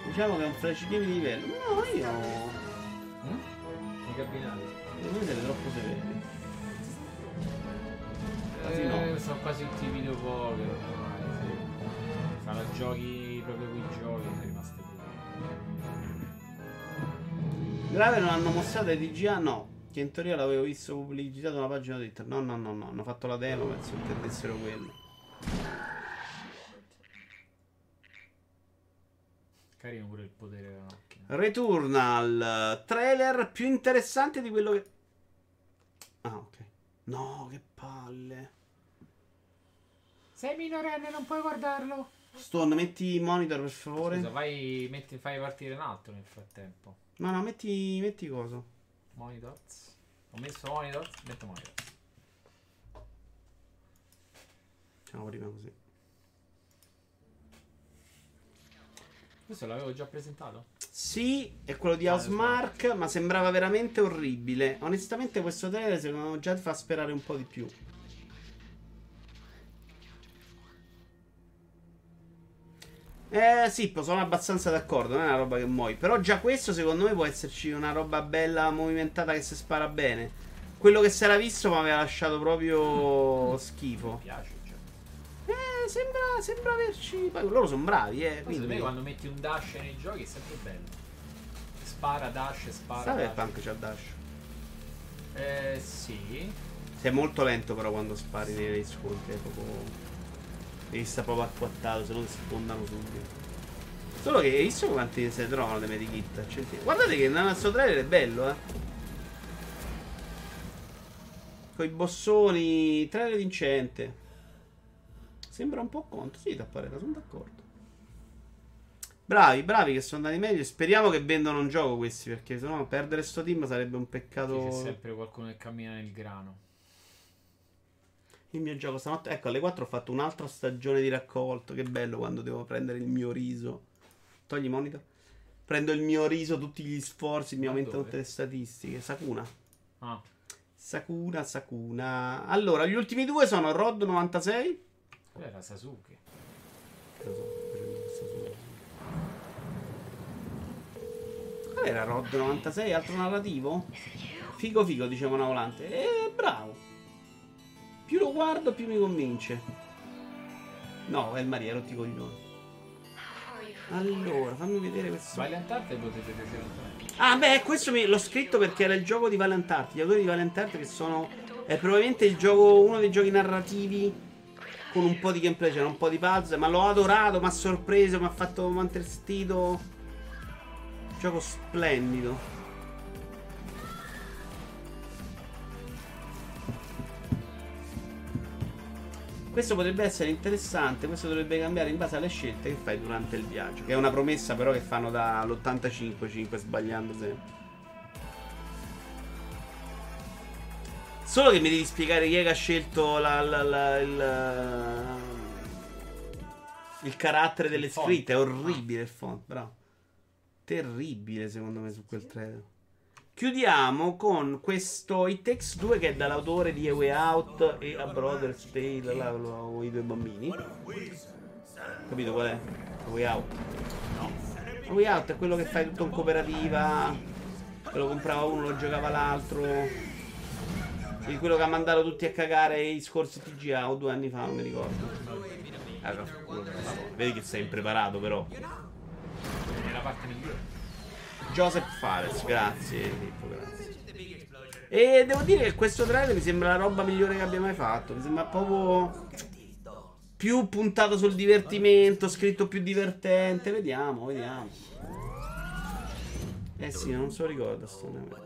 Diciamo che è un flash game di livello. No, io... Mm? I cabinati. Secondo me è troppo severo. Eh, no. Sono quasi tutti i video poker ormai, sì. Sarà giochi proprio quei giochi sono rimasti pure. Grave non hanno mostrato ai D G A, no. Che in teoria l'avevo visto pubblicizzato una pagina Twitter. No, no, no, no, hanno fatto la demo, penso che intendessero quello. Carino pure il potere della macchina. Returnal, trailer più interessante di quello che... Ah, ok. No, che palle. Sei minorenne, non puoi guardarlo. Stone, metti il monitor per favore. Scusa, vai, metti, fai partire un altro nel frattempo. No, no, metti, metti cosa? Monitor. Ho messo monitor, metto monitor. Facciamo prima così. Questo l'avevo già presentato? Sì, è quello di Housemark, ma sembrava veramente orribile. Onestamente questo trailer secondo me già ti fa sperare un po' di più. Eh sì, sono abbastanza d'accordo, non è una roba che muoio. Però già questo secondo me può esserci una roba bella movimentata che si spara bene. Quello che si era visto mi aveva lasciato proprio schifo. Mi piace, cioè. Eh, sembra, sembra averci... Poi loro sono bravi, eh. Quindi... Secondo me quando metti un dash nei giochi è sempre bello. Spara, dash, spara. Cyberpunk c'ha dash. Eh sì. Sei molto lento però quando spari nei race contro, è proprio... Devi sta proprio acquattato, se non si fondano subito. Solo che hai visto quanti se trovano dei medikit? Guardate che nel suo trailer è bello, eh. Coi bossoni, trailer vincente. Sembra un po' conto, sì, t'appareva, sono d'accordo. Bravi, bravi che sono andati meglio. Speriamo che vendano un gioco questi, perché sennò perdere sto team sarebbe un peccato. Sì, c'è sempre qualcuno che cammina nel grano. Il mio gioco stanotte, ecco, alle quattro ho fatto un'altra stagione di raccolto. Che bello quando devo prendere il mio riso. Togli monitor. Prendo il mio riso, tutti gli sforzi, mi aumentano tutte le statistiche. Sakuna. Ah. Sakuna, Sakuna. Allora, gli ultimi due sono Rod novantasei. Quella era Sasuke. Qual era Rod novantasei? Altro narrativo? Figo figo, diceva una volante. Eh, bravo. Più lo guardo più mi convince. No, è il Maria, rotti coglioni. Allora, fammi vedere questo. Valiant Art e potete piacere tanto. Ah beh, questo mi... l'ho scritto perché era il gioco di Valiant Art. Gli autori di Valiant Art che sono... È probabilmente il gioco, uno dei giochi narrativi con un po' di gameplay, c'era un po' di puzzle, ma l'ho adorato, mi ha sorpreso, mi ha fatto, mi ha intristito. Gioco splendido. Questo potrebbe essere interessante, questo dovrebbe cambiare in base alle scelte che fai durante il viaggio, che è una promessa però che fanno dall'ottantacinque cinque sbagliando sempre. Solo che mi devi spiegare chi è che ha scelto la, la, la, il, il carattere delle scritte. È orribile il font, bravo. Terribile secondo me su quel trailer. Chiudiamo con questo It Takes Two che è dall'autore di A Way Out e A Brother's Tale, là, lo, i due bambini. Capito qual è? A Way Out. No. A Way Out è quello che fai tutto in cooperativa. Che lo comprava uno, lo giocava l'altro. Il quello che ha mandato tutti a cagare i scorsi T G A o due anni fa, non mi ricordo. Allora, vedi che sei impreparato però. È la parte migliore. Joseph Fares, grazie Filippo, grazie. E devo dire che questo trailer mi sembra la roba migliore che abbia mai fatto. Mi sembra proprio più puntato sul divertimento, scritto più divertente. Vediamo, vediamo. Eh sì, non se lo ricordo sto nemmeno.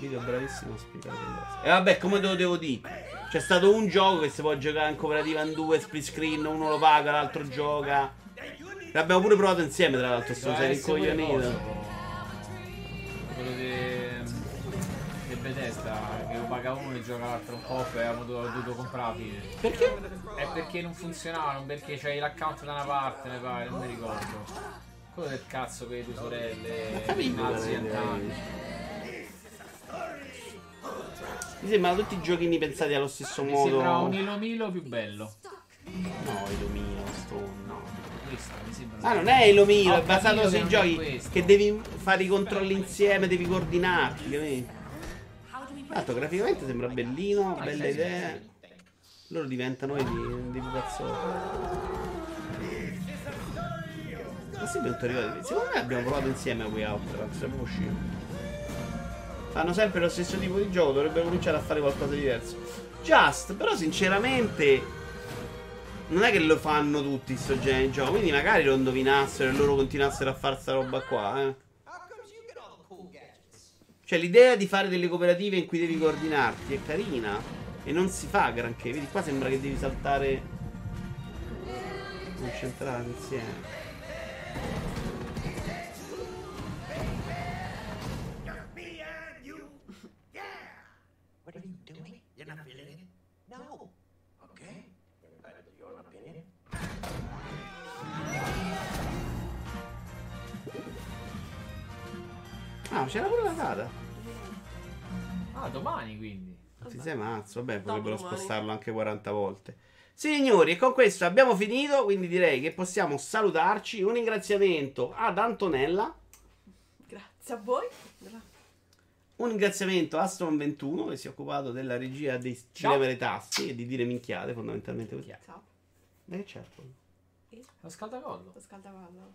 Video bravissimo a spiegare le cose. E vabbè, come te lo devo dire? C'è stato un gioco che si può giocare in cooperativa in due, split screen, uno lo paga, l'altro gioca. L'abbiamo pure provato insieme, tra l'altro, sono sei incoglionito. Quello di Bethesda, che lo paga uno e gioca l'altro un po' e abbiamo dovuto comprarlo. Perché? È perché non funzionava, non perché c'hai l'account da una parte, ne pare, non mi ricordo. Quello del cazzo che le tue sorelle nazi andiamo. Mi sembrano tutti i giochini pensati allo stesso mi modo. Mi sembra un Ilo Milo più bello. No, Ilo Milo, Stone, no. Questo mi sembra. Ah, non è Ilo Milo, è basato sui giochi che devi fare i controlli insieme, devi coordinarli. Tanto graficamente sembra bellino, belle idee. Loro diventano i dei pazzotti. Ma sì, secondo me abbiamo provato insieme a Way Out, siamo usciti. Fanno sempre lo stesso tipo di gioco, dovrebbero cominciare a fare qualcosa di diverso. Just, però sinceramente non è che lo fanno tutti sto genere di gioco, quindi magari lo indovinassero e loro continuassero a fare sta roba qua, eh. Cioè l'idea di fare delle cooperative in cui devi coordinarti è carina e non si fa granché, vedi qua sembra che devi saltare concentrati insieme. Ah, c'era pure la data. Ah, domani quindi. ventisei marzo, vabbè, potrebbero spostarlo anche quaranta volte. Signori, e con questo abbiamo finito, quindi direi che possiamo salutarci. Un ringraziamento ad Antonella. Grazie a voi. Un ringraziamento a Stone ventuno che si è occupato della regia di levare i tasti e di dire minchiate, fondamentalmente. Ciao. Eh, certo. E? Lo scaldacollo. Lo scaldacollo.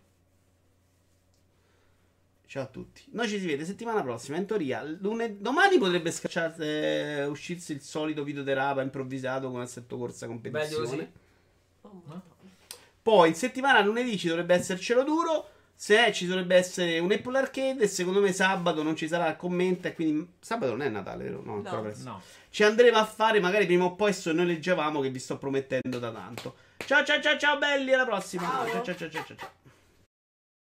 Ciao a tutti. Noi ci si vede settimana prossima. In teoria, luned- domani potrebbe scacciare, eh, uscirsi il solito video terapia improvvisato con assetto corsa competizione. Oh, no. Poi, in settimana lunedì ci dovrebbe essercelo duro. Se ci dovrebbe essere un Apple Arcade, e secondo me sabato non ci sarà il commento. E quindi sabato non è Natale, vero? No, ancora no, no. Ci andremo a fare magari prima o poi se noi leggevamo, che vi sto promettendo da tanto. Ciao ciao ciao ciao belli, alla prossima. Ciao ciao ciao ciao ciao. ciao.